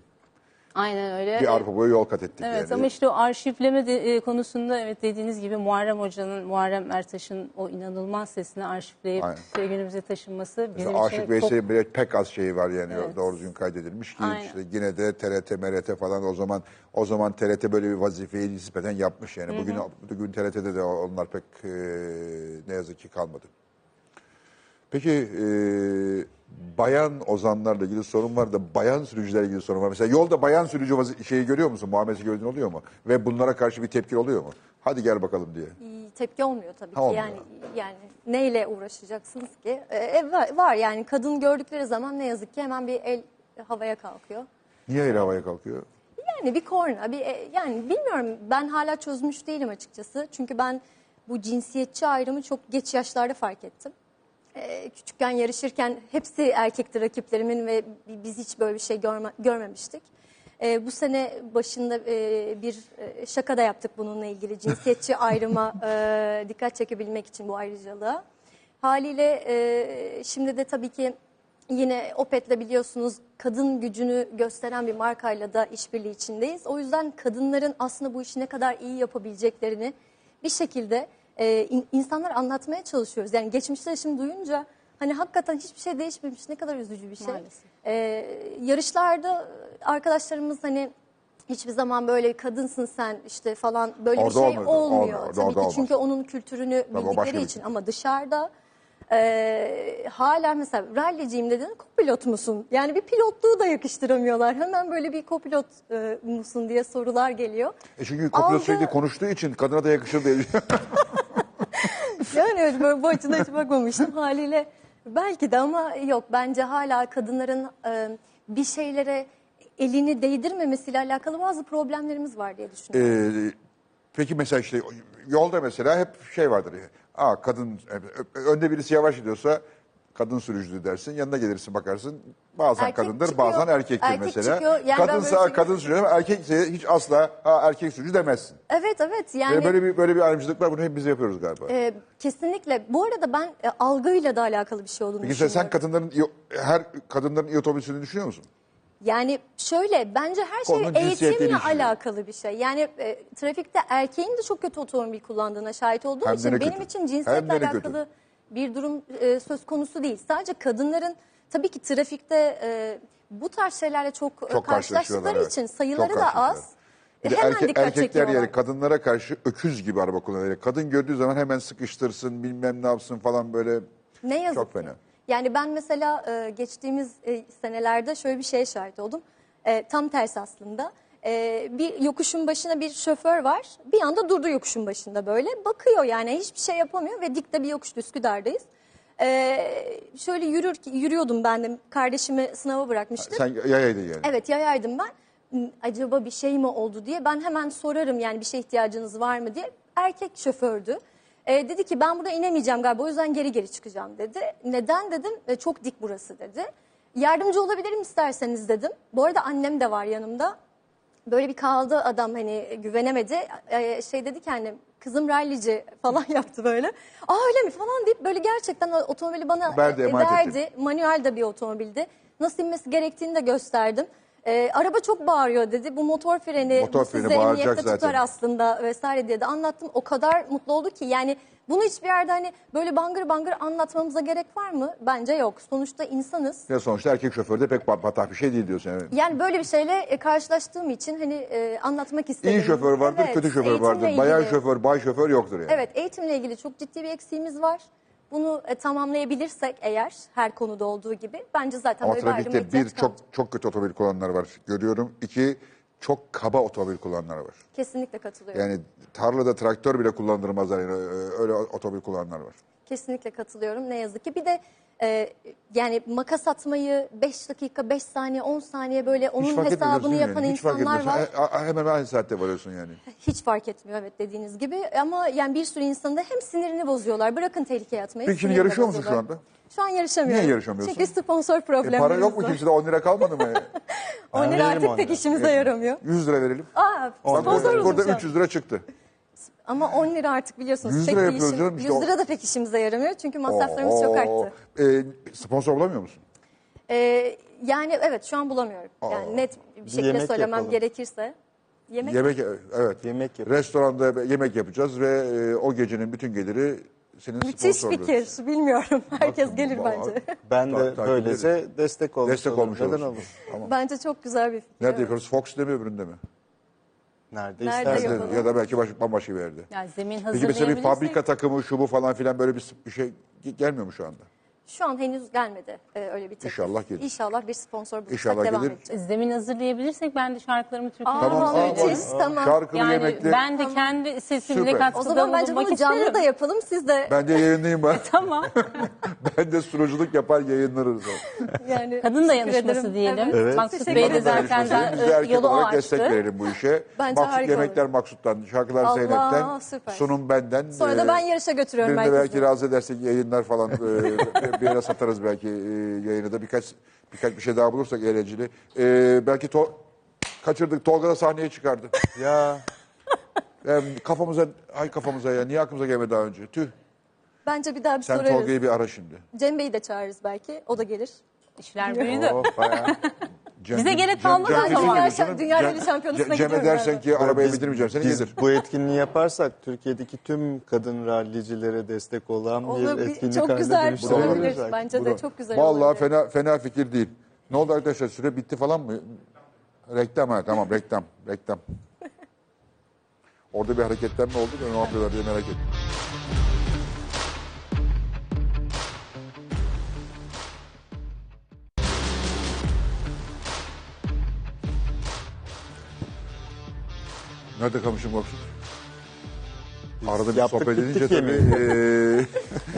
Aynen öyle. Bir Avrupa boyu yol kat ettik. Evet yani. Ama işte o arşivleme de, e, konusunda evet dediğiniz gibi Muharrem Hoca'nın, Muharrem Ertaş'ın o inanılmaz sesini arşivleyip şey, günümüze taşınması. Arşiv ve şey bile pek az şeyi var yani evet. Doğru düzgün kaydedilmiş ki işte yine de T R T, M R T falan o zaman o zaman T R T böyle bir vazifeyi nispeten yapmış yani. Hı -hı. Bugün bugün T R T'de de onlar pek e, ne yazık ki kalmadı. Peki e, bayan ozanlarla ilgili sorun var da bayan sürücülerle ilgili sorun var. Mesela yolda bayan sürücü şeyi görüyor musun? Muamelesi gördüğün oluyor mu? Ve bunlara karşı bir tepki oluyor mu? Hadi gel bakalım diye. Tepki olmuyor tabii ha, ki. Yani, yani neyle uğraşacaksınız ki? Ee, var, var yani kadın gördükleri zaman ne yazık ki hemen bir el havaya kalkıyor. Niye el havaya kalkıyor? Yani bir korna, bir yani bilmiyorum, ben hala çözmüş değilim açıkçası. Çünkü ben bu cinsiyetçi ayrımı çok geç yaşlarda fark ettim. Küçükken yarışırken hepsi erkekti rakiplerimin ve biz hiç böyle bir şey görme, görmemiştik. E, bu sene başında e, bir şaka da yaptık bununla ilgili. Cinsiyetçi ayrıma e, dikkat çekebilmek için bu ayrıcalığı. Haliyle e, şimdi de tabii ki yine Opet'le biliyorsunuz kadın gücünü gösteren bir markayla da işbirliği içindeyiz. O yüzden kadınların aslında bu işi ne kadar iyi yapabileceklerini bir şekilde... Ee, in, insanlar anlatmaya çalışıyoruz. Yani geçmişte şimdi duyunca hani hakikaten hiçbir şey değişmemiş. Ne kadar üzücü bir şey. Ee, yarışlarda arkadaşlarımız hani hiçbir zaman böyle kadınsın sen işte falan böyle orada bir şey olmadı. Olmuyor. Orada, tabii orada ki, çünkü onun kültürünü tabii bildikleri için şey. Ama dışarıda e, hala mesela rallyciyim dediğinde kopilot musun? Yani bir pilotluğu da yakıştıramıyorlar. Hemen böyle bir kopilot e, musun diye sorular geliyor. E çünkü kopilot Aldı... sürekli konuştuğu için kadına da yakışır diye. Yani evet, böyle bu açıdan hiç bakmamıştım haliyle. Belki de ama yok, bence hala kadınların e, bir şeylere elini değdirmemesiyle alakalı bazı problemlerimiz var diye düşünüyorum. Ee, peki mesela işte yolda mesela hep şey vardır. Aa, kadın önde birisi yavaş gidiyorsa kadın sürücüdür dersin, yanına gelirsin bakarsın. Bazen erkek kadındır, çıkıyor, bazen erkektir erkek mesela. Yani kadınsa kadın sürücü ama erkekse hiç asla ha, erkek sürücü demezsin. Evet evet yani. yani böyle bir böyle bir ayrımcılık var, bunu hep biz yapıyoruz galiba. E, kesinlikle. Bu arada ben e, algıyla da alakalı bir şey olduğunu Peki, düşünüyorum. Sen kadınların her kadınların iyi otobüsünü düşünüyor musun? Yani şöyle, bence her Konunun şey eğitimle alakalı bir şey. Yani e, trafikte erkeğin de çok kötü otomobil kullandığına şahit olduğum Hem için benim kötü. için cinsiyetle alakalı kötü. bir durum e, söz konusu değil. Sadece kadınların tabii ki trafikte e, bu tarz şeylerle çok, çok karşılaştıkları evet. için sayıları da az. E, hemen erke, dikkat erkekler yani kadınlara karşı öküz gibi araba kullanıyor. Kadın gördüğü zaman hemen sıkıştırsın, bilmem ne yapsın falan böyle. Ne yazık çok fena. Yani ben mesela e, geçtiğimiz e, senelerde şöyle bir şeye şahit oldum. E, tam tersi aslında. E, bir yokuşun başına bir şoför var. Bir anda durdu yokuşun başında böyle. Bakıyor yani, hiçbir şey yapamıyor ve dikte bir yokuş, Üsküdar'dayız. Ee, şöyle yürür, yürüyordum ben de, kardeşimi sınava bırakmıştım. Sen yayaydın yani. Evet, yayaydım ben. Acaba bir şey mi oldu diye ben hemen sorarım yani, bir şey ihtiyacınız var mı diye. Erkek şofördü. Ee, dedi ki ben burada inemeyeceğim galiba, o yüzden geri geri çıkacağım dedi. Neden dedim, e, çok dik burası dedi. Yardımcı olabilirim isterseniz dedim. Bu arada annem de var yanımda. Böyle bir kaldı adam, hani güvenemedi. Ee, şey dedi ki annem, kızım rallyci falan yaptı böyle. Aa öyle mi falan deyip böyle gerçekten otomobili bana verdi. Manuel de bir otomobildi. Nasıl inmesi gerektiğini de gösterdim. Ee, araba çok bağırıyor dedi. Bu motor freni, motor bu freni size emniyette zaten tutar aslında vesaire diye de anlattım. O kadar mutlu oldu ki yani, bunu hiçbir yerde hani böyle bangır bangır anlatmamıza gerek var mı? Bence yok. Sonuçta insanız. Ya sonuçta erkek şoförde pek patah bir şey değil diyorsun. Yani, yani böyle bir şeyle karşılaştığım için hani e, anlatmak istedim. İyi şoför vardır, evet, kötü şoför vardır. Ilgili... Bayan şoför, bay şoför yoktur yani. Evet, eğitimle ilgili çok ciddi bir eksiğimiz var. Bunu e, tamamlayabilirsek eğer, her konuda olduğu gibi, bence zaten ama böyle bir ayrım ihtiyaç kaldı. Çok, çok kötü otomobil kullananlar var görüyorum. İki, çok kaba otomobil kullananlar var. Kesinlikle katılıyorum. Yani tarlada traktör bile kullandırmazlar yani, öyle otomobil kullananlar var. Kesinlikle katılıyorum ne yazık ki. Bir de Ee, yani makas atmayı beş dakika, beş saniye, on saniye böyle onun hesabını yapan yani. insanlar var. Hemen aynı saatte varıyorsun yani. Hiç fark etmiyor, evet, dediğiniz gibi. Ama yani bir sürü insanda hem sinirini bozuyorlar. Bırakın tehlikeye atmayı. Peki şimdi yarışıyor musun şu anda? Şu an yarışamıyorum. Niye yarışamıyorsun? Çünkü sponsor problemleri. E, para yok mu kimsede? on lira kalmadı mı? on lira artık pek işimize yaramıyor. yüz lira verelim. Aa, sponsor burada üç yüz lira çıktı. Ama on lira artık biliyorsunuz. yüz lira yapıyoruz işim, canım. Işte yüz lira da pek işimize yaramıyor. Çünkü masraflarımız Oo. çok arttı. Ee, sponsor bulamıyor musun? Ee, yani evet, şu an bulamıyorum. Aa. Yani net bir şekilde bir söylemem yapalım. gerekirse. Yemek yemek Evet. Yemek yapalım. Restoranda yemek yapacağız ve e, o gecenin bütün geliri senin sponsorluğun. Müthiş fikir. Bilmiyorum. Herkes Bakın, gelir baba. bence. Ben de Ta, böylece ederim. destek olmuş Destek olmuş olur. olur. Tamam. Bence çok güzel bir fikir. Nerede evet. yapıyoruz? Fox'da mı, öbüründe mi? Nerede, Nerede istersen. Ya da belki baş, bambaşka bir yerde. Yani zemin hazırlayabilirsek. Peki mesela bir fabrika takımı, şu bu falan filan böyle bir, bir şey gelmiyor mu şu anda? Şu an henüz gelmedi ee, öyle bir teklif. İnşallah gelir. İnşallah bir sponsor bulursak İnşallah devam gelir. edeceğiz. Zemin hazırlayabilirsek ben de şarkılarımı Türkiye'ye... Tamam, müthiş, tamam. Şarkılı yani yemekli. Ben de tamam. kendi sesimle katkıda bulunmak isterim. O zaman bence bunu canlı isterim. da yapalım, siz de... Ben de yayınlayayım ben. E, tamam. Ben de sunuculuk yapar, yayınlarız. Yani, kadın dayanışması diyelim. Evet. Maksut Bey de zaten de yolu o açtı. Destek verelim bu işe. Bence Maksut yemekler olur. Maksut'tan, şarkılar Allah, Zeynep'ten, süper. sunum benden. Sonra da ben yarışa götürüyorum belki. Belki razı edersek yayınlar falan... Bir yere satarız belki e, yayını da. Birkaç birkaç bir şey daha bulursak eğlenceli. E, belki to kaçırdık. Tolga da sahneye çıkardı. Ya. Yani kafamıza, ay kafamıza ya. Niye aklımıza gelmedi daha önce? Tüh. Bence bir daha bir Sen sorarız. Sen Tolga'yı bir ara şimdi. Cem Bey'i de çağırırız belki. O da gelir. İşler büyüdü. Oh, Cem, Bize gerek kalmadı o zaman. Dünya Rally Şampiyonası'na gidiyorum. Cem edersen ki arabaya bindirmeyeceğim seni, gelir. Bu etkinliği yaparsak Türkiye'deki tüm kadın rallicilere destek olan Olur, bir etkinlik çok haline güzel dönüştürebiliriz. Şey Bence Bura. de çok güzel Vallahi olur. Vallahi fena, fena fikir değil. Ne oldu arkadaşlar, süre bitti falan mı? Reklam ha, tamam reklam. Reklam. Orada bir hareketlenme oldu da ne yapıyorlar diye merak ettim. Nerede kalmışım Maksut? Arada bir sohbet edince tabii. E,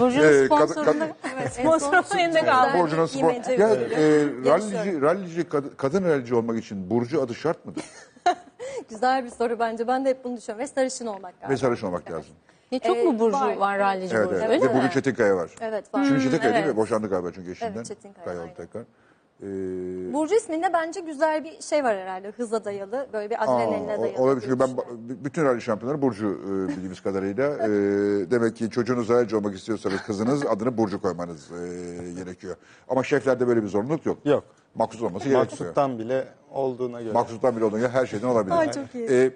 Burcu'nun sponsorunda. Evet, sponsorun elinde kaldı. Burcu'nun spor. Ya, e, rallici, rallici, kad kadın rallici olmak için Burcu adı şart mıdır? Güzel bir soru bence. Ben de hep bunu düşünüyorum. Ve sarışın olmak lazım. Ve sarışın olmak evet. lazım. Ya çok ee, mu Burcu var, var rallici evet, Burcu? Evet, evet. Öyle bugün Çetinkaya var. Evet, var. Şimdi Çetinkaya evet. değil mi? Boşandı galiba çünkü eşinden. Evet, Çetinkaya. tekrar. Ee, Burcu isminde bence güzel bir şey var herhalde, hıza dayalı, böyle bir adrenaline dayalı. Olabilir çünkü ben bütün rally şampiyonları Burcu e, bildiğimiz kadarıyla. E, demek ki çocuğunuz rallyci olmak istiyorsanız kızınız adını Burcu koymanız e, gerekiyor. Ama şeflerde böyle bir zorunluluk yok. Yok. Maksut olması gerekiyor. Maksut'tan bile olduğuna göre. Maksut'tan bile olduğuna göre her şeyden olabilir. Ay, çok iyi. E,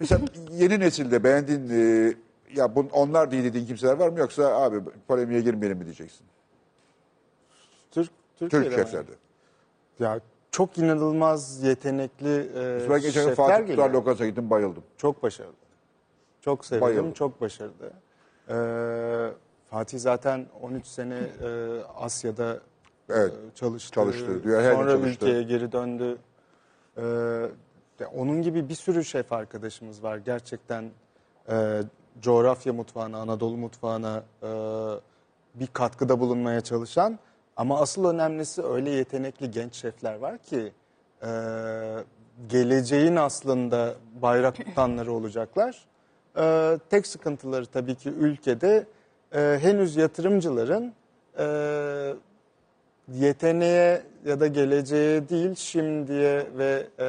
mesela yeni nesilde beğendiğin, e, ya bun, onlar değil dediğin kimseler var mı, yoksa abi polemiğe girmeyelim mi diyeceksin? Türk, Türk şeflerde. Ya çok inanılmaz yetenekli e, şefler Fatih geliyor. Fatih Lokas'a gittim, bayıldım. Çok başarılı. Çok sevdim, bayıldım. çok başarılı. Ee, Fatih zaten on üç sene e, Asya'da evet, e, çalıştı. çalıştı diyor, Sonra çalıştı. ülkeye geri döndü. Ee, onun gibi bir sürü şef arkadaşımız var. Gerçekten e, coğrafya mutfağına, Anadolu mutfağına e, bir katkıda bulunmaya çalışan... Ama asıl önemlisi öyle yetenekli genç şefler var ki e, geleceğin aslında bayrak tutanları olacaklar. E, tek sıkıntıları tabii ki ülkede e, henüz yatırımcıların e, yeteneğe ya da geleceğe değil şimdiye ve e,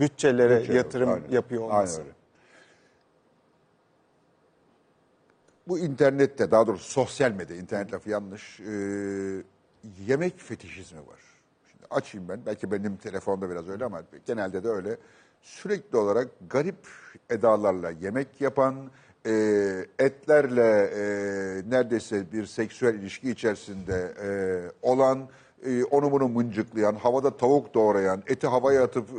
bütçelere Bütçe, yatırım aynen. yapıyor olması. Aynen. Bu internette, daha doğrusu sosyal medya, internet lafı yanlış, ee, yemek fetişizmi var. Şimdi açayım ben, belki benim telefonda biraz öyle ama genelde de öyle. Sürekli olarak garip edalarla yemek yapan, e, etlerle e, neredeyse bir seksüel ilişki içerisinde e, olan, e, onu bunu mıncıklayan, havada tavuk doğrayan, eti havaya atıp e,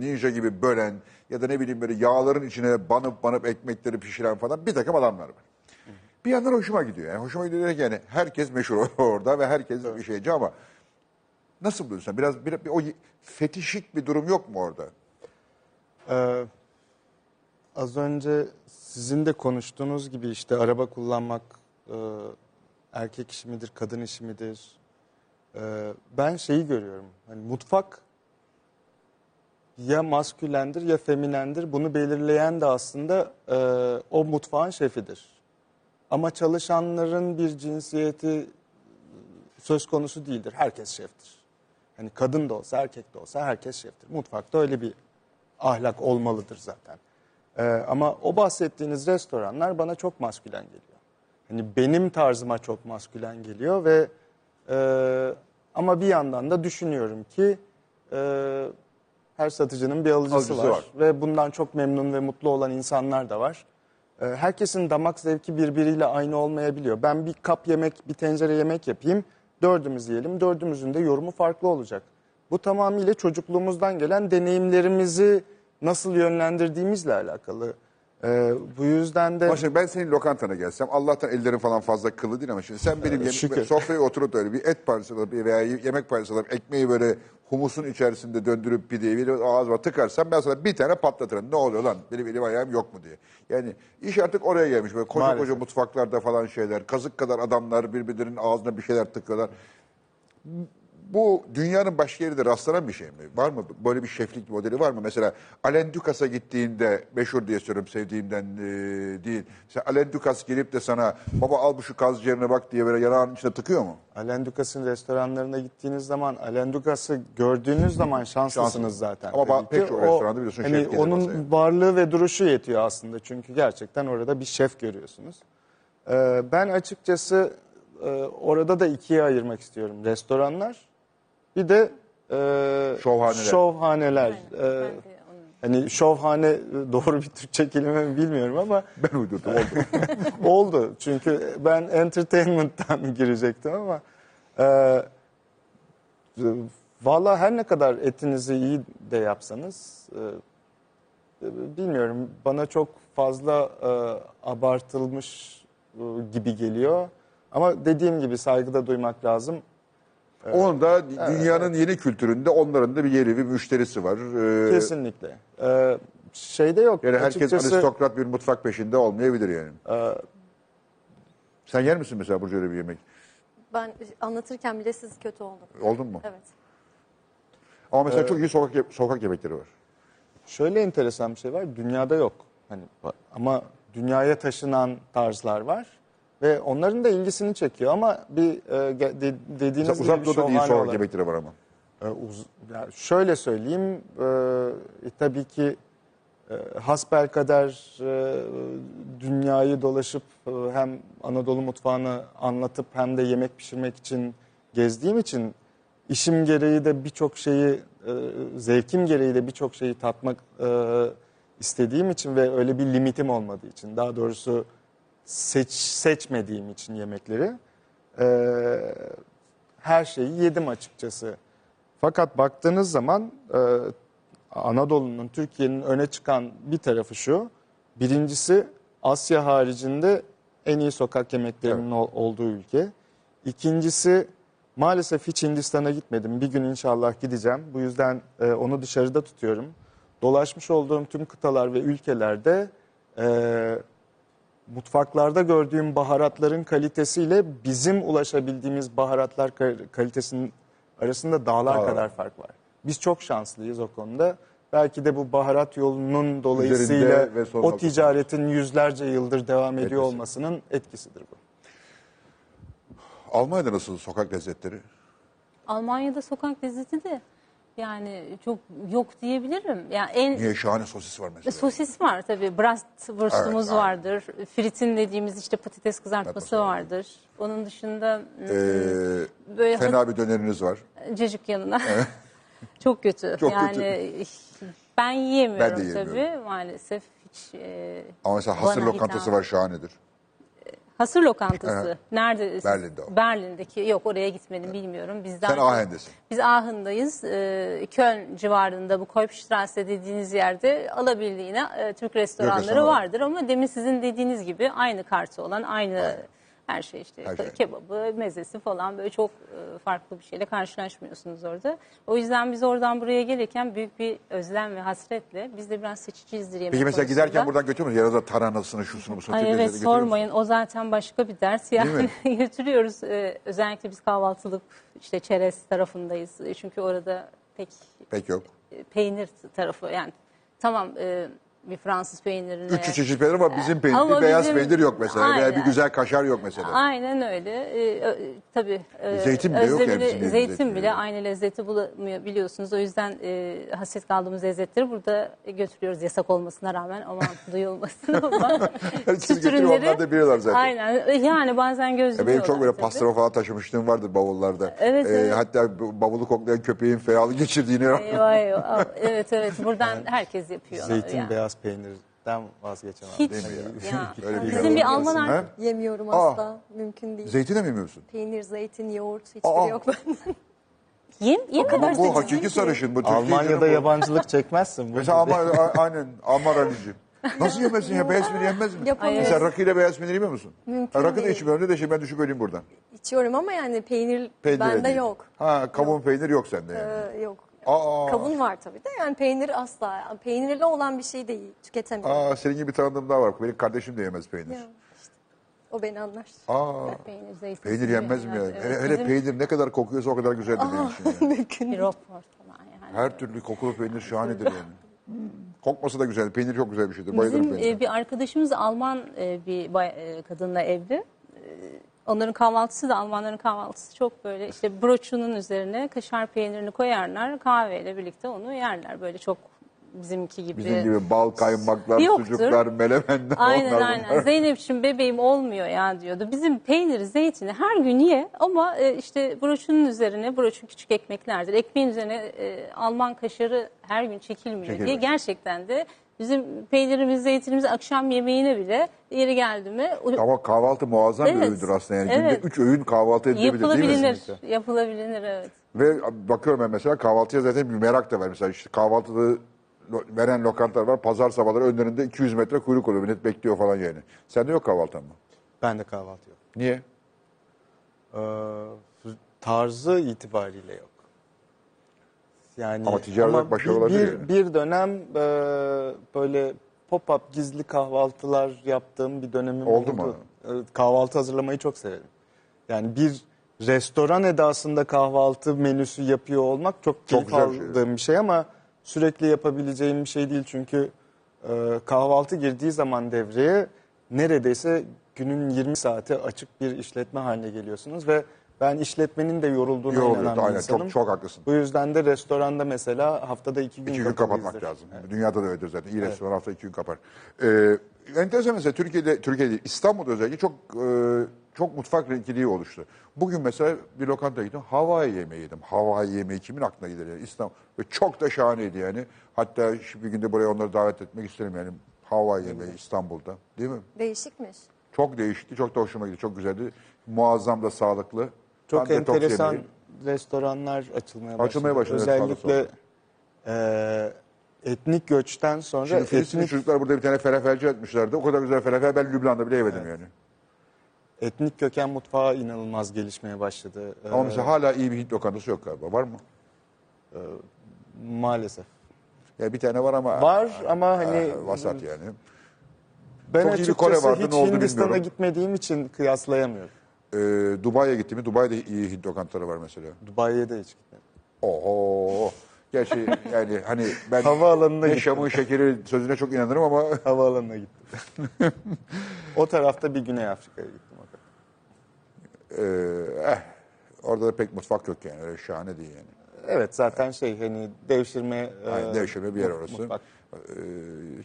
ninja gibi bölen ya da ne bileyim böyle yağların içine banıp banıp ekmekleri pişiren falan bir takım adamlar var. Bir yandan hoşuma gidiyor. Yani hoşuma gidiyor derken yani herkes meşhur orada ve herkes bir şeyci ama nasıl buluyorsun? Biraz bir, bir o fetişik bir durum yok mu orada? Ee, az önce sizin de konuştuğunuz gibi işte araba kullanmak e, erkek işi midir, kadın işi midir? Ee, ben şeyi görüyorum. Hani mutfak ya maskülendir ya feminendir. Bunu belirleyen de aslında e, o mutfağın şefidir. Ama çalışanların bir cinsiyeti söz konusu değildir. Herkes şeftir. Hani kadın da olsa erkek de olsa herkes şeftir. Mutfakta öyle bir ahlak olmalıdır zaten. Ee, ama o bahsettiğiniz restoranlar bana çok maskülen geliyor. Hani benim tarzıma çok maskülen geliyor ve e, ama bir yandan da düşünüyorum ki e, her satıcının bir alıcısı var. var ve bundan çok memnun ve mutlu olan insanlar da var. E, herkesin damak zevki birbiriyle aynı olmayabiliyor. Ben bir kap yemek, bir tencere yemek yapayım, dördümüz yiyelim, dördümüzün de yorumu farklı olacak. Bu tamamıyla çocukluğumuzdan gelen deneyimlerimizi nasıl yönlendirdiğimizle alakalı. Ee, bu yüzden de... Başak, ben senin lokantana gelsem, Allah'tan ellerin falan fazla kıllı değil ama şimdi sen benim yemek, sofraya oturup öyle bir et parçası alıp veya yemek parçası alıp ekmeği böyle humusun içerisinde döndürüp pideyi ağzıma tıkarsam ben sana bir tane patlatırım. Ne oluyor lan? Benim elim ayağım yok mu diye. Yani iş artık oraya gelmiş. Böyle koca Maalesef. koca mutfaklarda falan şeyler, kazık kadar adamlar birbirlerinin ağzına bir şeyler tıkıyorlar. Bu dünyanın başka yerinde rastlanan bir şey mi? Var mı? Böyle bir şeflik modeli var mı? Mesela Alain Ducas'a gittiğinde, meşhur diye söylüyorum sevdiğimden e, değil. Mesela Alain Ducas gelip de sana baba al bu şu kaz ciğerine bak diye böyle yanağının içine tıkıyor mu? Alain Ducas'ın restoranlarına gittiğiniz zaman, Alain Ducas'ı gördüğünüz zaman şanslısınız Şanslı. zaten. Ama pek çok restoranda biliyorsun hani şef gelir. Onun masaya. varlığı ve duruşu yetiyor aslında. Çünkü gerçekten orada bir şef görüyorsunuz. Ee, ben açıkçası e, orada da ikiye ayırmak istiyorum. Restoranlar. Bir de e, şovhaneler. şovhaneler. Aynen, e, hani şovhane doğru bir Türkçe kelime mi bilmiyorum ama ben uydurdum oldu. oldu çünkü ben entertainment'tan girecektim ama e, e, valla her ne kadar etinizi iyi de yapsanız e, bilmiyorum bana çok fazla e, abartılmış e, gibi geliyor ama dediğim gibi saygıda duymak lazım. Evet. Onun da dünyanın evet. yeni kültüründe onların da bir yeri, bir müşterisi var. Ee, Kesinlikle. Ee, şeyde yok. Yani herkes aristokrat bir mutfak peşinde olmayabilir yani. E, Sen yer misin mesela Burcu öyle bir yemek? Ben anlatırken bile siz kötü oldunuz. Oldun mu? Evet. Ama mesela e, çok iyi sokak, sokak yemekleri var. Şöyle enteresan bir şey var. Dünyada yok. Hani ama dünyaya taşınan tarzlar var. Ve onların da ilgisini çekiyor ama bir e, de, dediğiniz gibi uzak doğuda değil sokak yemekleri var ama. E, uz, yani şöyle söyleyeyim e, e, tabii ki e, hasbelkader e, dünyayı dolaşıp e, hem Anadolu mutfağını anlatıp hem de yemek pişirmek için gezdiğim için işim gereği de birçok şeyi e, zevkim gereği de birçok şeyi tatmak e, istediğim için ve öyle bir limitim olmadığı için daha doğrusu Seç, seçmediğim için yemekleri e, her şeyi yedim açıkçası. Fakat baktığınız zaman e, Anadolu'nun, Türkiye'nin öne çıkan bir tarafı şu. Birincisi Asya haricinde en iyi sokak yemeklerinin evet. olduğu ülke. İkincisi maalesef hiç Hindistan'a gitmedim. Bir gün inşallah gideceğim. Bu yüzden e, onu dışarıda tutuyorum. Dolaşmış olduğum tüm kıtalar ve ülkelerde... E, mutfaklarda gördüğüm baharatların kalitesiyle bizim ulaşabildiğimiz baharatlar kalitesinin arasında dağlar Dağlar. kadar fark var. Biz çok şanslıyız o konuda. Belki de bu baharat yolunun dolayısıyla o ticaretin yüzlerce yıldır devam ediyor Etkisi. olmasının etkisidir bu. Almanya'da nasıl sokak lezzetleri? Almanya'da sokak lezzeti de yani çok yok diyebilirim. Yani en Niye şahane sosis var mesela? Sosis var tabii. Bratwurst'umuz evet, vardır. Fritin dediğimiz işte patates kızartması evet, vardır. Onun dışında ee, böyle fena bir döneriniz var. Cacık yanına. Evet. Çok kötü. Çok yani kötü. Ben yiyemiyorum ben tabii maalesef hiç. E, Ama mesela hasır lokantası hitap. var şahanedir. Hasır lokantası. Nerede? Berlin'de o. Berlin'deki. Yok oraya gitmedim evet. bilmiyorum. Bizden Sen Ahen'desin. Biz Ahen'dayız. Ee, Köln civarında bu Kolbstrasse dediğiniz yerde alabildiğine e, Türk restoranları vardır. Ama demin sizin dediğiniz gibi aynı kartı olan, aynı evet. Her şey işte, her şey. Kebabı, mezesi falan böyle çok farklı bir şeyle karşılaşmıyorsunuz orada. O yüzden biz oradan buraya gelirken büyük bir özlem ve hasretle biz de biraz seçiciyizdir yemek Peki mesela konusunda. Giderken buradan götürmüyoruz. Yarada taranasını, şusunu, bu satı. Ay evet, sormayın. O zaten başka bir ders. Yani götürüyoruz. Ee, özellikle biz kahvaltılık işte çerez tarafındayız. Çünkü orada pek, pek yok. Peynir tarafı yani tamam... E, bir Fransız peynirine. Üç çeşit peynir var. Bizim peynir, ama beyaz bizim... peynir yok mesela. Aynen. Veya bir güzel kaşar yok mesela. Aynen öyle. Ee, tabii. E, zeytin bile yok. Bile, zeytin, zeytin bile yok. Aynı lezzeti bulamıyor biliyorsunuz. O yüzden e, hasret kaldığımız lezzetleri burada götürüyoruz. Yasak olmasına rağmen aman duyulmasın ama. Siz götürüyor onlar da biliyorlar zaten. Aynen. Yani bazen gözlüyorlar. Benim çok böyle pastırma falan taşımışlığım vardı bavullarda. Evet, ee, evet. Hatta bavulu koklayan köpeğin feyalı geçirdiğini. Eyvah eyvah. Evet evet. Buradan yani, herkes yapıyor. Zeytin yani. Beyaz peynirden vazgeçemem. Hiç. Ya. Öyle bir Bizim bir Alman ha? yemiyorum asla. Aa, mümkün değil. Zeytin de mi yemiyorsun? Peynir, zeytin, yoğurt hiçbiri yok benden. Yem, yemiyorsun. Bu hakiki sarışın. Bu Almanya'da yabancılık çekmezsin. Mesela Alman, aynen Alman alicim. Nasıl yemesin ya? Beyaz peynir yenmez mi? Yapamıyoruz. Mesela rakıyla beyaz peynir yemiyor musun? Mümkün ha, rakı değil. Da içmiyorum. Ne de şey ben düşüp öleyim buradan. İçiyorum ama yani peynir, peynir bende edeyim. Yok. Ha, kavun yok. Peynir yok sende yani. Ee, yok. Aa. Kavun var tabii de yani peynir asla. Peynirli olan bir şey değil. Tüketemiyorum. Aa, senin gibi bir tanıdığım daha var. Benim kardeşim de yemez peynir. Ya, işte. O beni anlar. Aa. Peynir, zeytin, peynir yenmez mi yani? Evet. Hele, hele Bizim... peynir ne kadar kokuyorsa o kadar güzeldir. Mümkün. Pirop var falan yani. Her türlü kokulu peynir şahanedir yani. Kokması da güzel. Peynir çok güzel bir şeydir. Bayılırım peynir. Bizim bir arkadaşımız Alman bir kadınla evli. Onların kahvaltısı da Almanların kahvaltısı çok böyle işte broçunun üzerine kaşar peynirini koyarlar, kahveyle birlikte onu yerler. Böyle çok bizimki gibi. Bizim gibi bal, kaymaklar, yoktur. Sucuklar, melemenler. Aynen aynen. Zeynep'ciğim bebeğim olmuyor ya diyordu. Bizim peyniri, zeytini her gün ye ama işte broçunun üzerine, broçun küçük ekmeklerdir. Ekmeğin üzerine Alman kaşarı her gün çekilmiyor Çekilmiş. diye gerçekten de. Bizim peynirimiz, zeytinimiz akşam yemeğine bile yeri geldi mi? Ama kahvaltı muazzam evet. bir öğündür aslında. Yani evet. Günde üç öğün kahvaltı edilebilir değil mi? Yapılabilir, evet. Ve bakıyorum ben mesela kahvaltıya zaten bir merak da var. Mesela işte kahvaltıda veren lokantalar var. Pazar sabahları önlerinde iki yüz metre kuyruk oluyor. Millet bekliyor falan yani. Sende yok kahvaltı mı? Ben de kahvaltı yok. Niye? Ee, tarzı itibariyle yok. Yani, ama ticaret ama başarılı bir, olabilir. Yani. Bir dönem e, böyle pop-up gizli kahvaltılar yaptığım bir dönemim oldu. Oldu mu? E, kahvaltı hazırlamayı çok severim. Yani bir restoran edasında kahvaltı menüsü yapıyor olmak çok keyif çok aldığım şey. bir şey ama sürekli yapabileceğim bir şey değil. Çünkü e, kahvaltı girdiği zaman devreye neredeyse günün yirmi saati açık bir işletme haline geliyorsunuz ve ben işletmenin de yorulduğuna Yoruldu, inanan aynen. bir insanım. Çok, çok haklısın. Bu yüzden de restoranda mesela haftada iki gün, iki gün kapatmak lazım. Evet. Dünyada da öyledir zaten. İyi evet. restoran hafta iki gün kapar. Ee, enteresan mesela Türkiye'de, Türkiye'de İstanbul'da özellikle çok e, çok mutfak renkiliği oluştu. Bugün mesela bir lokantaya gittim. Hawaii yemeği yedim. Hawaii yemeği kimin aklına gider yani? İstanbul. Ve çok da şahaneydi yani. Hatta bir günde buraya onları davet etmek isterim yani. Hawaii yemeği evet. İstanbul'da. Değil mi? Değişikmiş. Çok değişti. Çok da hoşuma gitti. Çok güzeldi. Muazzam da sağlıklı. Çok enteresan restoranlar açılmaya başladı. Açılmaya başladı. Özellikle e, etnik göçten sonra... Şimdi Filistinli etnik... çocuklar burada bir tane felafelci etmişlerdi. O kadar güzel felafel ben Lübnan'da bile yemedim evet. yani. Etnik köken mutfağı inanılmaz gelişmeye başladı. Ama ee, mesela hala iyi bir Hint lokantası yok galiba. Var mı? E, maalesef. Ya bir tane var ama... Var e, ama hani... E, vasat yani. Ben Çok açıkçası vardı, hiç Hindistan'a gitmediğim için kıyaslayamıyorum. Ee, Dubai'ye gitti mi? Dubai'de iyi Hint lokantaları var mesela. Dubai'ye de hiç gitmedim. Oho. Gerçi yani hani ben yaşamın şekeri sözüne çok inanırım ama. Havaalanına gittim. O tarafta bir Güney Afrika'ya gittim. Ee, eh, orada da pek mutfak yok yani. Öyle şahane değil yani. Evet zaten yani. şey hani devşirme. Yani devşirme bir yer orası. Mutfak. Ee,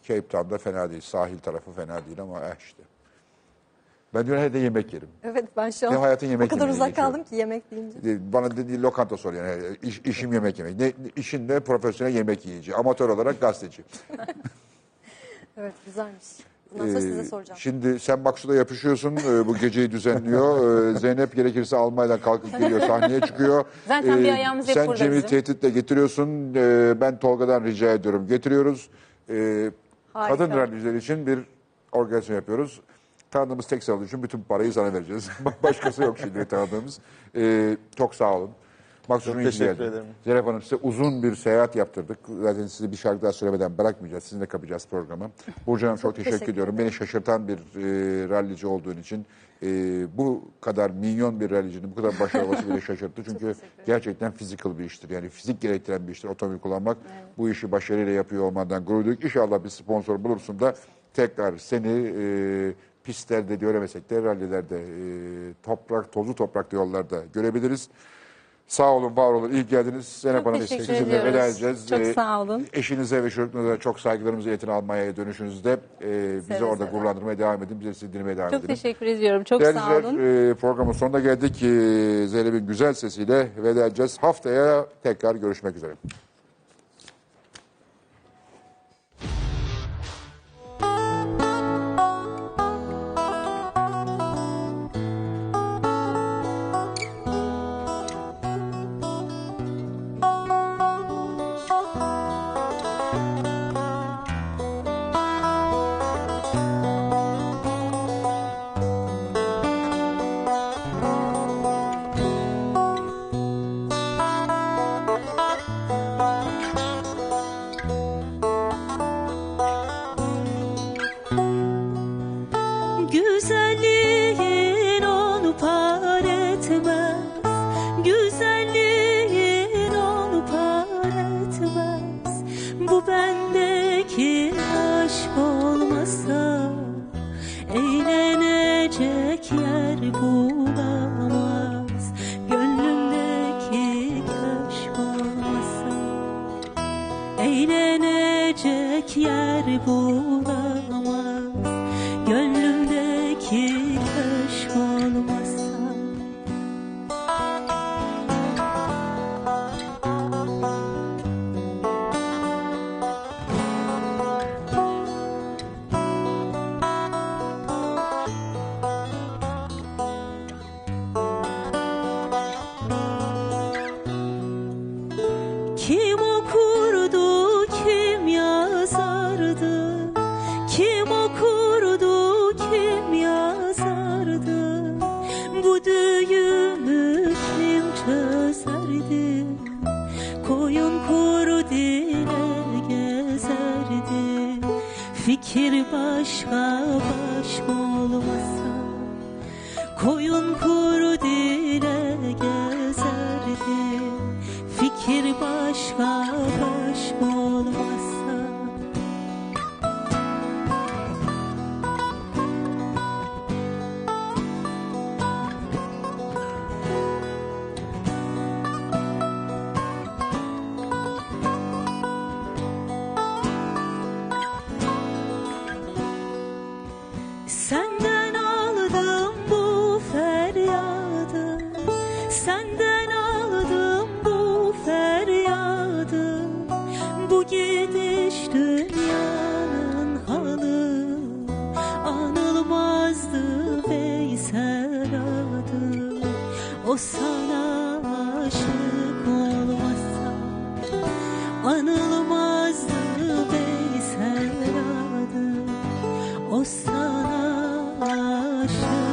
Cape Town'da fena değil. Sahil tarafı fena değil ama eh işte. Ben diyorum her de yemek yerim. Evet ben şu an ne hayatın yemek o kadar uzak geçiyorum. kaldım ki yemek deyince. Bana dedi lokanta sor yani İş, işim yemek yemek. Ne, işin de profesyonel yemek yiyici. Amatör olarak gazeteci. Evet güzelmiş. Bundan sonra ee, size soracağım. Şimdi sen Maksut'a yapışıyorsun. Bu geceyi düzenliyor. Zeynep gerekirse Almanya'dan kalkıp geliyor. Sahneye çıkıyor. Zaten ee, bir ayağımız hep burada. Sen Cemil'i tehditle getiriyorsun. Ee, ben Tolga'dan rica ediyorum. Getiriyoruz. Ee, kadın radyocular için bir organizasyon yapıyoruz. Tanıdığımız tek sağlık için bütün parayı sana vereceğiz. Başkası yok şimdi tanıdığımız. Ee, çok sağ olun. Maksud'un için geldim. Zeynep Hanım, size uzun bir seyahat yaptırdık. Zaten sizi bir şarkı daha söylemeden bırakmayacağız. Sizinle kapacağız programı. Burcu Hanım, çok teşekkür, teşekkür ediyorum. Ederim. Beni şaşırtan bir e, rallici olduğun için. E, bu kadar minyon bir rallicinin bu kadar başarması bile şaşırttı. Çünkü gerçekten fizikal bir iştir. Yani fizik gerektiren bir iştir otomobil kullanmak. Evet. Bu işi başarıyla yapıyor olmandan gurur duyduk. İnşallah bir sponsor bulursun da tekrar seni e, pistlerde göremesek de rallilerde, e, toprak, tozlu topraklı yollarda görebiliriz. Sağ olun, var olun. İyi geldiniz. Zeynep Hanım, sizinle veda edeceğiz. Çok sağ olun. Eşinize ve çocuklarınıza çok saygılarımızı iletin. Almanya'ya dönüşünüzde e, bizi orada seve. gururlandırmaya devam edin. Bize sindirmeye devam çok edin. Çok teşekkür ediyorum. Çok Değerli sağ olun. E, programın sonuna geldik. E, Zeynep'in güzel sesiyle veda edeceğiz. Haftaya tekrar görüşmek üzere. Anılmazdı Veysel adı, o sana aşık.